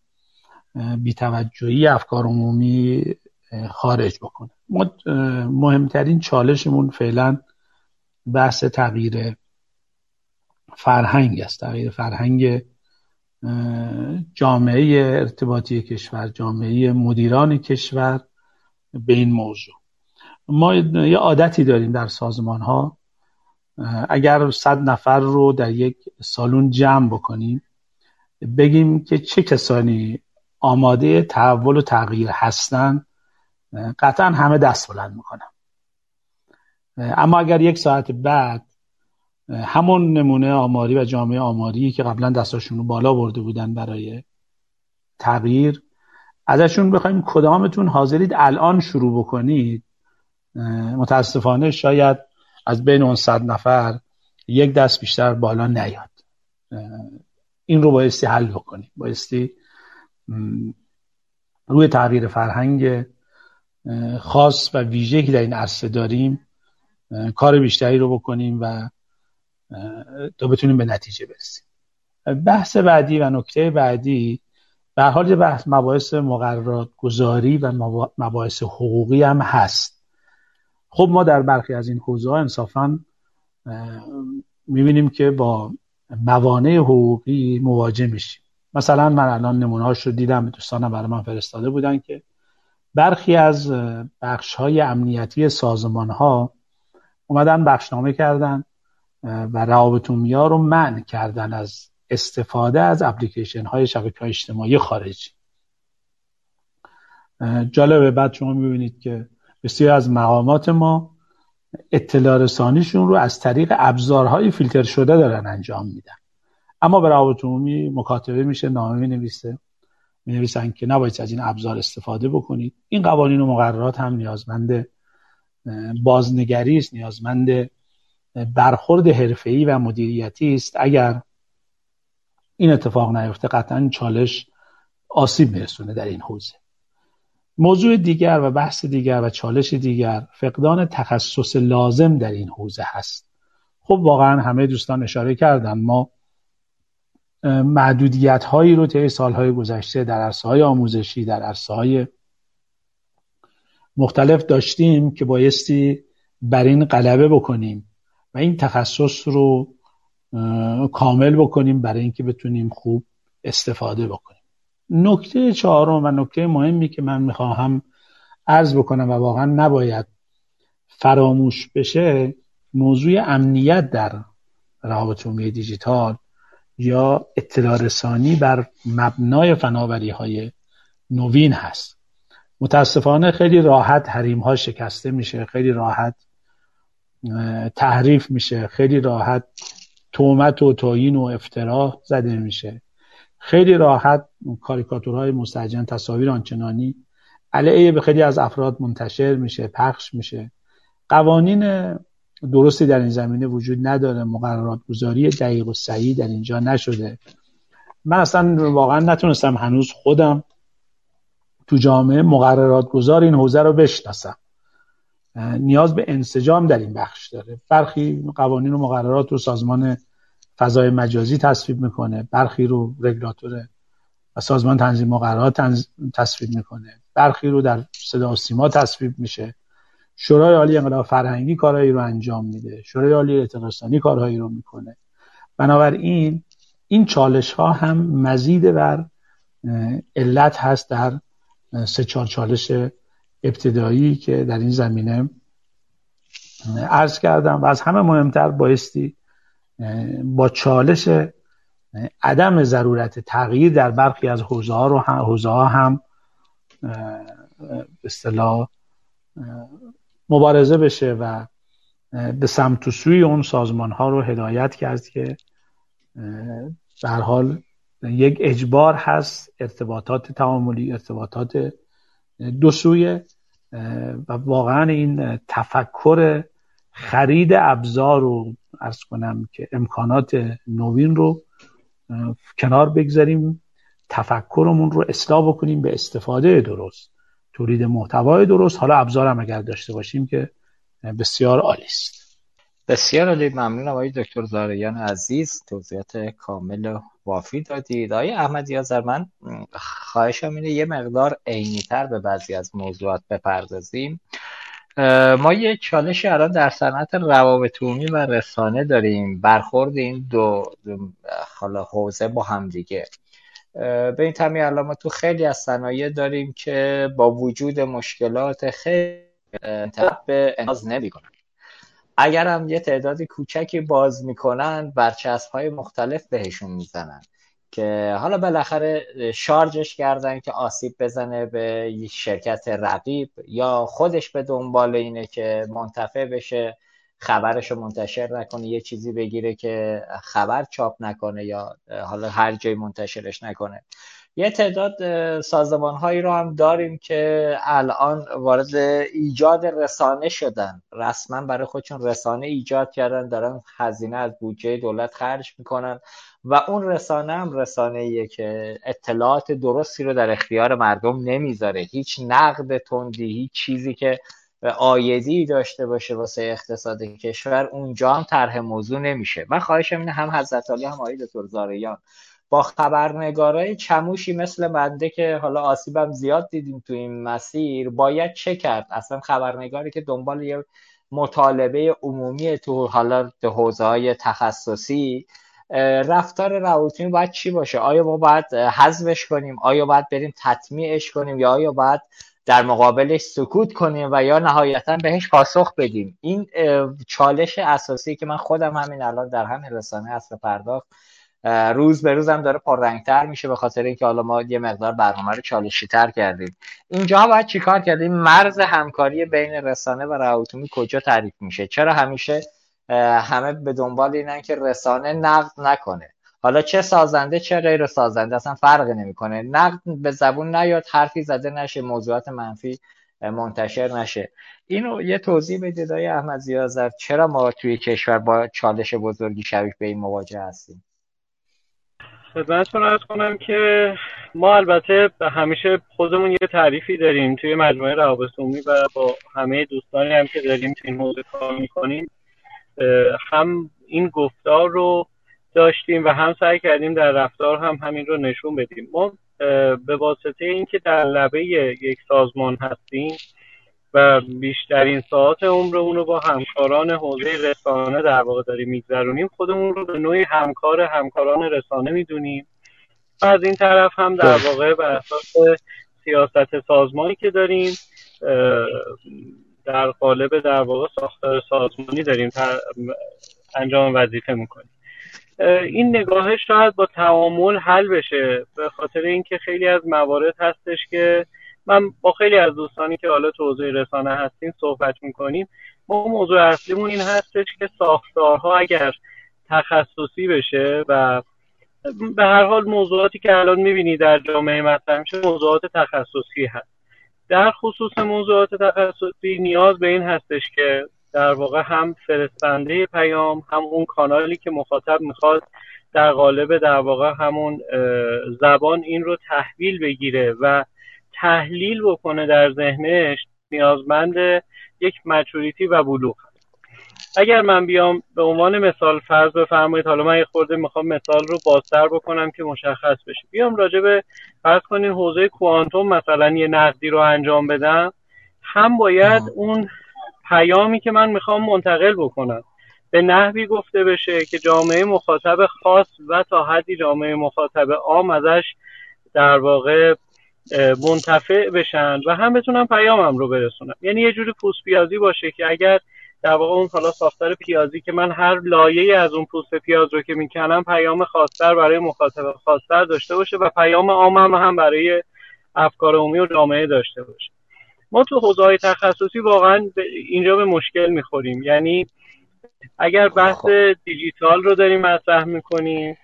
بی‌توجهی افکار عمومی خارج بکنه. ما مهمترین چالشمون فعلا بحث تغییر فرهنگ است، تغییر فرهنگ جامعه ارتباطی کشور، جامعه مدیران کشور به این موضوع. ما یه عادتی داریم در سازمان‌ها، اگر صد نفر رو در یک سالون جمع بکنیم بگیم که چه کسانی آماده تحول و تغییر هستن، قطعا همه دست بلند میکنن. اما اگر یک ساعت بعد همون نمونه آماری و جامعه آماری که قبلا دستاشون رو بالا برده بودن برای تغییر، ازشون بخوایم کدامتون حاضرید الان شروع بکنید، متاسفانه شاید از بین اون صد نفر یک دست بیشتر بالا نیاد. این رو بایستی حل بکنیم، بایستی روی تغییر فرهنگ خاص و ویژه‌ای که در این عرصه داریم کار بیشتری رو بکنیم و تا بتونیم به نتیجه برسیم. بحث بعدی و نکته بعدی به هر حال بحث مباحث مقررات گذاری و مباحث حقوقی هم هست. خب ما در برخی از این حوزه‌ها انصافاً می‌بینیم که با موانع حقوقی مواجه میشیم. مثلا من الان نمونه‌هاش رو دیدم، دوستانم برای من فرستاده بودن که برخی از بخش‌های امنیتی سازمان‌ها اومدن بخشنامه کردن و روابط عمومی رو منع کردن از استفاده از اپلیکیشن‌های شبکه‌های اجتماعی خارجی. جالبه، بعد شما می‌بینید که بسیار از مقامات ما اطلاع رسانیشون رو از طریق ابزارهای فیلتر شده دارن انجام میدن، اما به روابط عمومی مکاتبه میشه، نامه می‌نویسه، می‌نویسن که نباید از این ابزار استفاده بکنید. این قوانین و مقررات هم نیازمند بازنگری است، نیازمند برخورد حرفه‌ای و مدیریتی است. اگر این اتفاق نیفته قطعاً چالش آسیب می‌رسونه در این حوزه. موضوع دیگر و بحث دیگر و چالش دیگر فقدان تخصص لازم در این حوزه هست. خب واقعاً همه دوستان اشاره کردن، ما محدودیت هایی رو طی سالهای گذشته در عرصه‌های آموزشی، در عرصه‌های مختلف داشتیم که بایستی بر این غلبه بکنیم و این تخصص رو کامل بکنیم برای اینکه بتونیم خوب استفاده بکنیم. نکته چهارم و نکته مهمی که من میخواهم عرض بکنم و واقعا نباید فراموش بشه، موضوع امنیت در روابط عمومی دیجیتال یا اطلاع رسانی بر مبنای فناوری‌های نوین هست. متاسفانه خیلی راحت حریم‌ها شکسته میشه، خیلی راحت تحریف میشه، خیلی راحت تهمت و توهین و افترا زده میشه، خیلی راحت کاریکاتورهای مستهجن، تصاویر آنچنانی علیه به خیلی از افراد منتشر میشه، پخش میشه. قوانین درستی در این زمینه وجود نداره، مقررات گذاری دقیق و صحیح در اینجا نشده. من اصلا واقعا نتونستم هنوز خودم تو جامعه مقررات گذار این حوزه رو بشناسم. نیاز به انسجام در این بخش داره. برخی قوانین و مقررات رو سازمان فضای مجازی تصویب میکنه، برخی رو رگولاتور و سازمان تنظیم مقررات تنظ... تصویب میکنه، برخی رو در صدا و سیما تصویب میشه. شورای عالی انقلاب فرهنگی کارهایی رو انجام میده، شورای عالی اقتصادی رسانی کارهایی رو میکنه. بنابراین این چالش ها هم مزید بر علت هست در سه چهار چالش ابتدایی که در این زمینه عرض کردم. و از همه مهمتر بایستی با چالش عدم ضرورت تغییر در برخی از حوزه ها رو حوزه ها هم به اصطلاح مبارزه بشه و به سمت و سوی اون سازمان ها رو هدایت کرد که به هر حال یک اجبار هست، ارتباطات تعاملی، ارتباطات دو سویه و واقعا این تفکر خرید ابزار رو عرض کنم که امکانات نوین رو کنار بگذاریم، تفکرمون رو اصلاح بکنیم به استفاده درست، تولید محتوای درست. حالا ابزار هم اگر داشته باشیم که بسیار عالی است. بسیار عالی، ممنونم آقای دکتر زارعیان عزیز، توضیحات کامل و وافی دادید. آقای احمدی آذر، من خواهشم اینه یه مقدار عینی‌تر به بعضی از موضوعات بپردازیم. ما یک چالش الان در صنعت روابط عمومی و رسانه داریم، برخورد این دو حالا حوزه با هم دیگه. به این تمایل الان ما تو خیلی از صنایع داریم که با وجود مشکلات خیلی به اناز نمی‌کنن، اگر هم یه تعدادی کوچکی باز میکنن برچسب‌های مختلف بهشون میزنن که حالا بالاخره شارژش کردن که آسیب بزنه به شرکت رقیب یا خودش به دنبال اینه که منتفع بشه، خبرشو منتشر نکنه، یه چیزی بگیره که خبر چاپ نکنه یا حالا هر جای منتشرش نکنه. یه تعداد سازمان‌هایی رو هم داریم که الان وارد ایجاد رسانه شدن، رسما برای خودشون رسانه ایجاد کردن، دارن هزینه از بودجه دولت خرج میکنن و اون رسانه هم رسانه‌ایه که اطلاعات درستی رو در اختیار مردم نمیذاره، هیچ نقد تندی، هیچ چیزی که آیدی داشته باشه واسه اقتصاد کشور اونجا هم طرح موضوع نمیشه. من خواهشم اینه هم حضرت علی هم آقای دکتر زارعیان با خبرنگارای چموشی مثل بنده که حالا آسیبم زیاد دیدیم تو این مسیر، باید چه کرد؟ اصلا خبرنگاری که دنبال یه مطالبه عمومی تو حالا حوزه‌های تخصصی، رفتار روابطی باید چی باشه؟ آیا ما باید حذفش کنیم؟ آیا باید بریم تطمیعش کنیم؟ یا آیا باید در مقابلش سکوت کنیم و یا نهایتاً بهش پاسخ بدیم؟ این چالش اساسی که من خودم همین الان در همین رسانه عصر پرداخت روز به روز هم داره پررنگ‌تر میشه، به خاطر اینکه حالا ما یه مقدار برنامه رو چالشی‌تر کردیم. اینجا باید چیکار کردیم؟ مرز همکاری بین رسانه و روابط عمومی کجا تعریف میشه؟ چرا همیشه همه به دنبال اینن که رسانه نقد نکنه؟ حالا چه سازنده چه غیر سازنده اصلا فرقی نمیکنه، نقد به زبون نیاد، حرفی زده نشه، موضوعات منفی منتشر نشه. اینو یه توضیح بدید آقای احمدی آذر، چرا ما توی کشور با چالش بزرگی شبیه به این مواجه هستیم؟ خدمتتون عرض کنم که ما البته همیشه خودمون یه تعریفی داریم توی مجموعه روابط عمومی و با همه دوستانی هم که داریم توی این حوزه کار می‌کنیم، هم این گفتار رو داشتیم و هم سعی کردیم در رفتار هم همین رو نشون بدیم. ما به واسطه اینکه در لبه یک سازمان هستیم و بیشترین ساعات عمرمون رو با همکاران حوزه رسانه در واقع داریم میگذرونیم، خودمون رو به نوعی همکار همکاران رسانه میدونیم و از این طرف هم در واقع بر اساس سیاست سازمانی که داریم در قالب در واقع ساختار سازمانی داریم انجام وظیفه میکنیم. این نگاهش شاید با تعامل حل بشه، به خاطر اینکه خیلی از موارد هستش که من با خیلی از دوستانی که حالا تو حوزه رسانه هستیم صحبت میکنیم، ما موضوع اصلیمون این هستش که ساختارها اگر تخصصی بشه و به هر حال موضوعاتی که الان میبینی در جامعه مطرح میشه موضوعات تخصصی هست. در خصوص موضوعات تخصصی نیاز به این هستش که در واقع هم فرستنده پیام، هم اون کانالی که مخاطب میخواد در قالب در واقع همون زبان این رو تحویل بگیره و تحلیل بکنه در ذهنش، نیازمند یک مچوریتی و بلوغ. اگر من بیام به عنوان مثال فرض بفرمایید، حالا من یه خورده میخوام مثال رو بازتر بکنم که مشخص بشه، بیام راجع به فرض کنین حوزه کوانتوم مثلا یه نقدی رو انجام بدم، هم باید اون پیامی که من میخوام منتقل بکنم به نحوی گفته بشه که جامعه مخاطب خاص و تا حدی جامعه مخاطب عام ازش در واقع منتفع بشن و هم بتونم پیامم رو برسونم. یعنی یه جوری پوست پیازی باشه که اگر در واقع اون حالا ساختار پیازی که من هر لایه از اون پوست پیاز رو که میکنم پیام خاص‌تر برای مخاطب خاص‌تر داشته باشه و پیام عامم هم برای افکار عمومی و جامعه داشته باشه. ما تو حوزه‌های تخصصی واقعا اینجا به مشکل میخوریم. یعنی اگر بحث دیجیتال رو داریم مطرح میکنیم،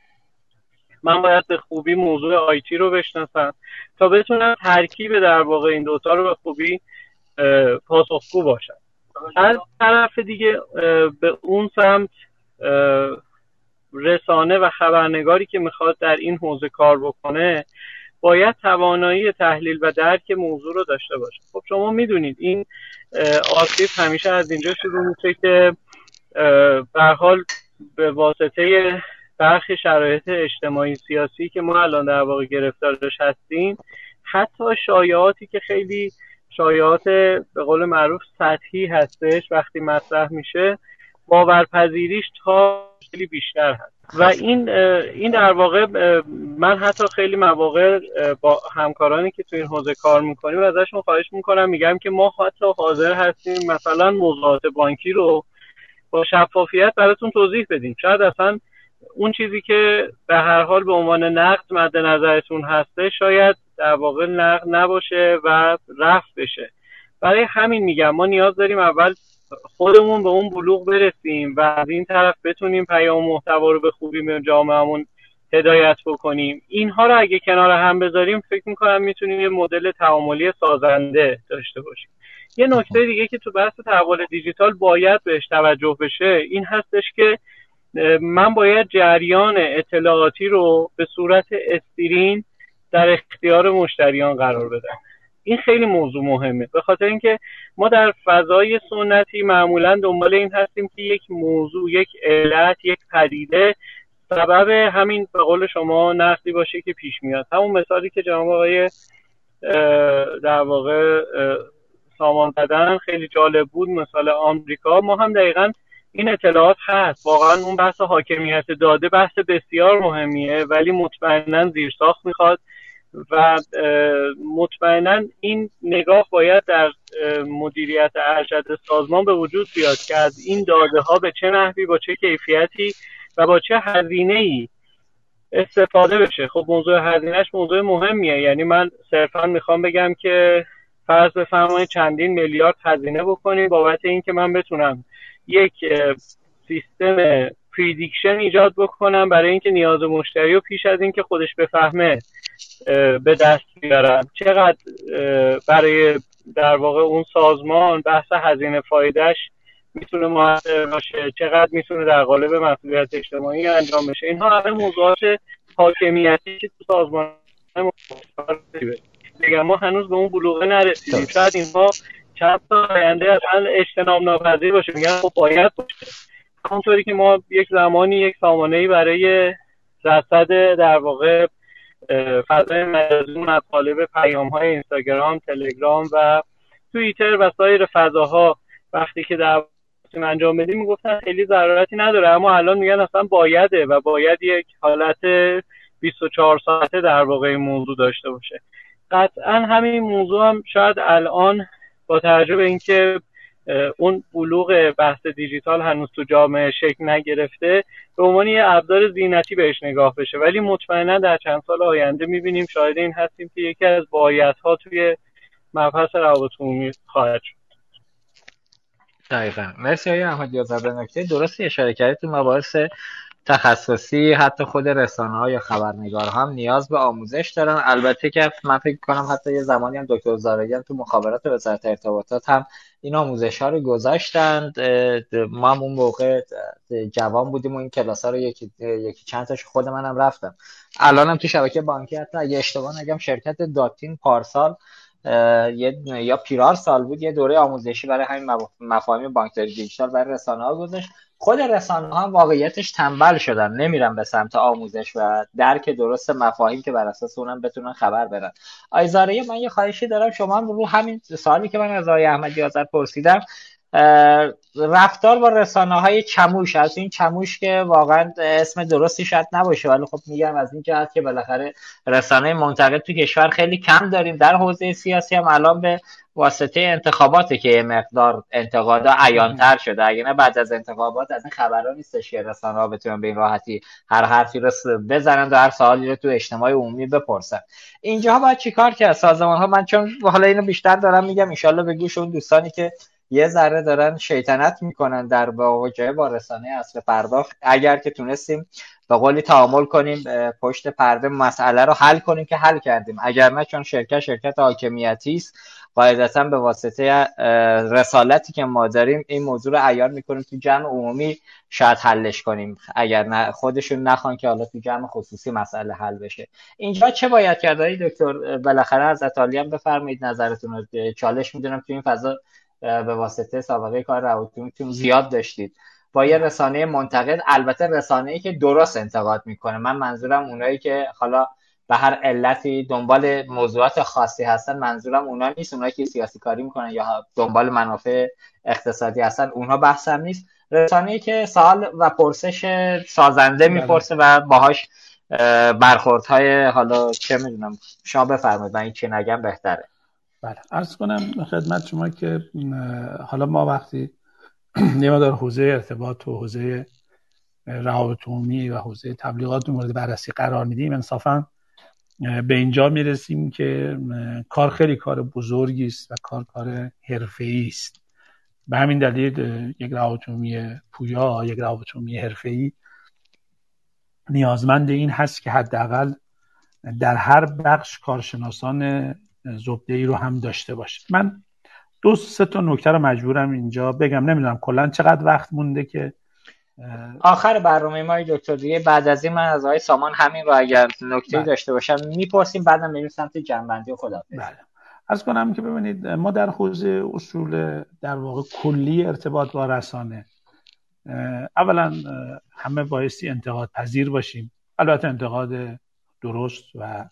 من باید به خوبی موضوع آیتی رو بشناسم تا بتونم ترکیب در واقع این دوتا رو به خوبی پاسخگو باشم. از طرف دیگه به اون سمت رسانه و خبرنگاری که میخواد در این حوزه کار بکنه باید توانایی تحلیل و درک موضوع رو داشته باشه. خب شما میدونید این آسیب همیشه از اینجا شروع میشه که به هر حال به واسطه برخی شرایط اجتماعی سیاسی که ما الان در واقع گرفتارش هستیم، حتی شایعاتی که خیلی شایعات به قول معروف سطحی هستش وقتی مطرح میشه باورپذیریش تا خیلی بیشتر هست و این این در واقع من حتی خیلی مواقع با همکارانی که تو این حوزه کار میکنیم ازشون خواهش میکنم، میگم که ما حتی حاضر هستیم مثلا موضوعات بانکی رو با شفافیت براتون توضیح بدیم، شاید اصلا اون چیزی که به هر حال به عنوان نقد مد نظرتون هسته شاید در واقع نقد نباشه و رفع بشه. برای همین میگم ما نیاز داریم اول خودمون به اون بلوغ برسیم و از این طرف بتونیم پیام محتوا رو به خوبی به جامعهمون هدایت بکنیم. اینها رو اگه کنار هم بذاریم فکر میکنم میتونیم یه مدل تعاملی سازنده داشته باشیم. یه نکته دیگه که تو بحث تحول دیجیتال باید بهش توجه بشه این هستش که من باید جریان اطلاعاتی رو به صورت استریم در اختیار مشتریان قرار بدم. این خیلی موضوع مهمه به خاطر اینکه ما در فضای سنتی معمولا دنبال این هستیم که یک موضوع، یک علت، یک پدیده سبب همین به قول شما نقضی باشه که پیش میاد. همون مثالی که جناب آقای در واقع سامان زدن خیلی جالب بود، مثال آمریکا. ما هم دقیقاً این اطلاعات هست، واقعا اون بحث حاکمیت داده بحث بسیار مهمیه ولی مطمئناً زیرساخت میخواد و مطمئناً این نگاه باید در مدیریت ارشد سازمان به وجود بیاد که از این داده ها به چه نحوی، با چه کیفیتی و با چه هزینه‌ای استفاده بشه. خب موضوع هزینهش موضوع مهمیه، یعنی من صرفاً میخوام بگم که فرض بفرمایید چندین میلیارد هزینه بکنید بابت اینکه من بتونم یک سیستم پریدیکشن ایجاد بکنم برای اینکه نیاز مشتری رو پیش از اینکه خودش بفهمه به دست بیارم. چقدر برای در واقع اون سازمان بحث هزینه فایدهش میتونه موثر باشه، چقدر میتونه در قالب مسئولیت اجتماعی انجام بشه. اینها همه موضوعات حاکمیتی که تو سازمان مختلفه. دیگه ما هنوز به اون بلوغه نرسیدیم. شاید اینها چند تا آینده اصلا اجتناب ناپذیر باشه. میگن خب باید باشه. همونطوری که ما یک زمانی یک سامانه‌ای برای رصد در واقع فضای مجازی از قالب پیام‌های اینستاگرام، تلگرام و توییتر و سایر فضاها وقتی که در واقع انجام بدیم میگفتن خیلی ضرورتی نداره، اما الان میگن اصلا بایده و باید یک حالت بیست و چهار ساعته در واقع موضوع داشته باشه. قطعا همین موضوع هم شاید الان با توجه به اینکه اون بلوغ بحث دیجیتال هنوز تو جامعه شکل نگرفته به عنوان یه ابزار زینتی بهش نگاه بشه، ولی مطمئنا در چند سال آینده میبینیم شاید این هستیم که یکی از بایدها توی مبحث روابط عمومی خواهد شد. دقیقا مرسی آقای احمدی آذر. به نکته درستی اشاره کردید، تو مباحث تخصصی حتی خود رسانه‌ها یا خبرنگار هم نیاز به آموزش دارن. البته که من فکر کنم حتی یه زمانی هم دکتر زارعیان تو مخابرات وزارت ارتباطات هم این آموزش‌ها رو گذاشتند. ما هم اون موقع جوان بودیم و این کلاس‌ها رو یکی یکی چند تاش خود منم رفتم. الانم تو شبکه بانکی حتی اگه اشتباه نگم شرکت داتین پارسال یه یا پیرار سال بود یه دوره آموزشی برای همین مفاهیم بانکداری دیجیتال برای رسانه‌ها گذاشت. خود رسانه‌ها هم واقعیتش تنبل شدن، نمیرن به سمت آموزش و درک درست مفاهیم که بر اساس اونم بتونن خبر برن. آقای زارعیان من یه خواهشی دارم، شما هم رو همین سوالی که من از آقای احمدی آذر پرسیدم رفتار با رسانه‌های چموش، از این چموش که واقعا اسم درستی شاید نباشه ولی خب میگم از این جهت که بالاخره رسانه منتقد تو کشور خیلی کم داریم. در حوزه سیاسی هم الان به واسطه انتخاباته که یه مقدار انتقادا عیان‌تر شده، اگه نه بعد از انتخابات از این خبرها نیستش که رسانه‌ها بتونن به این راحتی هر حرفی رو بزنن و هر سوالی رو تو اجتماع عمومی بپرسن. اینجاها باید چیکار کرد سازمان‌ها؟ من چون حالا اینو بیشتر دارم میگم ان شاءالله به گوش اون دوستانی که یه ذره دارن شیطنت میکنن در مواجهه با رسانه عصر پرداخت، اگر که تونستیم به قولی تعامل کنیم پشت پرده مسئله رو حل کنیم که حل کردیم، اگر نه چون شرکت شرکت حاکمیتی است قاعدتاً به واسطه رسالتی که ما داریم این موضوع رو عیار میکنیم تو جمع عمومی شاید حلش کنیم، اگر نه خودشون نخوان که حالا تو جمع خصوصی مسئله حل بشه. اینجا چه باید کرد دکتر؟ بالاخره از اطالیه بفرمایید نظرتون رو، چالش میدونم تو این فضا به واسطه سابقه کار روابط عمومی زیاد داشتید. با یه رسانه منتقد، البته رسانه‌ای که درست انتقاد میکنه. من منظورم اونایی که حالا به هر علتی دنبال موضوعات خاصی هستن، منظورم اونا نیست، اونایی که سیاسی کاری میکنن یا دنبال منافع اقتصادی هستن، اونها بحثم نیست. رسانه‌ای که سوال و پرسش سازنده میپرسه و باهاش برخوردهای، حالا چه میدونم، شما بفرمایید، من چی نگم بهتره. بله، عرض کنم خدمت شما که حالا ما وقتی یه مقدار حوزه ارتباط و حوزه روابط عمومی و حوزه تبلیغات مورد بررسی قرار میدیم، انصافا به اینجا میرسیم که کار خیلی کار بزرگی است و کار کار حرفه‌ای است. به همین دلیل یک روابط عمومی پویا، یک روابط عمومی حرفه‌ای نیازمند این هست که حداقل در هر بخش کارشناسان زبده‌ای رو هم داشته باشه. من دو سه تا نکته رو مجبورم اینجا بگم، نمیدونم کلا چقدر وقت مونده که آخر برنامه ما دکتر دیگه، بعد از این من از آقای سامان همین رو اگر نکته‌ای داشته باشم میپرسیم، بعدم میریم سمت جنبندی خدا. بله، عرض کنم که ببینید ما در حوزه اصول در واقع کلی ارتباط با رسانه، اولا همه بایستی انتقاد پذیر باشیم، البته انتقاد درست و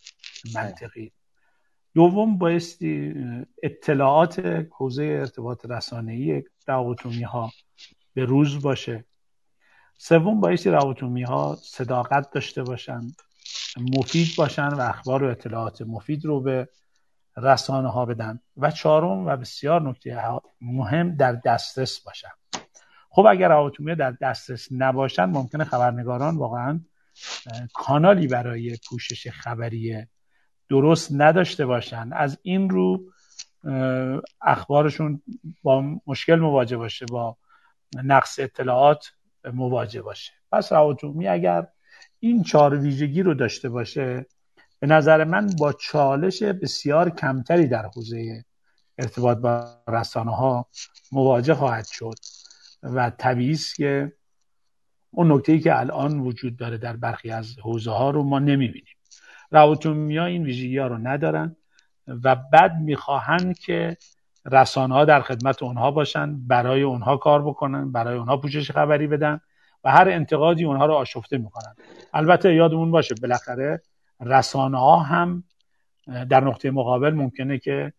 منطقی. دوم، بایستی اطلاعات حوزه ارتباط رسانه‌ای روابط‌عمومی‌ها به روز باشه. سوم، بایستی روابط‌عمومی‌ها صداقت داشته باشن، مفید باشن و اخبار و اطلاعات مفید رو به رسانه‌ها بدن. و چهارم و بسیار نکته مهم، در دسترس باشن. خب اگر روابط‌عمومی در دسترس نباشن، ممکنه خبرنگاران واقعاً کانالی برای پوشش خبری درست نداشته باشن، از این رو اخبارشون با مشکل مواجه باشه، با نقص اطلاعات مواجه باشه. پس روابط عمومی اگر این چهار ویژگی رو داشته باشه، به نظر من با چالش بسیار کمتری در حوزه ارتباط با رسانه‌ها مواجه خواهد شد. و طبیعی است که اون نکته‌ای که الان وجود داره در برخی از حوزه‌ها رو ما نمی‌بینیم. روابط عمومی این ویژگی‌ها رو ندارن و بعد میخواهن که رسانه‌ها در خدمت اونها باشن، برای اونها کار بکنن، برای اونها پوشش خبری بدن و هر انتقادی اونها رو آشفته میکنن. البته یادمون باشه بالاخره رسانه‌ها هم در نقطه مقابل ممکنه که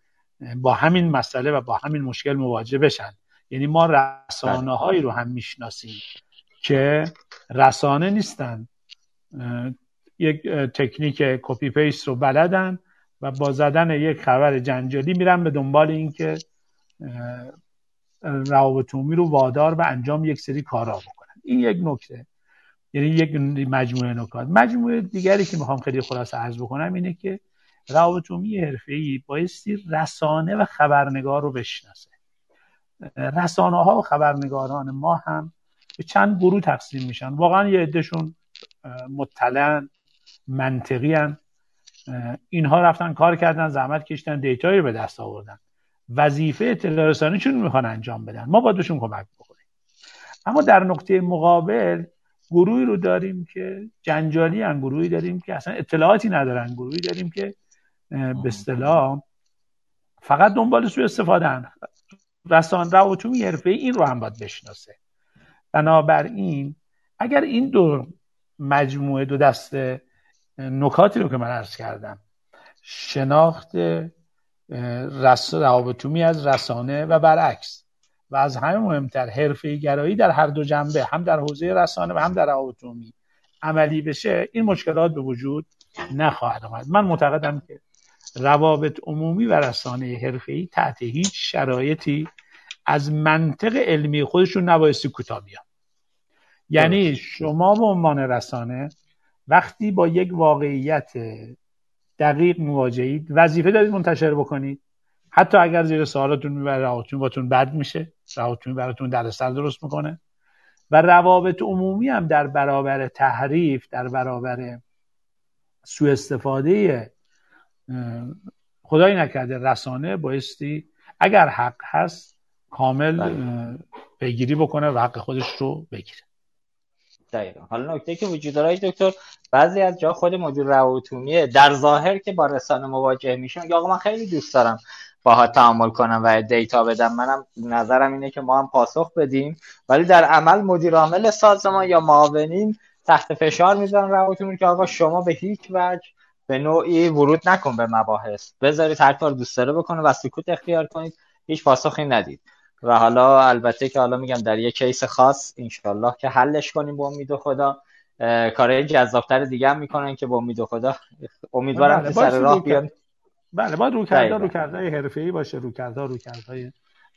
با همین مسئله و با همین مشکل مواجه بشن. یعنی ما رسانه‌هایی رو هم میشناسیم که رسانه نیستن، یک تکنیک کپی پیست رو بلدن و با زدن یک خبر جنجالی میرن به دنبال این که روابط عمومی رو وادار و انجام یک سری کارها بکنن. این یک نکته، یعنی یک مجموعه نکات. مجموعه دیگری که میخوام خیلی خلاصه عرض بکنم اینه که روابط عمومی حرفه‌ای بایستی رسانه و خبرنگار رو بشناسه. رسانه ها و خبرنگاران ما هم به چند گروه تقسیم میشن. واقعا یه عدهشون مطلعن، منطقی هن. اینها رفتن کار کردن، زحمت کشیدن، دیتایی رو به دست آوردن، وظیفه اطلاع رسانیشون میخوان انجام بدن، ما باید بهشون کمک بکنیم. اما در نقطه مقابل گروهی رو داریم که جنجالی هن، گروهی داریم که اصلا اطلاعاتی ندارن، گروهی داریم که به اصطلاح فقط دنبال سوء استفاده هن. رسان روابط عمومی حرفه‌ای این رو هم باید بشناسه. بنابراین اگر این دو مجموعه، دو دسته نکاتی رو که من عرض کردم، شناخت روابط عمومی از رسانه و برعکس، و از همه مهمتر حرفه‌ای گرایی در هر دو جنبه، هم در حوزه رسانه و هم در روابط عمومی عملی بشه، این مشکلات به وجود نخواهد آمد. من معتقدم که روابط عمومی و رسانه حرفه‌ای تحت هیچ شرایطی از منطق علمی خودشون نبایستی کوتاه بیان. یعنی شما به عنوان رسانه وقتی با یک واقعیت دقیق مواجهید، وظیفه دارید منتشر بکنید، حتی اگر زیر سوالاتون میبره، روابطتون باتون بد میشه، روابطتون براتون دردسر درست میکنه. و روابط عمومی هم در برابر تحریف، در برابر سوء استفاده، خدایی نکرده، رسانه بایستی اگر حق هست کامل پیگیری بکنه و حق خودش رو بگیره. دقیقا. حالا نکته که وجود داره دکتر، بعضی از جا خود مدیر روابط عمومی در ظاهر که با رسانه مواجه میشن، یا آقا من خیلی دوست دارم باها تعامل کنم و دیتا بدم. منم نظرم اینه که ما هم پاسخ بدیم، ولی در عمل مدیر عامل سازمان یا معاونین تحت فشار میذارن رواتون که آقا شما به هیچ وجه به نوعی ورود نکن به مباحث، بذارید هر کار دوست داره بکنه و سکوت اختیار کنید، هیچ پاسخی ندید. و حالا البته که حالا میگم در یک کیس خاص انشالله که حلش کنیم با امید خدا، کارهای جذابتر دیگه هم میکنن که با امید خدا امیدوارم که سر راه بیان. بله، باید روکردا روکردای حرفه‌ای باشه، روکردا روکردای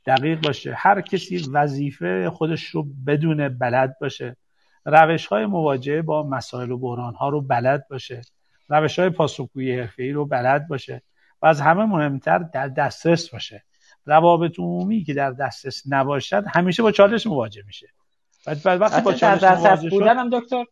دقیق باشه، هر کسی وظیفه خودش رو بدون بلد باشه، روش‌های مواجهه با مسائل و بحران‌ها رو بلد باشه، روش‌های پاسخگویی حرفه‌ای رو بلد باشه و از همه مهمتر در دسترس باشه. روابط عمومی که در دسترس نباشد همیشه با چالش مواجه میشه. بعد بعد وقتی با چالش مواجه بودنم دکتر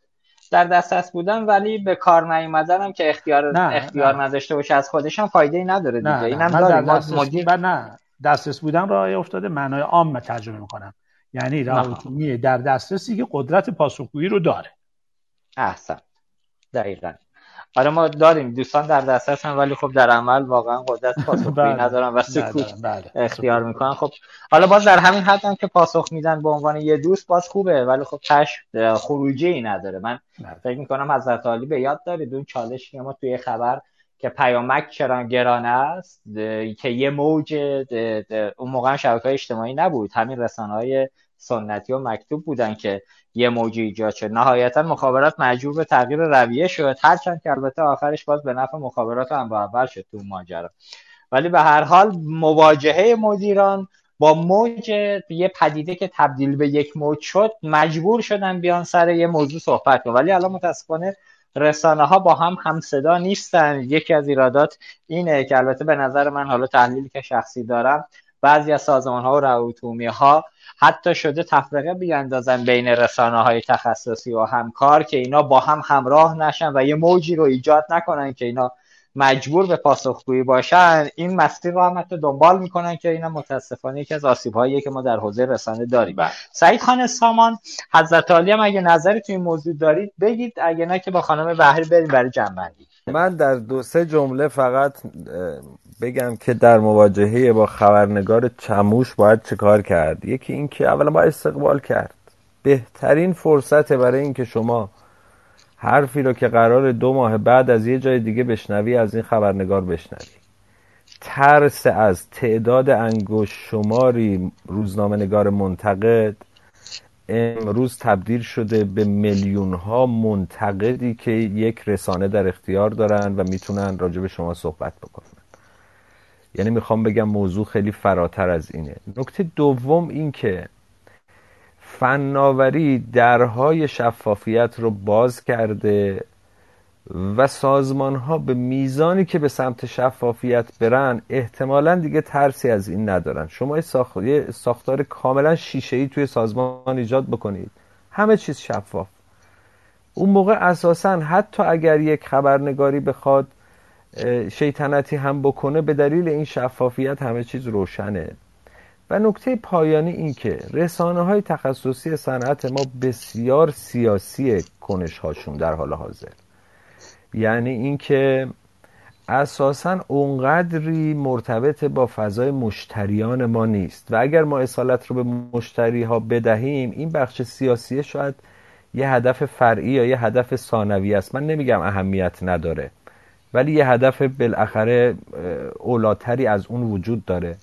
در دسترس بودن ولی به کار نیومدنم که اختیار نه، اختیار نداشته باشه از خودشم فایده‌ای نداره دیگه. اینم داره مدیر نه دسترس بودن را افتاده معنای عام ترجمه می‌کنم، یعنی روابط عمومی در دسترسی که قدرت پاسخگویی رو داره. احسن، دقیقاً. آره ما داریم دوستان در دسترسن ولی خب در عمل واقعا قدرت پاسخگویی ندارن و سکوت اختیار میکنن. خب حالا باز در همین حد هم که پاسخ میدن به عنوان یه دوست باز خوبه، ولی خب تش خروجی نداره. من فکر میکنم حضرت علی به یاد دارید اون چالش که ما توی خبر که پیامک چرا گرانه است که یه موج ده ده اون موقع شبکه‌های اجتماعی نبود، همین رسانه‌های سنتی و مکتوب بودن که یه موجی ایجاد شد. نهایتا مخابرات مجبور به تغییر رویه شد، هرچند که البته آخرش باز به نفع مخابرات هم با اول شد تو ماجرا. ولی به هر حال مواجهه مدیران با موج یه پدیده که تبدیل به یک موج شد، مجبور شدن بیان سر یه موضوع صحبت کنن. ولی الان متاسفانه رسانه ها با هم همصدا نیستن. یکی از ایرادات اینه که البته به نظر من، حالا تحلیلی که شخصی دارم، بعضی از سازمان‌ها و روابط عمومی‌ها حتی شده تفرقه بیاندازن بین رسانه‌های تخصصی و همکار که اینا با هم همراه نشن و یه موجی رو ایجاد نکنن که اینا مجبور به پاسخگویی باشن. این مسیر رو هم حتی دنبال میکنن که اینا متاسفانه یکی از آسیب‌هایی که ما در حوزه رسانه داریم. سعید خان سامان، حضرت عالی هم اگه نظری تو این موضوع دارید بگید، اگه نه که با خانم بحری بریم برای جنبندی. من در دو سه جمله فقط بگم که در مواجهه با خبرنگار چموش باید چه کار کرد. یکی این که اولا باید استقبال کرد، بهترین فرصت برای این که شما حرفی رو که قرار دو ماه بعد از یه جای دیگه بشنوی از این خبرنگار بشنوی. ترس از تعداد انگشت شماری روزنامه‌نگار منتقد امروز تبدیل شده به میلیون ها منتقدی که یک رسانه در اختیار دارن و میتونن راجع به شما صحبت بکنن. یعنی میخوام بگم موضوع خیلی فراتر از اینه. نکته دوم این که فناوری درهای شفافیت رو باز کرده و سازمان ها به میزانی که به سمت شفافیت برن احتمالاً دیگه ترسی از این ندارن. شما یه ساختار کاملا شیشه‌ای توی سازمان ایجاد بکنید، همه چیز شفاف، اون موقع اساساً حتی اگر یک خبرنگاری بخواد شیطنتی هم بکنه، به دلیل این شفافیت همه چیز روشنه. و نکته پایانی این که رسانه‌های تخصصی صنعت ما بسیار سیاسی کنش‌هاشون در حال حاضر، یعنی اینکه اساساً اونقدری مرتبط با فضای مشتریان ما نیست و اگر ما اصالت رو به مشتری‌ها بدهیم، این بخش سیاسی شاید یه هدف فرعی یا یه هدف ثانوی است. من نمیگم اهمیت نداره، ولی یه هدف بالاخره اولاتری از اون وجود داره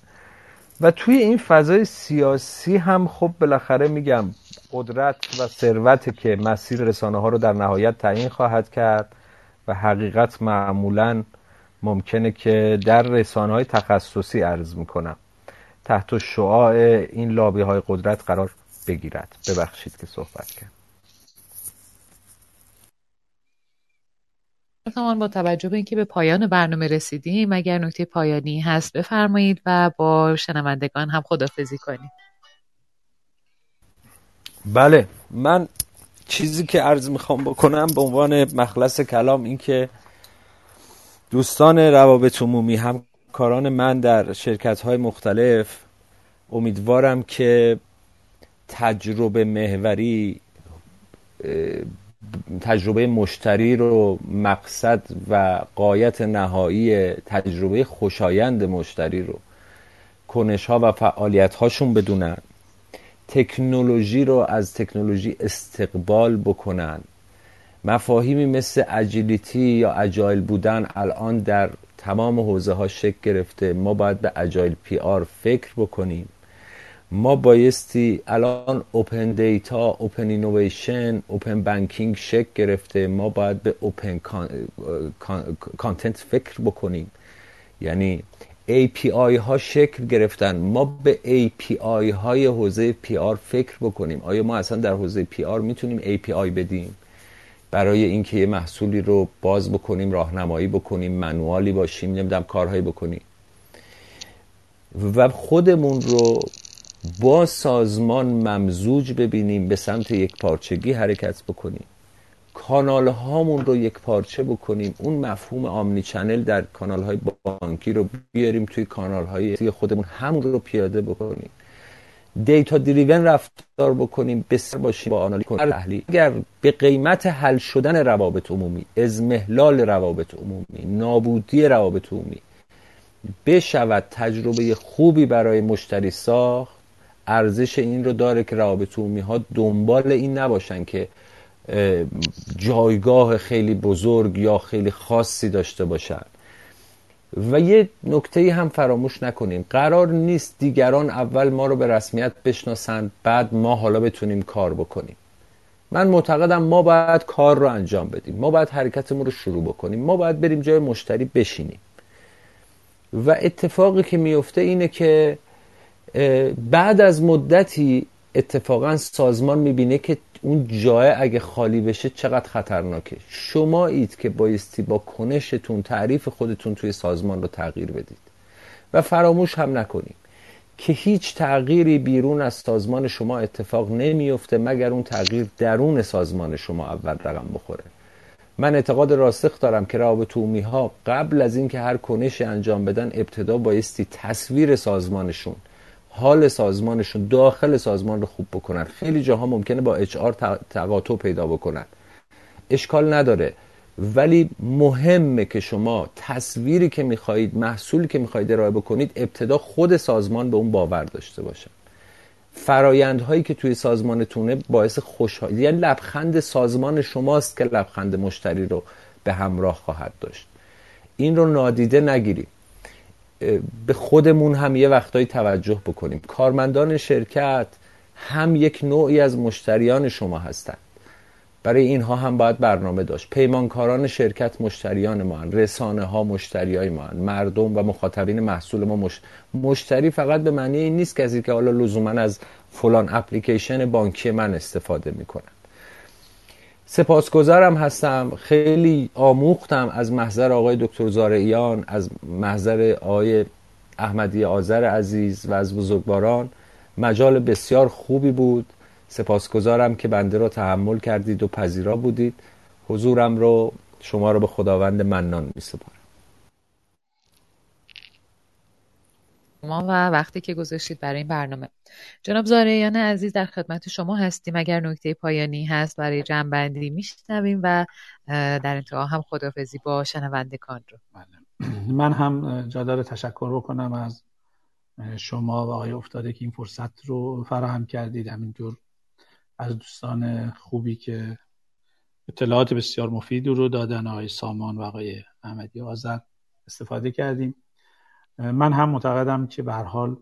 و توی این فضای سیاسی هم خب بالاخره میگم قدرت و ثروت که مسیر رسانه‌ها رو در نهایت تعیین خواهد کرد و حقیقت معمولاً ممکنه که در رسانه‌های تخصصی عرض میکنم تحت شعاع این لابی‌های قدرت قرار بگیرد. ببخشید که صحبت کردم. تمام، با توجه به اینکه به پایان برنامه رسیدیم، اگر نکته پایانی هست بفرمایید و با شنوندگان هم خداحافظی کنیم. بله، من چیزی که عرض میخوام بکنم به عنوان مخلص کلام این که دوستان روابط عمومی، همکاران من در شرکت‌های مختلف، امیدوارم که تجربه محوری تجربه مشتری رو مقصد و غایت نهایی، تجربه خوشایند مشتری رو کنش‌ها و فعالیت‌هاشون بدونن، تکنولوژی رو از تکنولوژی استقبال بکنن. مفاهیمی مثل اجیلیتی یا اجایل بودن الان در تمام حوزه ها شکل گرفته. ما باید به اجایل پی آر فکر بکنیم. ما بایستی الان اوپن دیتا، اوپن اینویشن، اوپن بانکینگ شکل گرفته. ما باید به اوپن کانتنت فکر بکنیم، یعنی ای پی آی ها شکل گرفتن. ما به ای پی آی های حوزه پی آر فکر بکنیم. آیا ما اصلا در حوزه پی آر میتونیم ای پی آی بدیم برای اینکه یه محصولی رو باز بکنیم، راهنمایی بکنیم، منوالی باشیم، نمیدونم کارهایی بکنیم و خودمون رو با سازمان ممزوج ببینیم، به سمت یک پارچگی حرکت بکنیم، کانال هامون رو یک پارچه بکنیم، اون مفهوم آمنی چنل در کانال های بانکی رو بیاریم توی کانال های خودمون، همون رو پیاده بکنیم، دیتا دریون رفتار بکنیم، بسیار باشیم با آنالیز و تحلیل. اگر به قیمت حل شدن روابط عمومی، اضمحلال روابط عمومی، نابودی روابط عمومی بشود تجربه خوبی برای مشتری ساخت، ارزش این رو داره که روابط عمومی ها دنبال این نباشن که جایگاه خیلی بزرگ یا خیلی خاصی داشته باشن. و یه نکته‌ای هم فراموش نکنیم، قرار نیست دیگران اول ما رو به رسمیت بشناسند بعد ما حالا بتونیم کار بکنیم. من معتقدم ما باید کار رو انجام بدیم، ما باید حرکتمون رو شروع بکنیم، ما باید بریم جای مشتری بشینیم. و اتفاقی که میفته اینه که بعد از مدتی اتفاقا سازمان میبینه که اون جای اگه خالی بشه چقدر خطرناکه. شما اید که بایستی با کنشتون تعریف خودتون توی سازمان رو تغییر بدید. و فراموش هم نکنیم که هیچ تغییری بیرون از سازمان شما اتفاق نمیفته مگر اون تغییر درون سازمان شما اول رقم بخوره. من اعتقاد راسخ دارم که روابط عمومی ها قبل از این که هر کنشی انجام بدن، ابتدا بایستی تصویر سازمانشون، حال سازمانشون، داخل سازمان رو خوب بکنن. خیلی جاها ممکنه با اچ آر تقاطع پیدا بکنن، اشکال نداره، ولی مهمه که شما تصویری که میخواید، محصولی که میخواید ارائه بکنید، ابتدا خود سازمان به اون باور داشته باشه. فرایندهایی که توی سازمانتونه باعث خوشحالی، یعنی لبخند سازمان شماست که لبخند مشتری رو به همراه خواهد داشت. این رو نادیده نگیریم، به خودمون هم یه وقتایی توجه بکنیم. کارمندان شرکت هم یک نوعی از مشتریان شما هستند، برای اینها هم باید برنامه داشت. پیمانکاران شرکت مشتریان ما هستند، رسانه ها مشتریای ما هستند، مردم و مخاطبین محصول ما مش... مشتری فقط به معنی این نیست کسی که حالا لزوما از فلان اپلیکیشن بانکی من استفاده میکنه. سپاسگزارم هستم، خیلی آموختم از محضر آقای دکتر زارعیان، از محضر آقای احمدی آذر عزیز و از بزرگواران. مجال بسیار خوبی بود، سپاسگزارم که بنده را تحمل کردید و پذیرا بودید. حضورم رو شما رو به خداوند منان می سپارم. ما و وقتی که گذاشتید برای این برنامه. جناب زارعیان عزیز در خدمت شما هستیم. اگر نکته پایانی هست برای جمع‌بندی میشنویم و در انتها هم خداحافظی با شنوندگان رو. من هم جا داره تشکر بکنم از شما و آقای افتاده که این فرصت رو فراهم کردید، همینطور از دوستان خوبی که اطلاعات بسیار مفید رو دادن، آقای سامان و آقای احمدی آذر استفاده کردیم. من هم معتقدم که به هر حال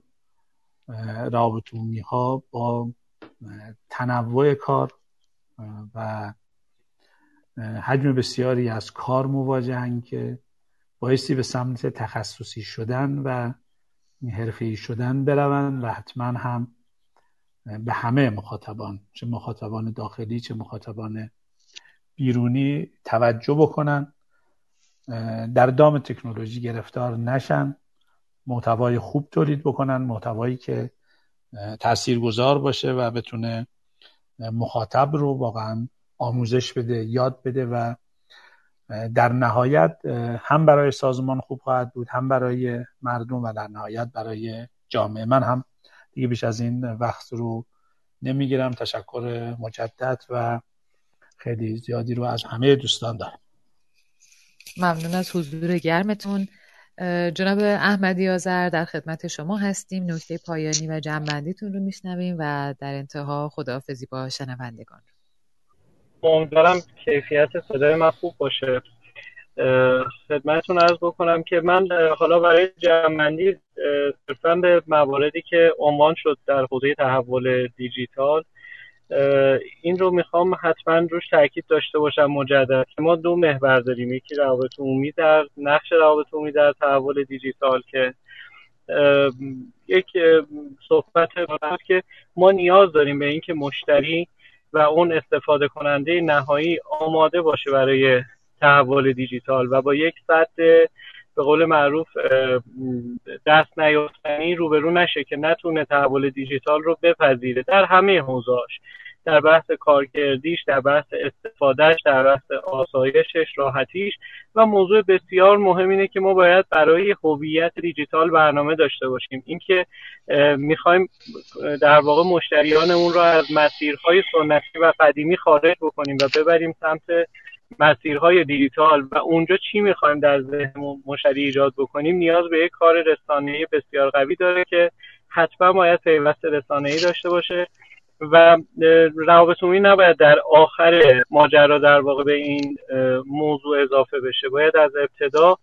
روابط عمومی ها با تنوع کار و حجم بسیاری از کار مواجهن که بایستی به سمت تخصصی شدن و حرفه‌ای شدن بروند و حتما هم به همه مخاطبان، چه مخاطبان داخلی چه مخاطبان بیرونی، توجه بکنن، در دام تکنولوژی گرفتار نشن، محتوای خوب تولید بکنن، محتوایی که تاثیرگذار باشه و بتونه مخاطب رو واقعا آموزش بده، یاد بده و در نهایت هم برای سازمان خوب خواهد بود، هم برای مردم و در نهایت برای جامعه. من هم دیگه بیش از این وقت رو نمیگیرم. تشکر مجدد و خیلی زیادی رو از همه دوستان دارم. ممنون از حضور گرمتون. جناب احمدی آذر در خدمت شما هستیم. نکته پایانی و جمع‌بندیتون رو میشنویم و در انتها خداحافظی با شنوندگان. امیدوارم کیفیت صدای من خوب باشه. خدمتتون عرض بکنم که من حالا برای جمع‌بندی صرفاً به مواردی که عنوان شد در حوزه تحول دیجیتال، این رو میخوام حتما روش تاکید داشته باشم مجدد. ما دو محور داریم، یکی روابط عمومی در نقش روابط عمومی در تحول دیجیتال که یک صحبت بود که ما نیاز داریم به این که مشتری و اون استفاده کننده نهایی آماده باشه برای تحول دیجیتال و با یک سطح به قول معروف دست نیافتنی روبرو نشه که نتونه تحول دیجیتال رو بپذیره در همه حوزه‌اش، در بحث کارکردیش، در بحث استفادهش، در بحث آسایشش، راحتیش. و موضوع بسیار مهم اینه که ما باید برای هویت دیجیتال برنامه داشته باشیم، اینکه میخوایم در واقع مشتریانمون رو از مسیرهای سنتی و قدیمی خارج بکنیم و ببریم سمت مسیرهای دیجیتال و اونجا چی میخوایم در ذهن مشتری ایجاد بکنیم نیاز به یک کار رسانه‌ای بسیار قوی داره که حتما باید پیوست رسانه‌ای داشته باشه و روابط عمومی نباید در آخر ماجرا در واقع به این موضوع اضافه بشه، باید از ابتدا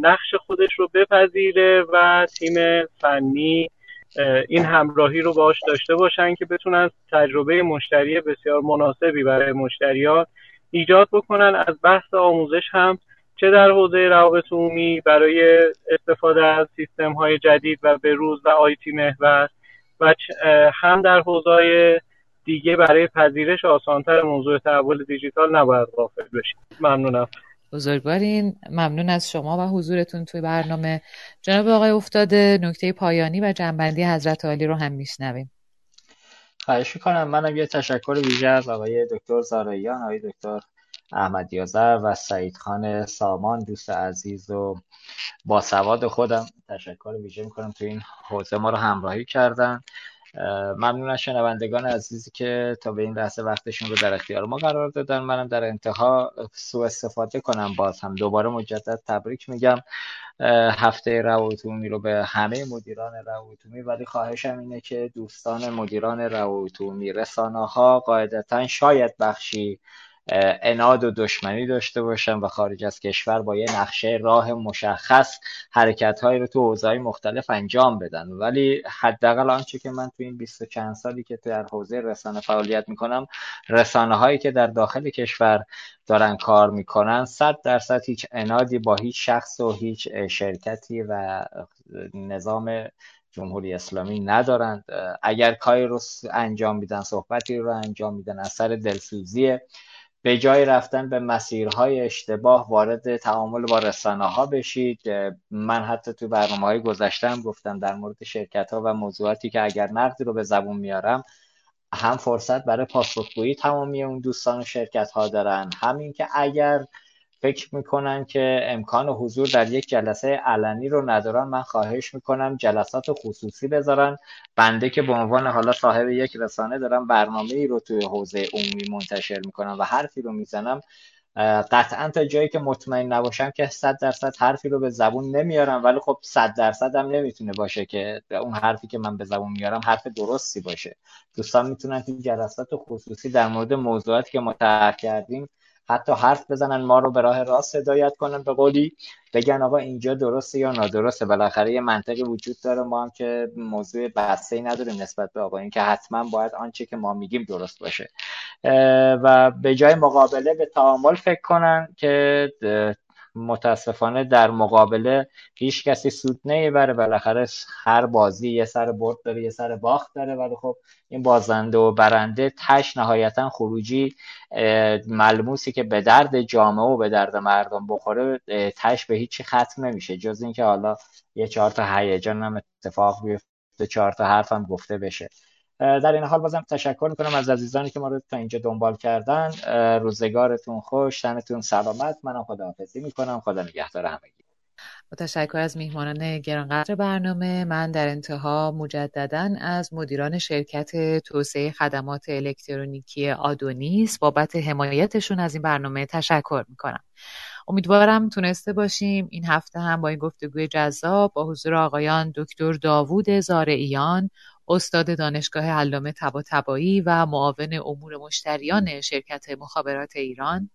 نقش خودش رو بپذیره و تیم فنی این همراهی رو باهاش داشته باشن که بتونن تجربه مشتری بسیار مناسبی برای مشتریان ایجاد بکنن. از بحث آموزش هم چه در حوزه روابط عمومی برای استفاده از سیستم‌های جدید و به‌روز و آیتی محور و هم در حوزه‌های دیگه برای پذیرش آسان‌تر موضوع تحول دیجیتال نباید غافل بشیم. ممنونم. بزرگوارین، ممنون از شما و حضورتون توی برنامه. جناب آقای افتاده، نکته پایانی و جنبندی حضرت عالی رو هم میشنویم. خواهش می‌کنم. منم یه تشکر ویژه از آقای دکتر زارعیان، آقای دکتر احمدی آذر و سعید خان سامان دوست عزیز و باسواد خودم تشکر ویژه می‌کنم تو این حوزه ما رو همراهی کردن. ممنون از شنوندگان عزیزی که تا به این لحظه وقتشون رو در اختیار ما قرار دادن. منم در انتها سوء استفاده کنم، باز هم دوباره مجدد تبریک میگم هفته روابط عمومی رو به همه مدیران روابط عمومی، ولی خواهشم اینه که دوستان مدیران روابط عمومی، رسانه‌ها قاعدتاً شاید بخشی اناد و دشمنی داشته باشن و خارج از کشور با یه نقشه راه مشخص حرکت‌هایی رو تو حوزه‌های مختلف انجام بدن، ولی حداقل آنچه که من تو این بیست و چند سالی که در حوزه رسانه فعالیت میکنم، رسانه‌هایی که در داخل کشور دارن کار میکنن صد درصد هیچ انادی با هیچ شخص و هیچ شرکتی و نظام جمهوری اسلامی ندارند. اگر کاری رو انجام میدن، صحبتی رو انجام میدن، اثر دلسوزیه. به جای رفتن به مسیرهای اشتباه وارد تعامل با رسانه‌ها بشید. من حتی تو برنامه‌های گذشته‌ام گفتم در مورد شرکت‌ها و موضوعاتی که اگر نقدی رو به زبون میارم، هم فرصت برای پاسخگویی تمامی اون دوستان و شرکت‌ها دارن، همین که اگر فکر میکنن که امکان حضور در یک جلسه علنی رو ندارن، من خواهش میکنم جلسات خصوصی بذارن. بنده که به عنوان حالا صاحب یک رسانه دارم برنامه‌ای رو توی حوزه عمومی منتشر میکنم و حرفی رو میزنم، قطعا تا جایی که مطمئن نباشم که صد درصد حرفی رو به زبون نمیارم، ولی خب صد درصد هم نمیتونه باشه که اون حرفی که من به زبون میارم حرف درستی باشه. دوستان میتونن توی جلسات خصوصی در مورد موضوعاتی که مطرح کردیم حتی حرف بزنن، ما رو به راه راست هدایت کنن، به قولی بگن آقا اینجا درسته یا نادرسته. بالاخره یه منطقی وجود داره، ما هم که موضوع بحثی نداریم نسبت به آقا این که حتما باید آنچه که ما میگیم درست باشه و به جای مقابله به تعامل فکر کنن که متاسفانه در مقابله هیچ کسی سود نمیبره. بالاخره هر بازی یه سر برد داره، یه سر باخت داره، ولی خب این بازنده و برنده تش نهایتا خروجی ملموسی که به درد جامعه و به درد مردم بخوره تش به هیچی ختم نمیشه، جز اینکه حالا یه چهار تا هیجان هم اتفاق بیفته، چهار تا حرف هم گفته بشه. در این حال بازم تشکر میکنم از عزیزانی که ما رو تا اینجا دنبال کردن. روزگارتون خوش، تنتون سلامت. منم خداحافظی میکنم. خدا نگهدار همگی. با تشکر از میهمانان گرانقدر برنامه، من در انتها مجدداً از مدیران شرکت توسعه خدمات الکترونیکی آدونیس بابت حمایتشون از این برنامه تشکر میکنم. امیدوارم تونسته باشیم این هفته هم با این گفتگوی جذاب با حضور آقایان دکتر داوود زارعیان، استاد دانشگاه علامه طباطبایی و معاون امور مشتریان شرکت مخابرات ایران،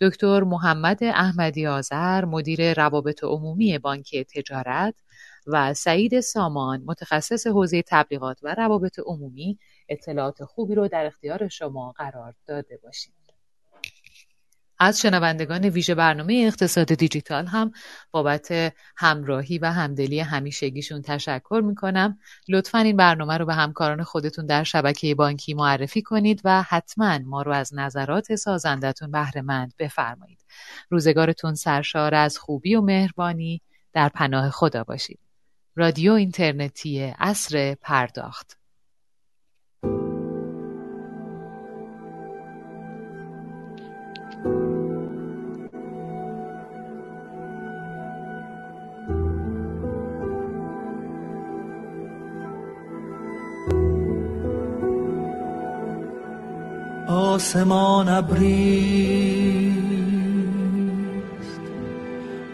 دکتر محمد احمدی آذر، مدیر روابط عمومی بانک تجارت و سعید سامان، متخصص حوزه تبلیغات و روابط عمومی، اطلاعات خوبی رو در اختیار شما قرار داده باشیم. از شنوندگان ویژه برنامه اقتصاد دیجیتال هم بابت همراهی و همدلی همیشگیشون تشکر میکنم. لطفاً این برنامه رو به همکاران خودتون در شبکه بانکی معرفی کنید و حتماً ما رو از نظرات سازندتون بهره‌مند بفرمایید. روزگارتون سرشار از خوبی و مهربانی، در پناه خدا باشید. رادیو اینترنتی عصر پرداخت. آسمان ابریست،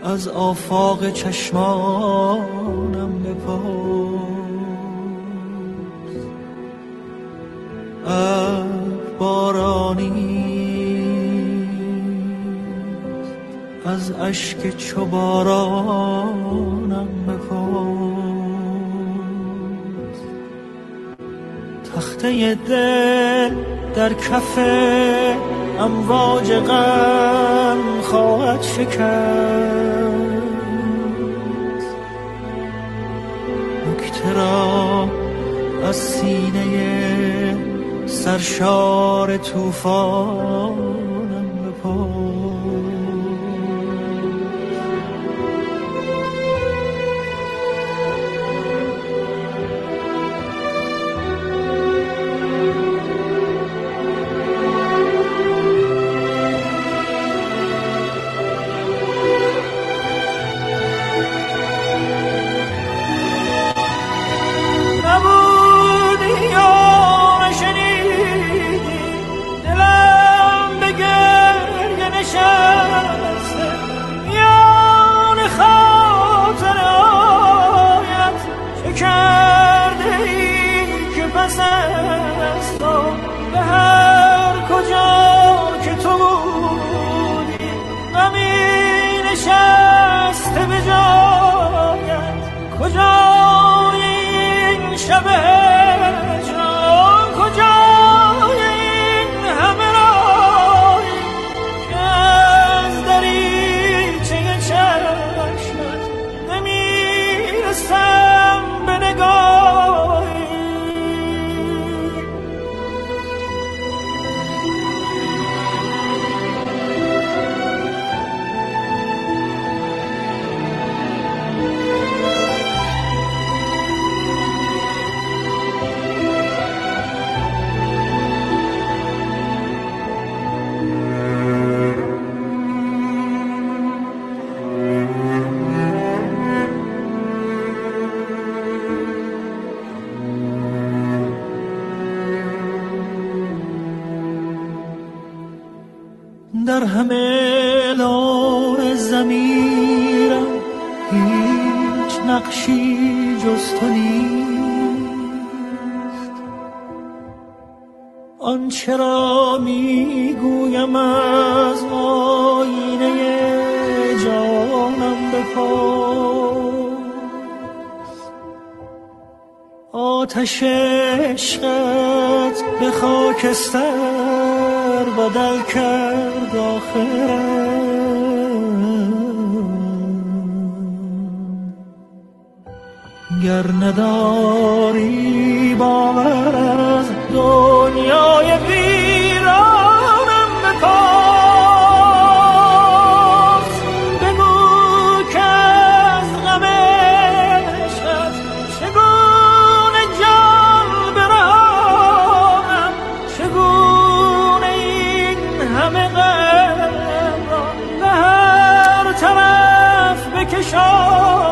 از آفاق چشمانم بپرس، ابر بارانیست، از اشک چو بارانم بپرس، تخته دل در کف امواج غم خواهد شکست، نکته را از سینه سرشار طوفانم بپرس. در همه لار ضمیرم هیچ نقشی جز تو نیست، آنچه را میگویم از آینه جانم بپرس، آتش عشقت به خاکستر بدل کرد آخرم، گر نداری باور از دنیای ویرانم بپرس، بگو که از غم عشقت چگونه جان برانم، چگونه این همه غم شو